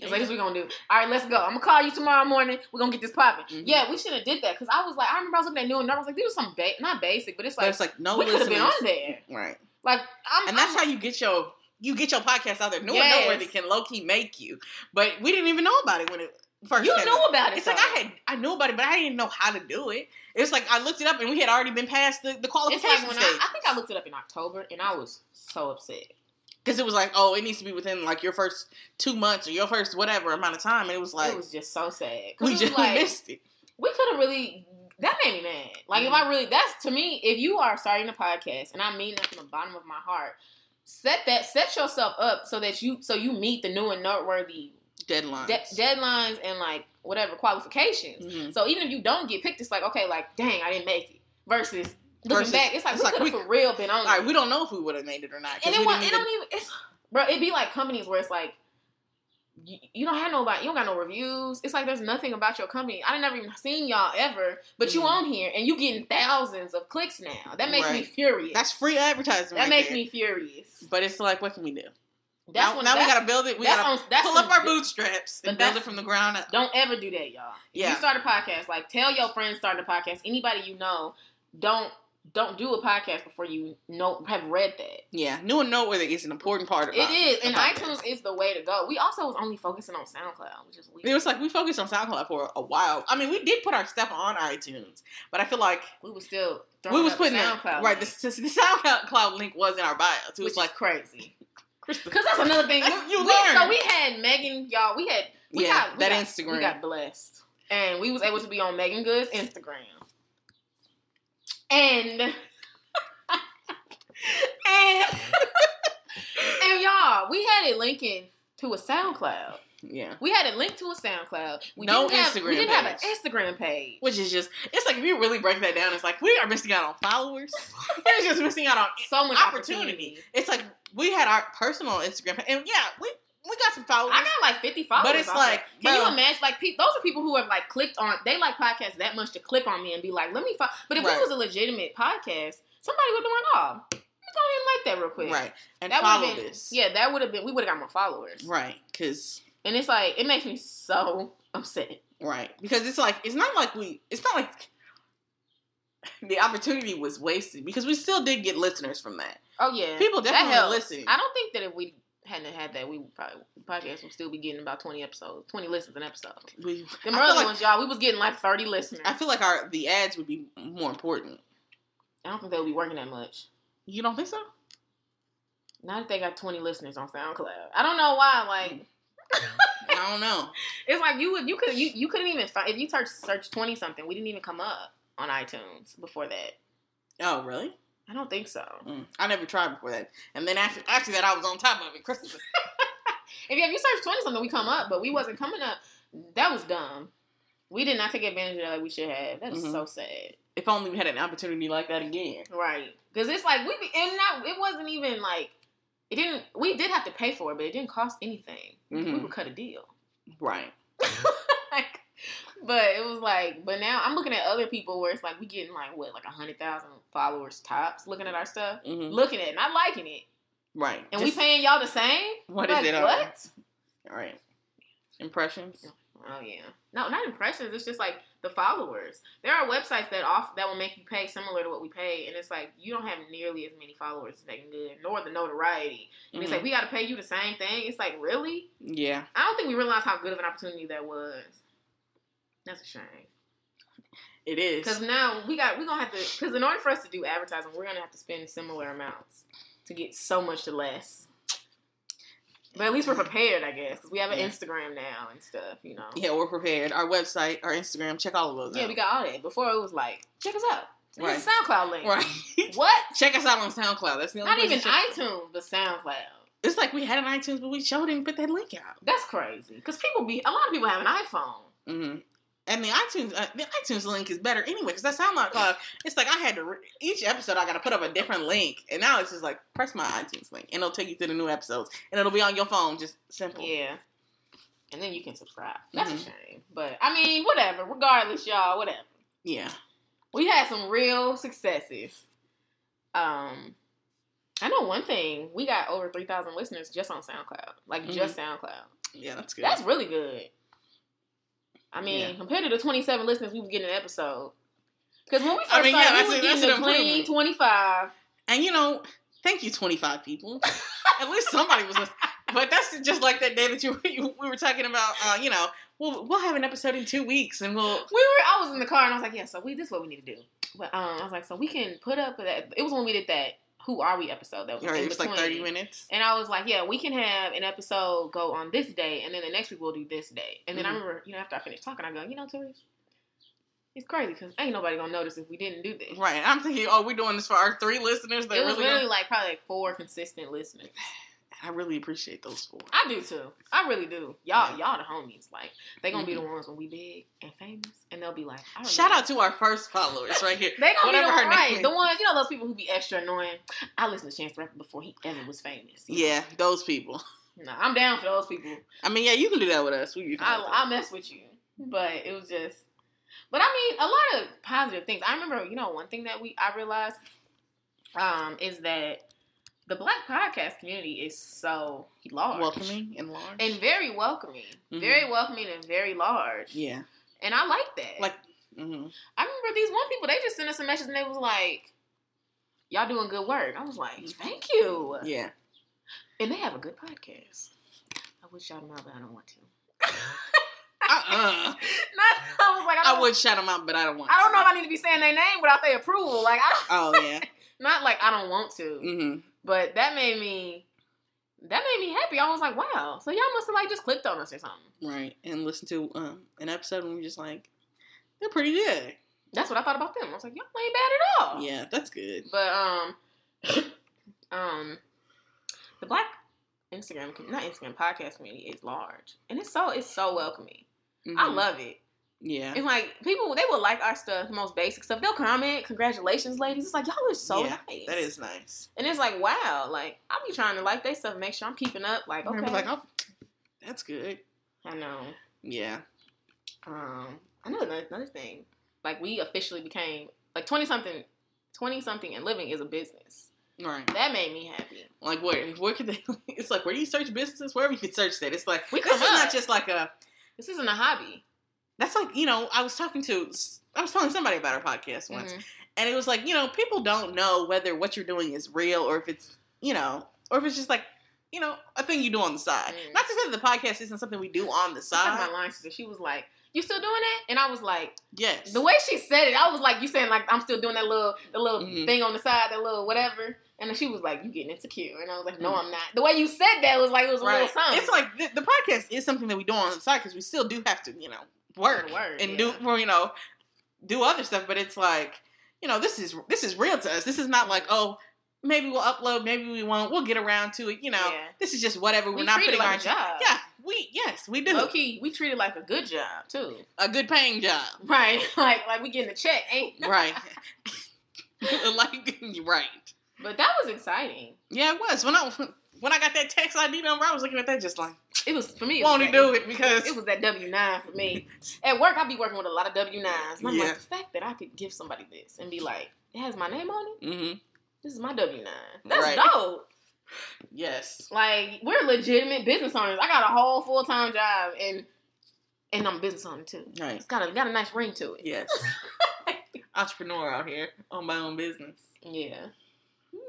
As late as we're going to do. All right, let's go. I'm going to call you tomorrow morning. We're going to get this popping. Mm-hmm. Yeah, we should have did that. Because I was like, I remember I was looking at new and I was like, this was something ba- not basic, but it's like, but it's like no we could have been on there. Right. Like, I'm, and that's I'm, how you get your you get your podcast out there. No yes. one knows where they can low-key make you. But we didn't even know about it when it first You happened. Knew about it. It's though. Like I had I knew about it, but I didn't know how to do it. It's like I looked it up and we had already been past the, the qualification it's like when stage. I, I think I looked it up in October and I was so upset. Because it was like, oh, it needs to be within, like, your first two months or your first whatever amount of time. And it was like... It was just so sad. We just like, missed it. We could have really... That made me mad. Like, mm-hmm. if I really... That's, to me, if you are starting a podcast, and I mean that from the bottom of my heart, set that... Set yourself up so that you... So you meet the new and noteworthy... Deadlines. De- deadlines and, like, whatever, qualifications. Mm-hmm. So even if you don't get picked, it's like, okay, like, dang, I didn't make it. Versus... Looking Versus, back, it's like, it's we like could have for real been on like, we don't know if we would have made it or not. And it, was, it even, don't even, it's, bro, it'd be like companies where it's like, you, you don't have nobody, you don't got no reviews. It's like, there's nothing about your company. I never even seen y'all ever, but mm-hmm. you on here and you getting thousands of clicks now. That makes right. me furious. That's free advertising. That right makes there. me furious. But it's like, what can we do? That's now when, now that's, we got to build it. We got to pull up our bootstraps and build it from the ground up. Don't ever do that, y'all. If yeah. you start a podcast, like, tell your friends start a podcast. Anybody you know, don't. Don't do a podcast before you know have read that. Yeah, new and noteworthy is an important part of it. It is, and iTunes is the way to go. We also was only focusing on SoundCloud, which is weird. It was like we focused on SoundCloud for a while. I mean, we did put our stuff on iTunes, but I feel like we were still we was putting the SoundCloud right. The, the SoundCloud link was in our bio, too. Which it's like is crazy. Because that's another thing you learn. So we had Megan, y'all. We had we yeah, got we that got, Instagram. We got blessed, and we was able to be on Megan Good's Instagram. And, and, and y'all, we had it linking to a SoundCloud. Yeah. We had it linked to a SoundCloud. We no didn't Instagram have, We didn't page. have an Instagram page. Which is just, it's like if you really break that down, it's like we are missing out on followers. We're just missing out on so much opportunity. opportunity. It's like we had our personal Instagram page. And yeah, we... We got some followers. I got like fifty followers. But it's like, can you imagine? Like, pe- those are people who have like clicked on. They like podcasts that much to click on me and be like, "Let me follow." But if right. it was a legitimate podcast, somebody would have been like, "Oh, let's go ahead and like that real quick." Right. And that follow been, this. Yeah, that would have been. We would have got more followers. Right. Because. And it's like it makes me so upset. Right. Because it's like it's not like we. It's not like the opportunity was wasted because we still did get listeners from that. Oh yeah. People definitely listen. I don't think that if we. Hadn't had that, we would probably podcast would still be getting about twenty episodes, twenty listens an episode. We, Them early like, ones, y'all, we was getting like thirty listeners. I feel like our the ads would be more important. I don't think they would be working that much. You don't think so? Not if they got twenty listeners on SoundCloud. I don't know why. Like, I don't know. It's like you would you could you, you couldn't even find if you search search twenty something. We didn't even come up on iTunes before that. Oh, really? I don't think so. Mm. I never tried before that. And then after after that, I was on top of it. Christmas. if, you, if you search twenty-something, we come up, but we wasn't coming up. That was dumb. We did not take advantage of that like we should have. That is mm-hmm. so sad. If only we had an opportunity like that again. Right. Because it's like, we and not, it wasn't even like, it didn't, we did have to pay for it, but it didn't cost anything. Mm-hmm. We would cut a deal. Right. like, but it was like, but now I'm looking at other people where it's like we getting like what, like a hundred thousand followers tops looking at our stuff, mm-hmm. looking at it, not liking it, right? And Just, we paying y'all the same. What like, is it? What? All right. all right, impressions. Oh yeah, no, not impressions. It's just like the followers. There are websites that off that will make you pay similar to what we pay, and it's like you don't have nearly as many followers as they can get, nor the notoriety. And mm-hmm. it's like we got to pay you the same thing. It's like really, yeah. I don't think we realized how good of an opportunity that was. That's a shame. It is. Because now we got, we're going to have to, because in order for us to do advertising, we're going to have to spend similar amounts to get so much less. But at least we're prepared, I guess, because we have an yeah. Instagram now and stuff, you know. Yeah, we're prepared. Our website, our Instagram, check all of those yeah, out. Yeah, we got all that. Before it was like, check us out. Right. It's a SoundCloud link. Right. What? Check us out on SoundCloud. That's the only Not even iTunes, but SoundCloud. It's like we had an iTunes, but we sure didn't put that link out. That's crazy. Because people be, a lot of people have an iPhone. Mm-hmm. And the iTunes uh, the iTunes link is better anyway, because that's SoundCloud. It's like I had to, re- each episode I got to put up a different link. And now it's just like, press my iTunes link. And it'll take you to the new episodes. And it'll be on your phone, just simple. Yeah. And then you can subscribe. That's mm-hmm. a shame. But, I mean, whatever. Regardless, y'all, whatever. Yeah. we had some real successes. Um, I know one thing. We got over three thousand listeners just on SoundCloud. Like, mm-hmm. just SoundCloud. Yeah, that's good. That's really good. I mean, yeah. compared to the twenty-seven listeners we was getting an episode. Because when we first I mean, started, yeah, we were getting a clean twenty-five. And, you know, thank you, twenty-five people. At least somebody was listening. But that's just like that day that you, you we were talking about, uh, you know, we'll, we'll have an episode in two weeks. And we'll... We were... I was in the car, and I was like, yeah, so we this is what we need to do. But um, I was like, so we can put up... that. It was when we did that Who Are We episode. That was right, it was like thirty minutes. And I was like, yeah, we can have an episode go on this day, and then the next week we'll do this day. And then mm-hmm. I remember, you know, after I finished talking, I go, you know, Therese, it's crazy because ain't nobody going to notice if we didn't do this. Right. I'm thinking, oh, we're doing this for our three listeners. That it was really literally don't... like probably like four consistent listeners. I really appreciate those four. I do too. I really do. Y'all, yeah. y'all the homies. Like they gonna mm-hmm. be the ones when we big and famous, and they'll be like, I remember. Shout out to our first followers right here. they gonna Whatever be the, right. the ones, you know, those people who be extra annoying. I listened to Chance the Rapper before he ever was famous. Yeah, know? Those people. No, I'm down for those people. I mean, yeah, you can do that with us. We, you I, I mess with you, but it was just. But I mean, a lot of positive things. I remember, you know, one thing that we I realized um, is that. The Black podcast community is so large. Welcoming and large. And very welcoming. Mm-hmm. Very welcoming and very large. Yeah. And I like that. Like, mm-hmm. I remember these one people, they just sent us a message and they was like, y'all doing good work. I was like, thank you. Yeah. And they have a good podcast. I wish y'all know, but I don't want to. Uh-uh. Not, I was like, I, I would shout them out, but I don't want to. I don't know if I need to be saying their name without their approval. Like, I don't, oh, yeah. Not like I don't want to. Mm-hmm. But that made me, that made me happy. I was like, wow. So y'all must have like just clicked on us or something. Right. And listened to um, an episode and we were just like, they're pretty good. That's what I thought about them. I was like, y'all ain't bad at all. Yeah, that's good. But um, um, the Black Instagram, not Instagram, podcast community is large. And it's so, it's so welcoming. Mm-hmm. I love it. Yeah. It's like, people, they will like our stuff, the most basic stuff. They'll comment, congratulations, ladies. It's like, y'all are so yeah, nice. That is nice. And it's like, wow. Like, I'll be trying to like their stuff, make sure I'm keeping up. Like, okay. Like, oh, that's good. I know. Yeah. Um, I know another, another thing. Like, we officially became, like, twenty-something, twenty-something and living is a business. Right. That made me happy. Like, where, where could they, it's like, where do you search businesses? Wherever you can search that. It's like, we this is up. Not just like a. This isn't a hobby. That's like, you know, I was talking to, I was telling somebody about our podcast once, mm-hmm. and it was like, you know, people don't know whether what you're doing is real or if it's, you know, or if it's just like, you know, a thing you do on the side. Mm. Not to say that the podcast isn't something we do on the side. I had my line sister, she was like, you still doing that? And I was like, yes. The way she said it, I was like, you saying like, I'm still doing that little, the little mm-hmm. thing on the side, that little whatever. And then she was like, you getting insecure. And I was like, no, mm-hmm. I'm not. The way you said that was like, it was right. a little something. It's like, the, the podcast is something that we do on the side because we still do have to, you know. Work, work and yeah. do well, you know, do other stuff, but it's like, you know, this is this is real to us. This is not like, oh, maybe we'll upload, maybe we won't, we'll get around to it, you know. Yeah. This is just whatever. We're we not treat putting it like our job. Yeah, we yes, we do. Low key, we treat it like a good job too. A good paying job. Right. Like like we getting a check, ain't right. Like right. But that was exciting. Yeah, it was. When I when I got that tax I D number, I was looking at that just like It was, for me, it won't was do it because... It was that W nine for me. At work, I be working with a lot of W nines. And I'm yeah. like, the fact that I could give somebody this and be like, it has my name on it? Mm-hmm. This is my W nine. That's right. Dope. Yes. Like, we're legitimate business owners. I got a whole full-time job, and and I'm a business owner, too. Right. It's got a, got a nice ring to it. Yes. Entrepreneur out here. Own my own business. Yeah.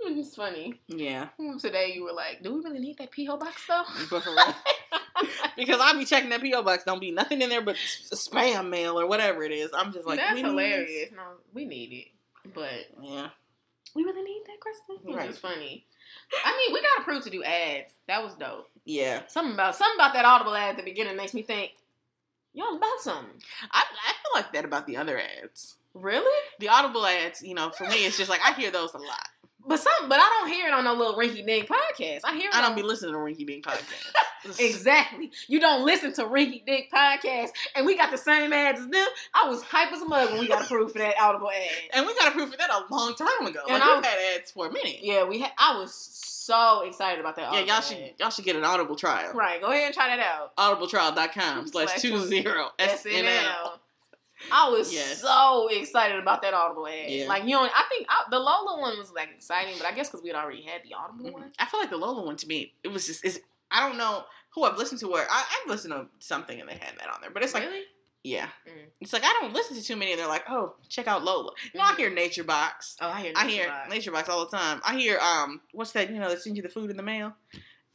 It's funny. Yeah. Today you were like, do we really need that P O box though? But for real. Because I'll be checking that P O box. Don't be nothing in there but spam mail or whatever it is. I'm just like, that's we hilarious. Need no, we need it. But yeah. We really need that, Crystal? Right. It's funny. I mean, we got approved to do ads. That was dope. Yeah. Something about something about that Audible ad at the beginning makes me think, y'all about something. I I feel like that about the other ads. Really? The Audible ads, you know, for me it's just like I hear those a lot. But some, but I don't hear it on no little Rinky Dink podcast. I hear it I don't on... be listening to Rinky Dink podcast. Exactly. You don't listen to Rinky Dink podcast, and we got the same ads as them. I was hype as a mug when we got approved for that Audible ad. And we got approved for that a long time ago. And like, I was, we've had ads for a minute. Yeah, we. Ha- I was so excited about that Audible Yeah, y'all should ad. Y'all should get an Audible trial. Right, go ahead and try that out. Audible trial dot com slash two zero S N L. I was yes. so excited about that Audible ad. Yeah. Like, you know, I think I, the Lola one was, like, exciting, but I guess because we had already had the Audible mm-hmm. one. I feel like the Lola one, to me, it was just, it's, I don't know who I've listened to, or I, I've listened to something and they had that on there, but it's like, really? Yeah. Mm. It's like, I don't listen to too many, and they're like, oh, check out Lola. You know, mm-hmm. I hear Nature Box. Oh, I hear Nature I hear Box. Nature Box all the time. I hear, um, what's that, you know, they send you the food in the mail?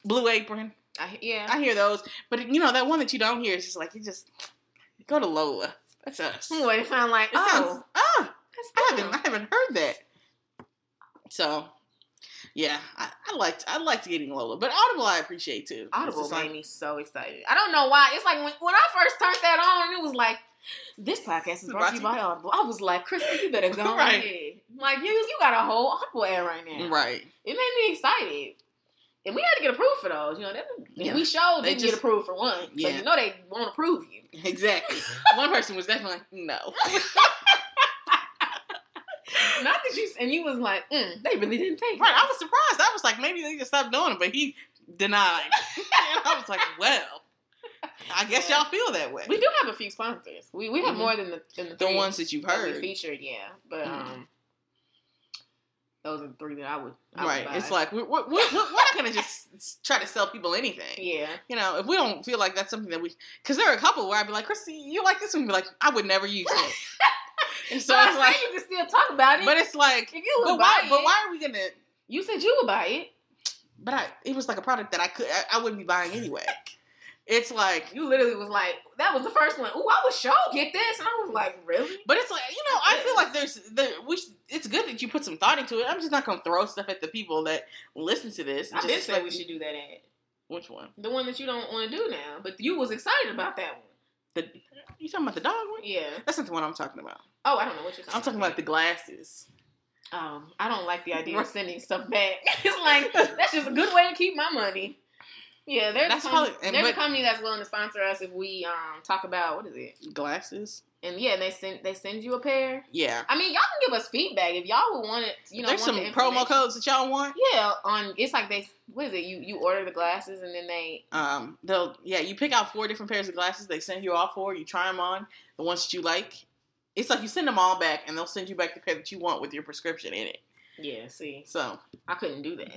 Blue Apron. I, yeah. I hear those. But, you know, that one that you don't hear is just like, you just go to Lola. That's us. Anyway, it sounds like, oh. Sounds, oh I haven't, I haven't heard that. So, yeah. I, I liked I liked getting Lola. But Audible I appreciate, too. Audible made like, me so excited. I don't know why. It's like, when, when I first turned that on, it was like, this podcast is brought to you by Audible. I was like, Crystal, you better go right ahead. Like, you, you got a whole Audible ad right now. Right. It made me excited. And we had to get approved for those, you know. That, yeah. We showed they didn't just, get approved for one, yeah. So you know they won't approve you. Exactly. One person was definitely like, no. Not that you, and you was like, mm, they really didn't take it. Right, I was surprised. I was like, maybe they just stopped doing it, but he denied. And I was like, well, I guess yeah. y'all feel that way. We do have a few sponsors. We we have mm-hmm. more than the than the, the ones that you've heard that we featured, yeah, but. Mm-hmm. um Those are the three that I would. I right. Would it's like, we're, we're, we're not going to just try to sell people anything. Yeah. You know, if we don't feel like that's something that we. Because there are a couple where I'd be like, Christy, you like this one? Be like, I would never use it. And so but it's I like. You can still talk about it. But it's like. If you would but, buy why, it, but why are we going to. You said you would buy it. But I, it was like a product that I could. I, I wouldn't be buying anyway. It's like. You literally was like, that was the first one. Ooh, I was sure get this. And I was like, really? But it's like, you know, I feel like there's. There, we should, it's good that you put some thought into it. I'm just not going to throw stuff at the people that listen to this. I just did say we should do that ad. Which one? The one that you don't want to do now. But you was excited about that one. The You talking about the dog one? Yeah. That's not the one I'm talking about. Oh, I don't know what you're talking about. I'm talking about the glasses. Um, I don't like the idea of sending stuff back. It's like, that's just a good way to keep my money. Yeah, there's, that's a, com- probably, there's but, a company that's willing to sponsor us if we um talk about, what is it? Glasses. And yeah, they send they send you a pair. Yeah. I mean, y'all can give us feedback if y'all would want it. You know, there's some the promo codes that y'all want. Yeah, on it's like they what is it? You you order the glasses and then they um they'll yeah you pick out four different pairs of glasses. They send you all four. You try them on the ones that you like. It's like you send them all back and they'll send you back the pair that you want with your prescription in it. Yeah. See. So I couldn't do that.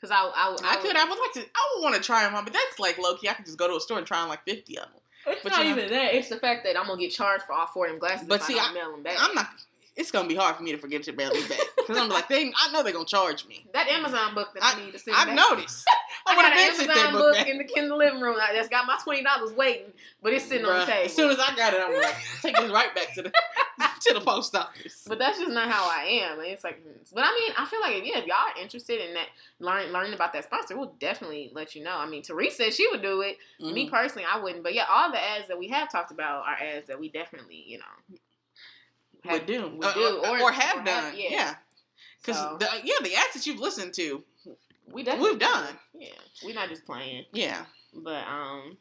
Cause I I, I, I could would, I would like to I would want to try them on, but that's like low key. I could just go to a store and try on like fifty of them. It's but not even that. It's the fact that I'm going to get charged for all four of them glasses but if see, I don't I, mail them back. I'm not, it's going to be hard for me to forget to mail them back. Because I'm like, they, I know they're going to charge me. That Amazon book that I, I need to send I've back. I've noticed. I, I got an Amazon book, book in the Kindle living room that's got my twenty dollars waiting, but it's sitting Bruh, on the table. As soon as I got it, I'm like, take this right back to the to the post office. But that's just not how I am. It's like, but I mean, I feel like, yeah, if y'all are interested in that, learn, learning about that sponsor, we'll definitely let you know. I mean, Teresa, she would do it. Mm-hmm. Me personally, I wouldn't. But yeah, all the ads that we have talked about are ads that we definitely, you know, have, would do. Would uh, do or, or have or done. Have, yeah. Because, yeah. So. The, yeah, the ads that you've listened to, we definitely we've done. done. Yeah. We're not just playing. Yeah. But, um,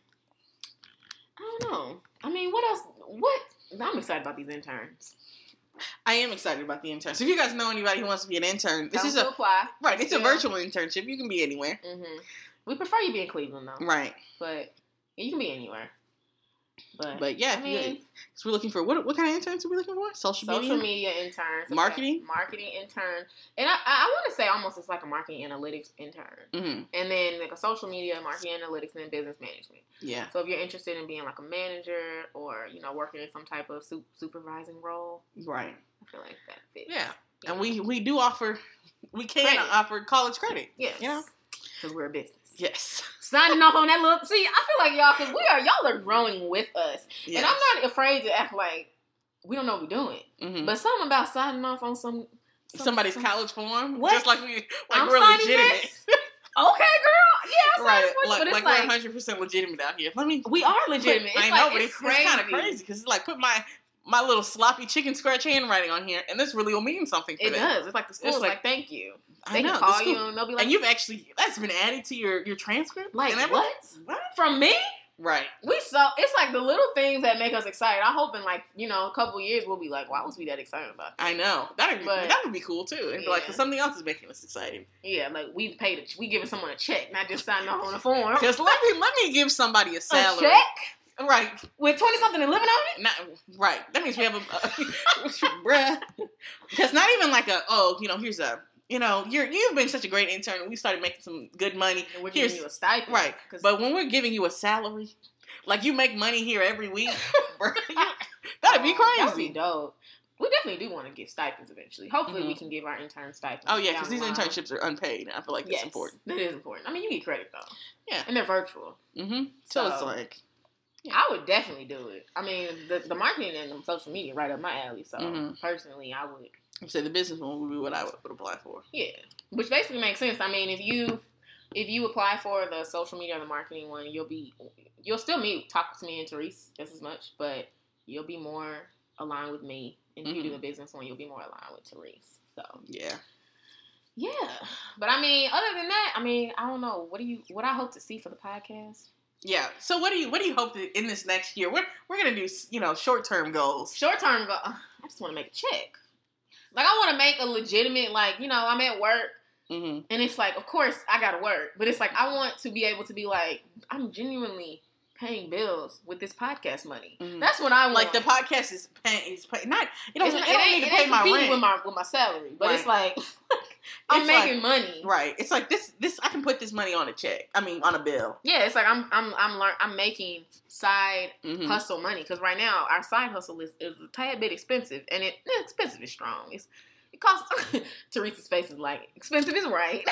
I don't know. I mean, what else? What? I'm excited about these interns. I am excited about the interns. If you guys know anybody who wants to be an intern, this Don't is a apply. Right. It's yeah. a virtual internship. You can be anywhere. Mm-hmm. We prefer you be in Cleveland, though. Right. But you can be anywhere. But, but yeah, I mean, so we're looking for what? What kind of interns are we looking for? Social, social media, social media interns, okay. marketing, marketing intern, and I, I want to say almost it's like a marketing analytics intern, mm-hmm. and then like a social media, marketing analytics, and then business management. Yeah. So if you're interested in being like a manager or you know working in some type of su- supervising role, right? I feel like that fits. Yeah, you and know? we we do offer, we can credit. offer college credit. Yeah, you know, because we're a business. Yes. Signing off on that little. See, I feel like y'all, because we are, y'all are growing with us. Yes. And I'm not afraid to act like we don't know what we're doing. Mm-hmm. But something about signing off on some. some Somebody's some, college form. What? Just like, we, like I'm we're legitimate. This? Okay, girl. Yeah, I'm right. Like, but it's like, like we're one hundred percent legitimate out here. Let me. We are legitimate. Put, it's I like, know, but it's, it's kind of crazy because it's like, put my. My little sloppy chicken scratch handwriting on here, and this really will mean something for it them. It does. It's like the school's like, like, thank you. They I know, can call the you, and they'll be like... And you've actually... That's been added to your, your transcript? Like, what? Like, what? From me? Right. We so... It's like the little things that make us excited. I hope in, like, you know, a couple years, we'll be like, why was we that excited about that? I know. That'd be, but, that would be cool, too. And yeah. be like, because something else is making us excited. Yeah, like, we paid... A, we giving someone a check, not just signing off on a form. Because let me, let me give somebody a salary. A check? Right. With twenty-something and living on it? Not, right. That means we have a... Uh, bruh. Because not even like a, oh, you know, here's a... You know, you're, you've been such a great intern. And we started making some good money. And we're here's, giving you a stipend. Right. But when we're giving you a salary, like you make money here every week, bruh, that'd be crazy. That would be dope. We definitely do want to give stipends eventually. Hopefully, mm-hmm. we can give our interns stipends. Oh, yeah, because these internships are unpaid. And I feel like that's yes, important. That is important. I mean, you get credit, though. Yeah. And they're virtual. Mm-hmm. So, so it's like... Yeah. I would definitely do it. I mean, the, the marketing and the social media right up my alley. So, mm-hmm. personally, I would... I'd say the business one would be what I would, would apply for. Yeah. Which basically makes sense. I mean, if you... If you apply for the social media or the marketing one, you'll be... You'll still meet, talk to me and Therese just as much, but you'll be more aligned with me. And if mm-hmm. you do the business one, you'll be more aligned with Therese. So yeah, yeah. But I mean, other than that, I mean, I don't know. What do you? What I hope to see for the podcast? Yeah. So what do you? What do you hope to, in this next year? We're we're gonna do you know short term goals. Short term goal. I just want to make a check. Like I want to make a legitimate. Like you know, I'm at work, mm-hmm. and it's like, of course, I gotta work, but it's like I want to be able to be like, I'm genuinely paying bills with this podcast money. Mm-hmm. That's what I want. Like the podcast is paying. Is pay, not it don't. It's, it don't it need to pay my rent with my with my salary. But right. it's like I'm it's making like, money. Right. It's like this. This I can put this money on a check. I mean, on a bill. Yeah. It's like I'm I'm I'm learn, I'm making side mm-hmm. hustle money because right now our side hustle is, is a tad bit expensive and it expensive is strong. It's it costs. Teresa's face is like expensive is right.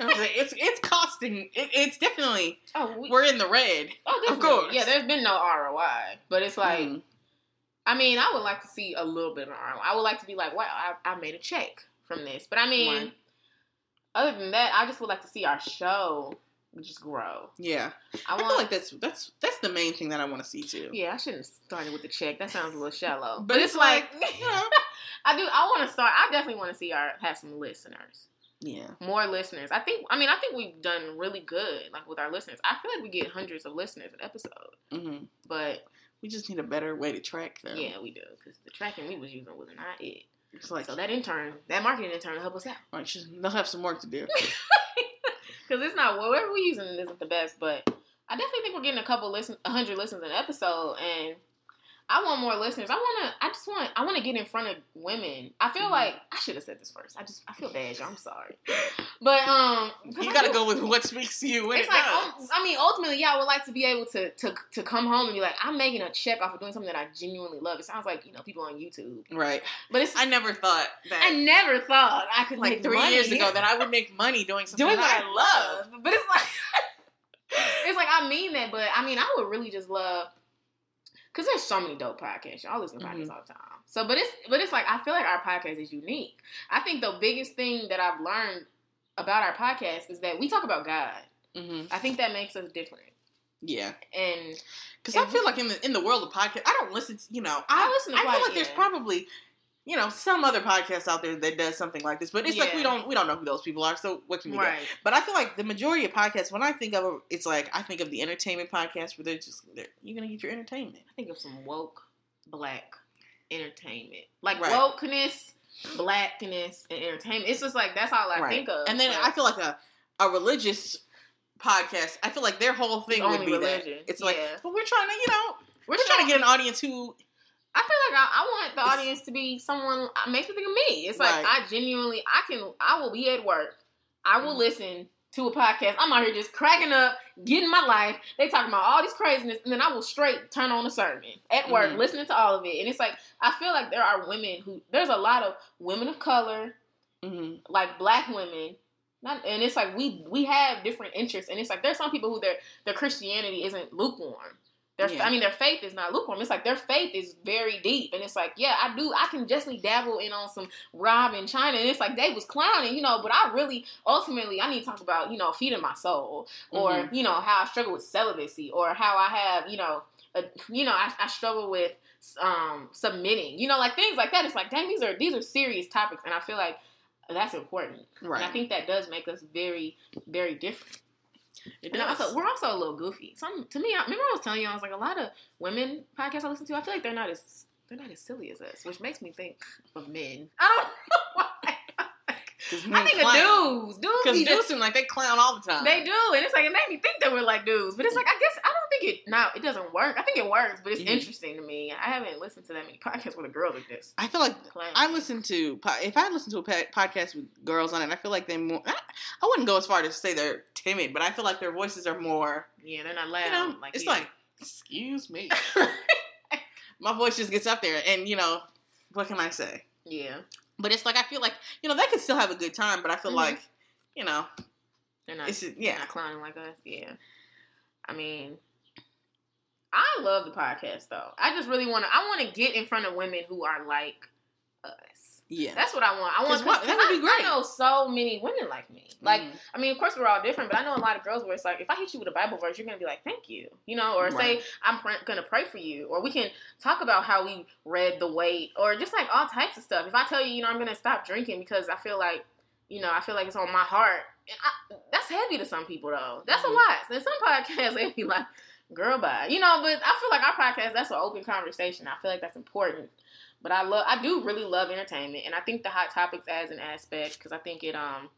it's it's costing. It, it's definitely. Oh, we, we're in the red. Oh, of course. Yeah, there's been no R O I, but it's like, mm. I mean, I would like to see a little bit of R O I. I would like to be like, wow, I, I made a check from this. But I mean, right. other than that, I just would like to see our show just grow. Yeah, I, want, I feel like that's that's that's the main thing that I want to see too. Yeah, I shouldn't start it with the check. That sounds a little shallow. but, but it's, it's like, like you know. I do. I want to start. I definitely want to see our have some listeners. Yeah, more listeners. I think. I mean, I think we've done really good, like with our listeners. I feel like we get hundreds of listeners an episode, mm-hmm. but we just need a better way to track them. Yeah, we do because the tracking we was using was not it. It's like so that intern, that marketing intern, will help us out. Right, just, they'll have some work to do because it's not whatever we're using isn't the best. But I definitely think we're getting a couple listen, a hundred listens an episode, and. I want more listeners. I wanna. I just want. I wanna get in front of women. I feel mm-hmm. like I should have said this first. I just. I feel bad. I'm sorry. But um, you gotta do, go with what speaks to you. It's it like does. I mean, ultimately, yeah, I would like to be able to to to come home and be like, I'm making a check off of doing something that I genuinely love. It sounds like you know people on YouTube, right? But it's. I never thought that. I never thought I could like make three money. years ago that I would make money doing something doing that what I love. love. But it's like it's like I mean that, but I mean I would really just love. Cause there's so many dope podcasts. Y'all listen to podcasts mm-hmm. all the time. So, but it's but it's like I feel like our podcast is unique. I think the biggest thing that I've learned about our podcast is that we talk about God. Mm-hmm. I think that makes us different. Yeah, and because I feel we, like in the in the world of podcasts, I don't listen to you know. I, I listen. To I quite, feel like yeah. there's probably you know some other podcasts out there that does something like this, but it's yeah. like we don't we don't know who those people are. So what can we right. do? But I feel like the majority of podcasts when I think of it, it's like I think of the entertainment podcast where they're just they're, you're gonna get your entertainment. I think of some woke black entertainment, like right. wokeness, blackness, and entertainment. It's just like that's all I right. think of. And then like, I feel like a a religious podcast. I feel like their whole thing would be religion. that it's yeah. like, but we're trying to you know we're, we're trying to get an audience who. I feel like I, I want the audience to be someone, make them think of me. It's like, right. I genuinely, I can, I will be at work. I will mm. listen to a podcast. I'm out here just cracking up, getting my life. They talking about all this craziness. And then I will straight turn on a sermon at work, mm-hmm. listening to all of it. And it's like, I feel like there are women who, there's a lot of women of color, mm-hmm. like black women. Not, and it's like, we, we have different interests. And it's like, there's some people who their, their Christianity isn't lukewarm. Their, yeah. I mean, their faith is not lukewarm. It's like their faith is very deep. And it's like, yeah, I do. I can justly dabble in on some Rob in China. And it's like they was clowning, you know, but I really, ultimately, I need to talk about, you know, feeding my soul or, mm-hmm. you know, how I struggle with celibacy or how I have, you know, a, you know, I, I struggle with um, submitting, you know, like things like that. It's like, dang, these are, these are serious topics. And I feel like that's important. Right. And I think that does make us very, very different. And also, we're also a little goofy. Some to me, I, remember I was telling you I was like a lot of women podcasts I listen to. I feel like they're not as they're not as silly as us, which makes me think of men. I don't know why. I think clown. of dudes. Dudes because dudes seem like they clown all the time. They do, and it's like it made me think that we're like dudes, but it's like I guess I don't think. think it now it doesn't work. I think it works, but it's mm-hmm. interesting to me. I haven't listened to that many podcasts with a girl like this. I feel like Clams. I listen to if I listen to a podcast with girls on it, I feel like they more. I, I wouldn't go as far to say they're timid, but I feel like their voices are more. Yeah, they're not loud. You know, like, it's yeah. like, excuse me, my voice just gets up there, and you know, what can I say? Yeah, but it's like I feel like you know they could still have a good time, but I feel mm-hmm. like you know they're not. It's, yeah, they're not clowning like us. Yeah. I mean, I love the podcast, though. I just really want to, I want to get in front of women who are like us. Yeah. That's what I want. I want, cause, cause that would I, be great. I know so many women like me. Like, mm. I mean, of course we're all different, but I know a lot of girls where it's like, if I hit you with a Bible verse, you're going to be like, thank you. You know, or right. say, I'm pr- going to pray for you. Or we can talk about how we read The Weight, or just like all types of stuff. If I tell you, you know, I'm going to stop drinking because I feel like, you know, I feel like it's on my heart. And I, that's heavy to some people, though. That's mm-hmm. a lot. And some podcasts, they be like, girl, bye. You know, but I feel like our podcast, that's an open conversation. I feel like that's important. But I love, I do really love entertainment. And I think the hot topics adds an aspect because I think it, um,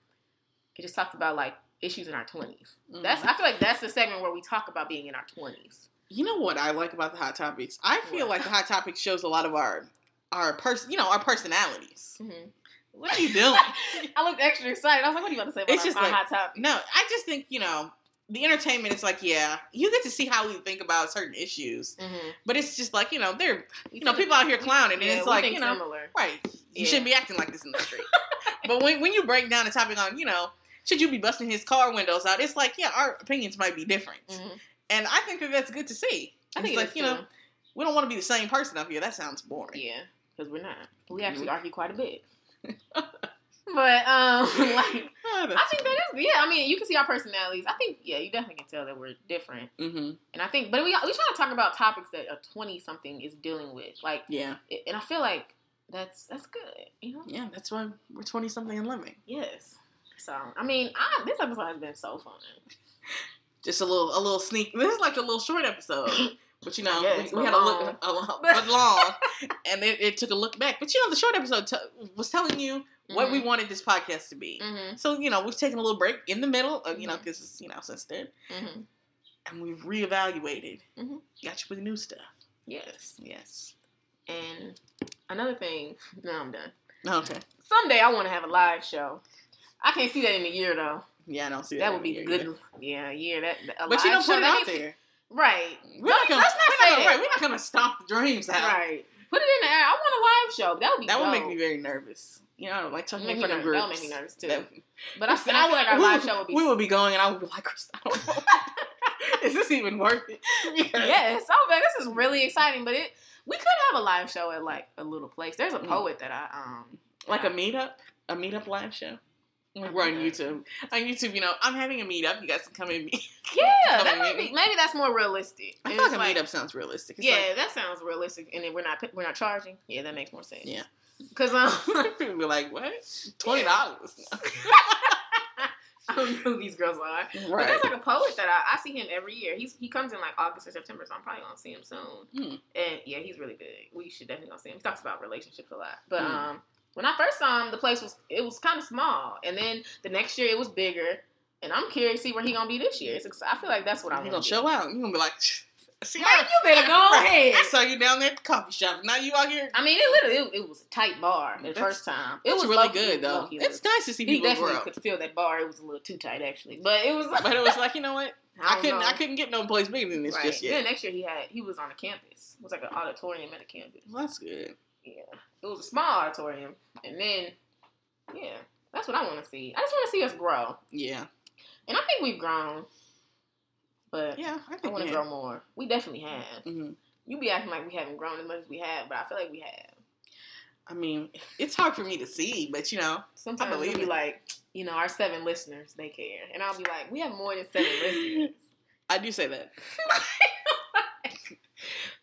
it just talks about, like, issues in our twenties. Mm-hmm. That's I feel like that's the segment where we talk about being in our twenties. You know what I like about the hot topics? I feel what? like the hot topics shows a lot of our, our person, you know, our personalities. Mm-hmm. What are you doing? I looked extra excited. I was like, what are you about to say about it's just my like, hot topic? No, I just think, you know, the entertainment is like, yeah, you get to see how we think about certain issues. Mm-hmm. But it's just like, you know, they're, you know, people out here clowning. Yeah, and it's like, you know, similar. Right. You yeah. shouldn't be acting like this in the street. But when when you break down the topic on, you know, should you be busting his car windows out? It's like, yeah, our opinions might be different. Mm-hmm. And I think that that's good to see. I think it's it like, you know, we don't want to be the same person up here. That sounds boring. Yeah, because we're not. We actually mm-hmm. argue quite a bit. But um like oh, I think that is yeah I mean you can see our personalities. I think yeah you definitely can tell that we're different. Mm-hmm. And I think but we we try to talk about topics that a twenty something is dealing with like yeah it, and I feel like that's that's good, you know. Yeah, that's why we're twenty something and living. Yes. So I mean I, this episode has been so fun. Just a little a little sneak this is like a little short episode. But, you know, yes, we, we had a look a, a, a long, and it, it took a look back. But, you know, the short episode t- was telling you what mm-hmm. we wanted this podcast to be. Mm-hmm. So, you know, we've taken a little break in the middle, of, you know, because it's, you know, since then. Mm-hmm. And we've reevaluated. Mm-hmm. Got you with new stuff. Yes. Yes. And another thing. No, I'm done. Okay. Someday I want to have a live show. I can't see that in a year, though. Yeah, I don't see that That would be good. Either. Yeah, yeah. That, a but you don't put it out there. Right. We're not gonna, let's not we're say not, right, we're not going to stop the dreams out. Right. Put it in the air. I want a live show. That would be That dope. Would make me very nervous. You know, like talking in front of groups. That would make me nervous, too. That, but I feel like our live would, show would be... We would be going, and I would be like, I don't know. Is this even worth it? Yes. yes. Oh, man, this is really exciting. But it we could have a live show at, like, a little place. There's a poet that I... um Like I, a meetup? A meetup live show? Like we're on YouTube. On YouTube, you know, I'm having a meetup. You guys can come and meet. Yeah, that might be. Maybe that's more realistic. I feel like a like, meetup sounds realistic. It's yeah, like, that sounds realistic. And then we're not we're not charging. Yeah, that makes more sense. Yeah, because um, people be like, what? twenty dollars? Yeah. I don't know who these girls are. Right. But there's like a poet that I, I see him every year. He's he comes in like August or September, so I'm probably gonna see him soon. Mm. And yeah, he's really good. We should definitely go see him. He talks about relationships a lot, but mm. um. When I first saw him, the place was, it was kind of small. And then the next year, it was bigger. And I'm curious to see where he going to be this year. It's, I feel like that's what I'm going to do. He's going to show out. You're going to be like, see, I, you better go right. ahead. I saw you down there at the coffee shop. Now you out here. I mean, it literally, it, it was a tight bar the first time. It was really low-key, good, though. Low-key. It's nice to see people grow. He definitely grow. Could feel that bar. It was a little too tight, actually. But it was like. But it was like, you know what? I, I couldn't. Know. I couldn't get no place bigger than this right. just yet. Then next year, he had. He was on a campus. It was like an auditorium at a campus. Well, that's good. Yeah, it was a small auditorium, and then, yeah, that's what I want to see. I just want to see us grow. Yeah. And I think we've grown, but yeah, I, I want to grow more. We definitely have. Mm-hmm. You be acting like we haven't grown as much as we have, but I feel like we have. I mean, it's hard for me to see, but, you know, sometimes I believe we'll be like, you know, our seven listeners, they care. And I'll be like, we have more than seven listeners. I do say that.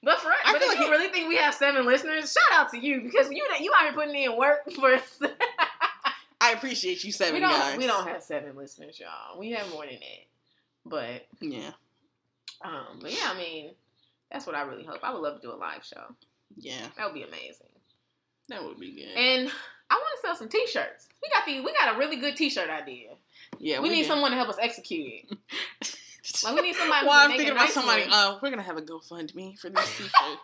But for us, I but feel if like you it, really think we have seven listeners, shout out to you because you you out here putting in work for us. I appreciate you seven we don't, guys. We don't have seven listeners, y'all. We have more than that. But yeah, um, but yeah, I mean, that's what I really hope. I would love to do a live show. Yeah, that would be amazing. That would be good. And I want to sell some t-shirts. We got the we got a really good t-shirt idea. Yeah, we, we need can. someone to help us execute it. Like, we need somebody. Well, I'm thinking about somebody. Uh, we're gonna have a GoFundMe for these seafood.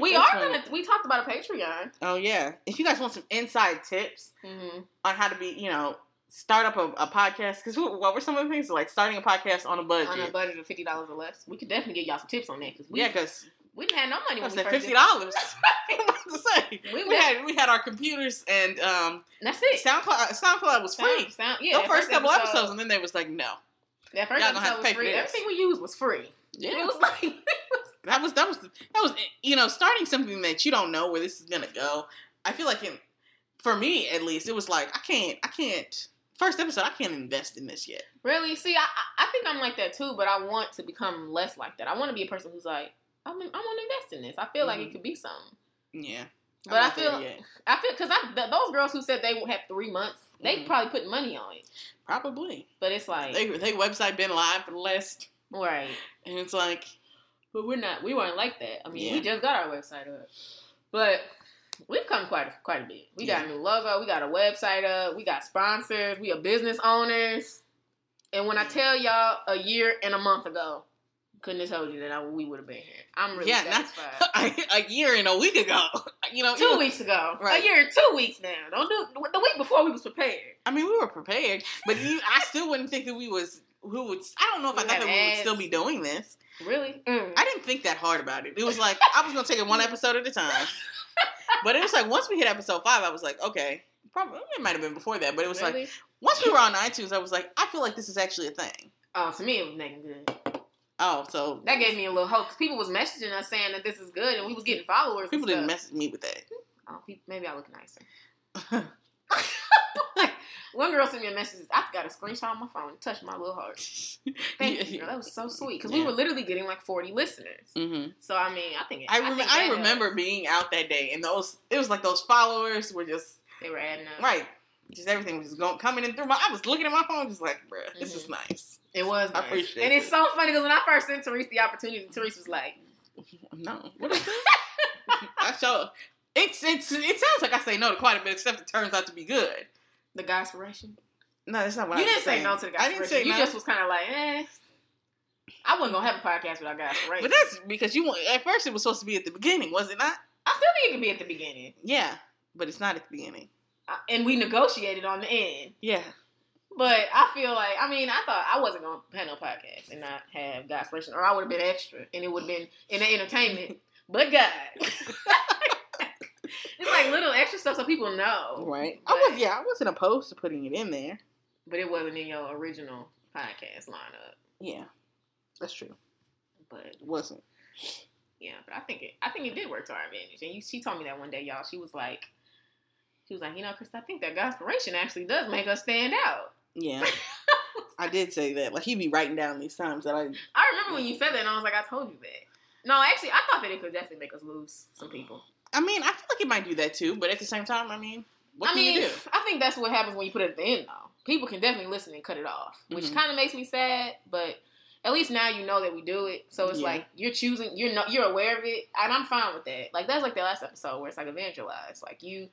we That's are funny. gonna. We talked about a Patreon. Oh yeah! If you guys want some inside tips mm-hmm. on how to be, you know, start up a, a podcast. Because what were some of the things like starting a podcast on a budget? On a budget of fifty dollars or less. We could definitely give y'all some tips on that. Cause we, yeah, because we didn't have no money. I said fifty dollars. We, we had we had our computers and um. That's it. SoundCloud SoundCloud was Sound, free. Sound, yeah. The first couple episode, episodes, and then they was like, no. That first episode was free. Everything we used was free. Yeah. It was like that was that was that was you know, starting something that you don't know where this is gonna go. I feel like in, for me at least, it was like I can't I can't first episode I can't invest in this yet. Really? See, I I think I'm like that too, but I want to become less like that. I want to be a person who's like I mean, I want to invest in this. I feel mm-hmm. like it could be something. Yeah. I'm but I feel, I feel, because I th- those girls who said they had three months, they mm-hmm. probably put money on it. Probably. But it's like. They, they website been live for the last. Right. And it's like. But we're not, we weren't like that. I mean, yeah. we just got our website up. But we've come quite a, quite a bit. We yeah. got a new logo. We got a website up. We got sponsors. We are business owners. And when I tell y'all a year and a month ago. Couldn't have told you that I, we would have been here. I'm really yeah, satisfied. Not, a year and a week ago. You know, two was, weeks ago. Right. A year and two weeks now. Don't do the week before we was prepared. I mean, we were prepared, but you, I still wouldn't think that we was who would. I don't know if we I thought that ads. we would still be doing this. Really? Mm. I didn't think that hard about it. It was like I was gonna take it one episode at a time. But it was like once we hit episode five, I was like, okay, probably it might have been before that, but it was really? like once we were on iTunes, I was like, I feel like this is actually a thing. Oh, to me, it was making good. Oh, so that gave me a little hope because people was messaging us saying that this is good, and we was getting followers. People didn't message me with that. Oh, maybe I look nicer. Like, one girl sent me a message. I got a screenshot on my phone. It touched my little heart. Thank yeah. you, girl. That was so sweet because yeah. we were literally getting like forty listeners. Mm-hmm. So I mean, I think it, I, rem- I, think I remember helped. being out that day, and those it was like those followers were just they were adding up, right? Just everything was just going coming in through my. I was looking at my phone, just like, bruh, mm-hmm. this is nice. It was nice. I appreciate and it. And it's so funny because when I first sent Therese the opportunity, Therese was like, "No, what is this?" I show it's it's it sounds like I say no to quite a bit of stuff that turns out to be good. The gospiration? No, that's not what you I didn't was say saying. no to the gospiration. I didn't say you no. just was kind of like, eh. I wasn't gonna have a podcast without gospiration. But that's because you want. At first, it was supposed to be at the beginning, was it not? I still think it could be at the beginning. Yeah, but it's not at the beginning. Uh, and we negotiated on the end. Yeah. But I feel like, I mean, I thought I wasn't going to have no podcast and not have God's person, or I would have been extra, and it would have been in the entertainment, but God. It's like little extra stuff so people know. Right. But, I was, yeah, I wasn't opposed to putting it in there. But it wasn't in your original podcast lineup. Yeah. That's true. But. It wasn't. Yeah, but I think it, I think it did work to our advantage. And you, she told me that one day, y'all. She was like, She was like, you know, Chris, I think that gospiration actually does make us stand out. Yeah. I did say that. Like, he'd be writing down these times that I... I remember yeah. when you said that, and I was like, I told you that. No, actually, I thought that it could definitely make us lose some people. I mean, I feel like it might do that, too. But at the same time, I mean, what I can mean, you do? I think that's what happens when you put it at the end, though. People can definitely listen and cut it off, which mm-hmm. kind of makes me sad, but... At least now you know that we do it, so it's yeah. like you're choosing, you're no, you're aware of it, and I'm fine with that. Like, that's like the last episode where it's like evangelize. Like, you...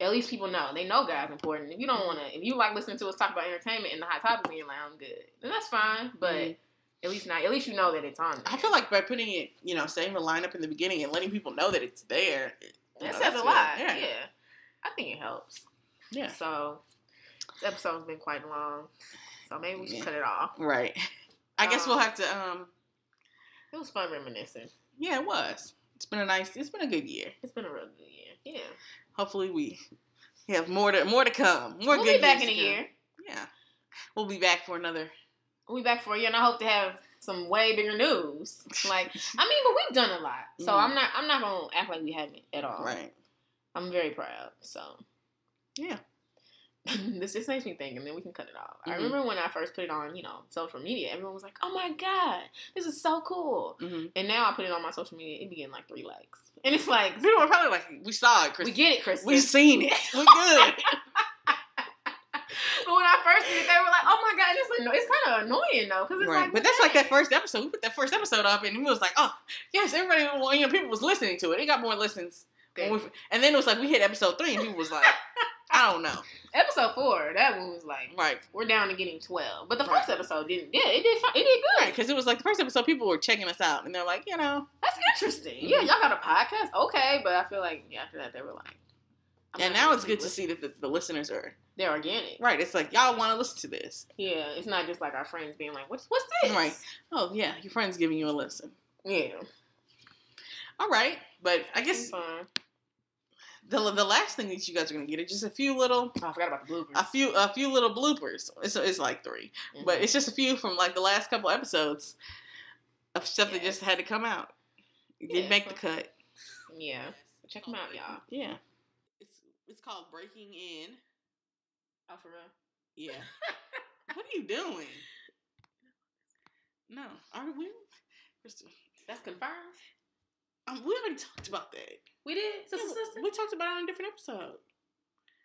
At least people know. They know God's important. If you don't want to, if you like listening to us talk about entertainment and the hot topics, and you're like, I'm good. And that's fine. But mm-hmm. at least not. At least you know that it's on there. I feel like by putting it, you know, saying the lineup in the beginning and letting people know that it's there. It, it know, says a good. lot. Yeah. yeah. I think it helps. Yeah. So, this episode's been quite long. So, maybe we should yeah. cut it off. Right. I um, guess we'll have to, um... It was fun reminiscing. Yeah, it was. It's been a nice, it's been a good year. It's been a real good year. Yeah. Hopefully we have more to more to come. More we'll good be back in a year. Yeah, we'll be back for another. We'll be back for a year, and I hope to have some way bigger news. Like, I mean, but we've done a lot, so mm. I'm not I'm not gonna act like we haven't at all. Right. I'm very proud. So yeah, this just makes me think, and then we can cut it off. Mm-hmm. I remember when I first put it on, you know, social media. Everyone was like, "Oh my God, this is so cool!" Mm-hmm. And now I put it on my social media, it be getting like three likes. And it's like... People are probably like, we saw it, Chris. We get it, Chris. We've seen it. We're good. But when I first did it, they were like, oh my God. It's, like, it's kind of annoying, though. Cause it's right. like, but that's like that first episode. We put that first episode up, and it was like, oh, yes, everybody, well, you know, people was listening to it. It got more listens. When we, and then it was like, we hit episode three, and people was like, I don't know. Episode four, that one was like, right. We're down to getting twelve. But the right. first episode didn't, yeah, it did it did good. Because right, it was like the first episode, people were checking us out. And they're like, you know. That's interesting. Mm-hmm. Yeah, y'all got a podcast? Okay. But I feel like yeah, after that, they were like. I'm and now it's good listening. to see that the, the listeners are. They're organic. Right. It's like, y'all want to listen to this. Yeah. It's not just like our friends being like, what's, what's this? Right. Oh, yeah. Your friend's giving you a listen. Yeah. All right. But I guess. The the last thing that you guys are gonna get is just a few little. Oh, I forgot about the bloopers. A few a few little bloopers. It's it's like three, mm-hmm. but it's just a few from like the last couple episodes of stuff yeah. that just had to come out. It yeah, didn't make the cut. Yeah, check them out, y'all. Yeah, it's it's called Breaking In. Oh, for real? Yeah. What are you doing? No, are we? Crystal, that's confirmed. Um, we already talked about that. We did? Sister, yeah, sister? We talked about it on a different episode.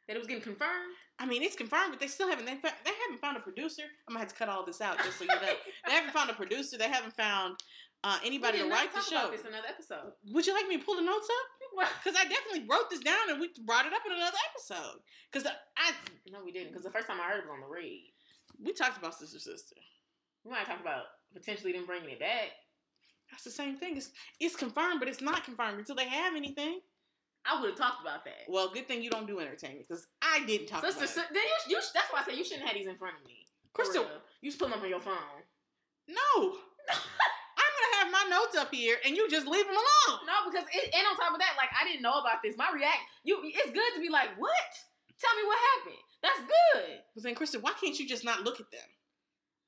That it was getting confirmed? I mean, it's confirmed, but they still haven't. They, they haven't found a producer. I'm going to have to cut all this out just so you know. They haven't found a producer. They haven't found uh, anybody to write the show. We did not talk about this in another episode. Would you like me to pull the notes up? Because I definitely wrote this down and we brought it up in another episode. Because I... No, we didn't. Because the first time I heard it was on the read. We talked about Sister Sister. We might talk about potentially them bringing it back. That's the same thing. It's, it's confirmed, but it's not confirmed until they have anything. I would have talked about that. Well, good thing you don't do entertainment, because I didn't talk Sister, about so, it. Then you, you, that's why I said you shouldn't have these in front of me. Crystal. You just put them up on your phone. No. I'm going to have my notes up here, and you just leave them alone. No, because, it, and on top of that, like, I didn't know about this. My react, you, it's good to be like, what? Tell me what happened. That's good. But then, Crystal, why can't you just not look at them?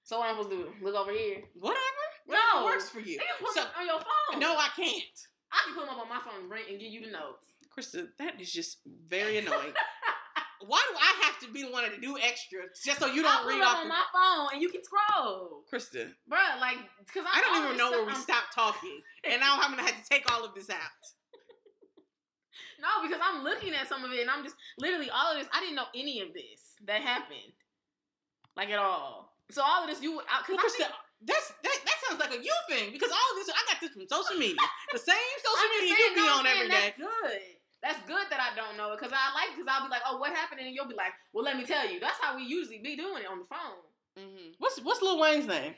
So what am I supposed to do? Look over here? Whatever. Whatever no. works for you. You can put so, them on your phone. No, I can't. I can put them up on my phone and, bring, and give you the notes. Krista, that is just very annoying. Why do I have to be the one to do extra just so you don't I'll read put off? I put them on your... my phone and you can scroll. Krista. Bruh, like, because I don't even know where we I'm... stopped talking. And now I'm going to have to take all of this out. No, because I'm looking at some of it and I'm just, literally all of this, I didn't know any of this that happened. Like, at all. So all of this, you would, because I think... That's, that that sounds like a you thing, because all of this, I got this from social media. The same social I'm media saying, you be no, on man, every day. That's good. That's good that I don't know it, because I like, because I'll be like, oh, what happened? And you'll be like, well, let me tell you. That's how we usually be doing it on the phone. Mm-hmm. What's what's Lil Wayne's name?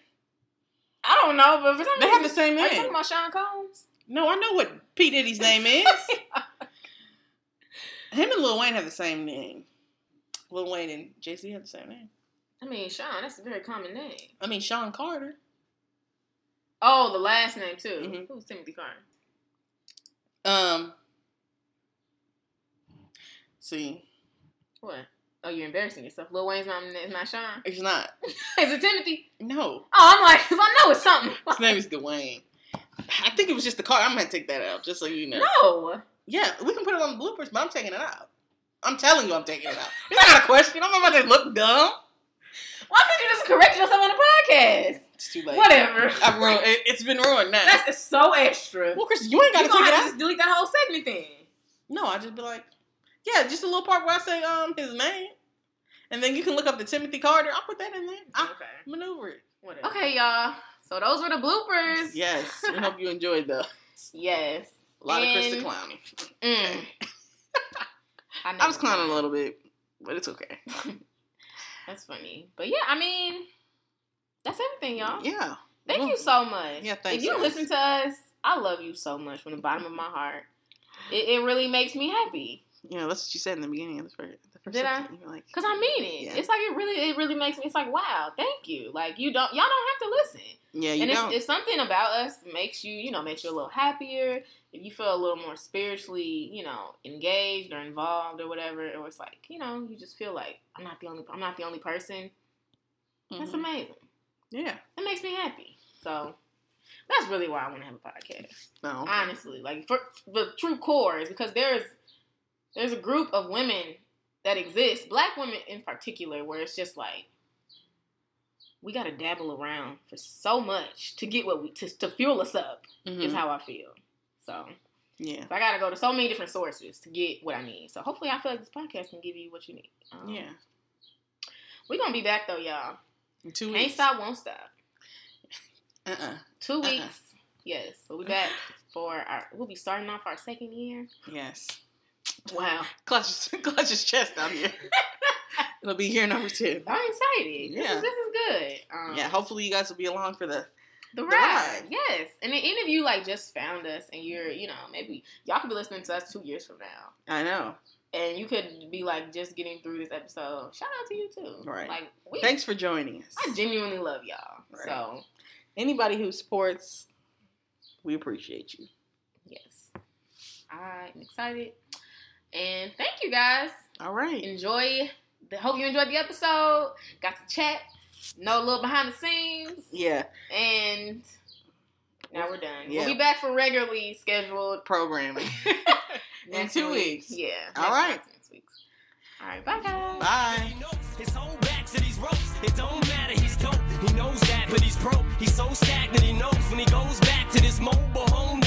I don't know, but for some they reason, have the same name. Are you talking about Sean Combs? No, I know what P. Diddy's name is. Him and Lil Wayne have the same name. Lil Wayne and Jay-Z have the same name. I mean, Sean, that's a very common name. I mean, Sean Carter. Oh, the last name, too. Mm-hmm. Who's Timothy Carter? Um. See. What? Oh, you're embarrassing yourself. Lil Wayne's not, it's not Sean? It's not. Is it Timothy? No. Oh, I'm like, because I know it's something. His name is Dwayne. I think it was just the Carter. I'm going to take that out, just so you know. No. Yeah, we can put it on the bloopers, but I'm taking it out. I'm telling you I'm taking it out. It's not a question. I'm about to look dumb. Why could you just correct yourself on the podcast? It's too late. Whatever. I've ruined, it, it's been ruined now. That's so extra. Well, Chris, you ain't got to take it out. Just delete that whole segment thing. No, I just be like, yeah, just a little part where I say um his name, and then you can look up the Timothy Carter. I'll put that in there. I'll okay. Maneuver it. Whatever. Okay, y'all. So those were the bloopers. Yes. We hope you enjoyed those. Yes. A lot and... of Krista clowning. Mm. Okay. I, I was clowning a little bit, but it's okay. That's funny. But yeah, I mean, that's everything, y'all. Yeah. Thank well, you so much. Yeah, thanks. If you so listen to us, I love you so much from the bottom of my heart. It, it really makes me happy. Yeah, that's what you said in the beginning of the first, the first Did episode. I? Like, because I mean it. Yeah. It's like it really it really makes me, it's like, wow, thank you. Like, you don't, y'all don't have to listen. Yeah, you and don't. It's, it's something about us makes you, you know, makes you a little happier. If you feel a little more spiritually, you know, engaged or involved or whatever, or it's like, you know, you just feel like I'm not the only, I'm not the only person. Mm-hmm. That's amazing. Yeah, that makes me happy. So that's really why I want to have a podcast. No, okay. Honestly, like for the true core is because there's there's a group of women that exists, Black women in particular, where it's just like. We gotta dabble around for so much to get what we to, to fuel us up. Mm-hmm. Is how I feel. So yeah, so I gotta go to so many different sources to get what I need. So hopefully, I feel like this podcast can give you what you need. Um, yeah, we're gonna be back though, y'all. In two weeks, can't stop, won't stop. Uh uh-uh. uh. Two uh-uh. weeks, yes. We'll be back for our. We'll be starting off our second year. Yes. Wow. Clutch, clutch his chest out here. It'll be here number two. I'm excited. Yeah. This is, this is good. Um, yeah, hopefully you guys will be along for the... The ride. The ride, yes. And then any of you, like, just found us, and you're, you know, maybe y'all could be listening to us two years from now. I know. And you could be, like, just getting through this episode. Shout out to you, too. Right. Like, we, thanks for joining us. I genuinely love y'all. Right. So, anybody who supports, we appreciate you. Yes. I'm excited. And thank you, guys. All right. Enjoy. The, hope you enjoyed the episode. Got to chat. Know a little behind the scenes. Yeah. And now we're done. Yeah. We'll be back for regularly scheduled programming. In two weeks. weeks. Yeah. All right. Week, next week. All right. Bye, guys. Bye. His whole back to these ropes. It don't matter. He's dope. He knows that, but he's pro. He's so stagnant. He knows when he goes back to this mobile home.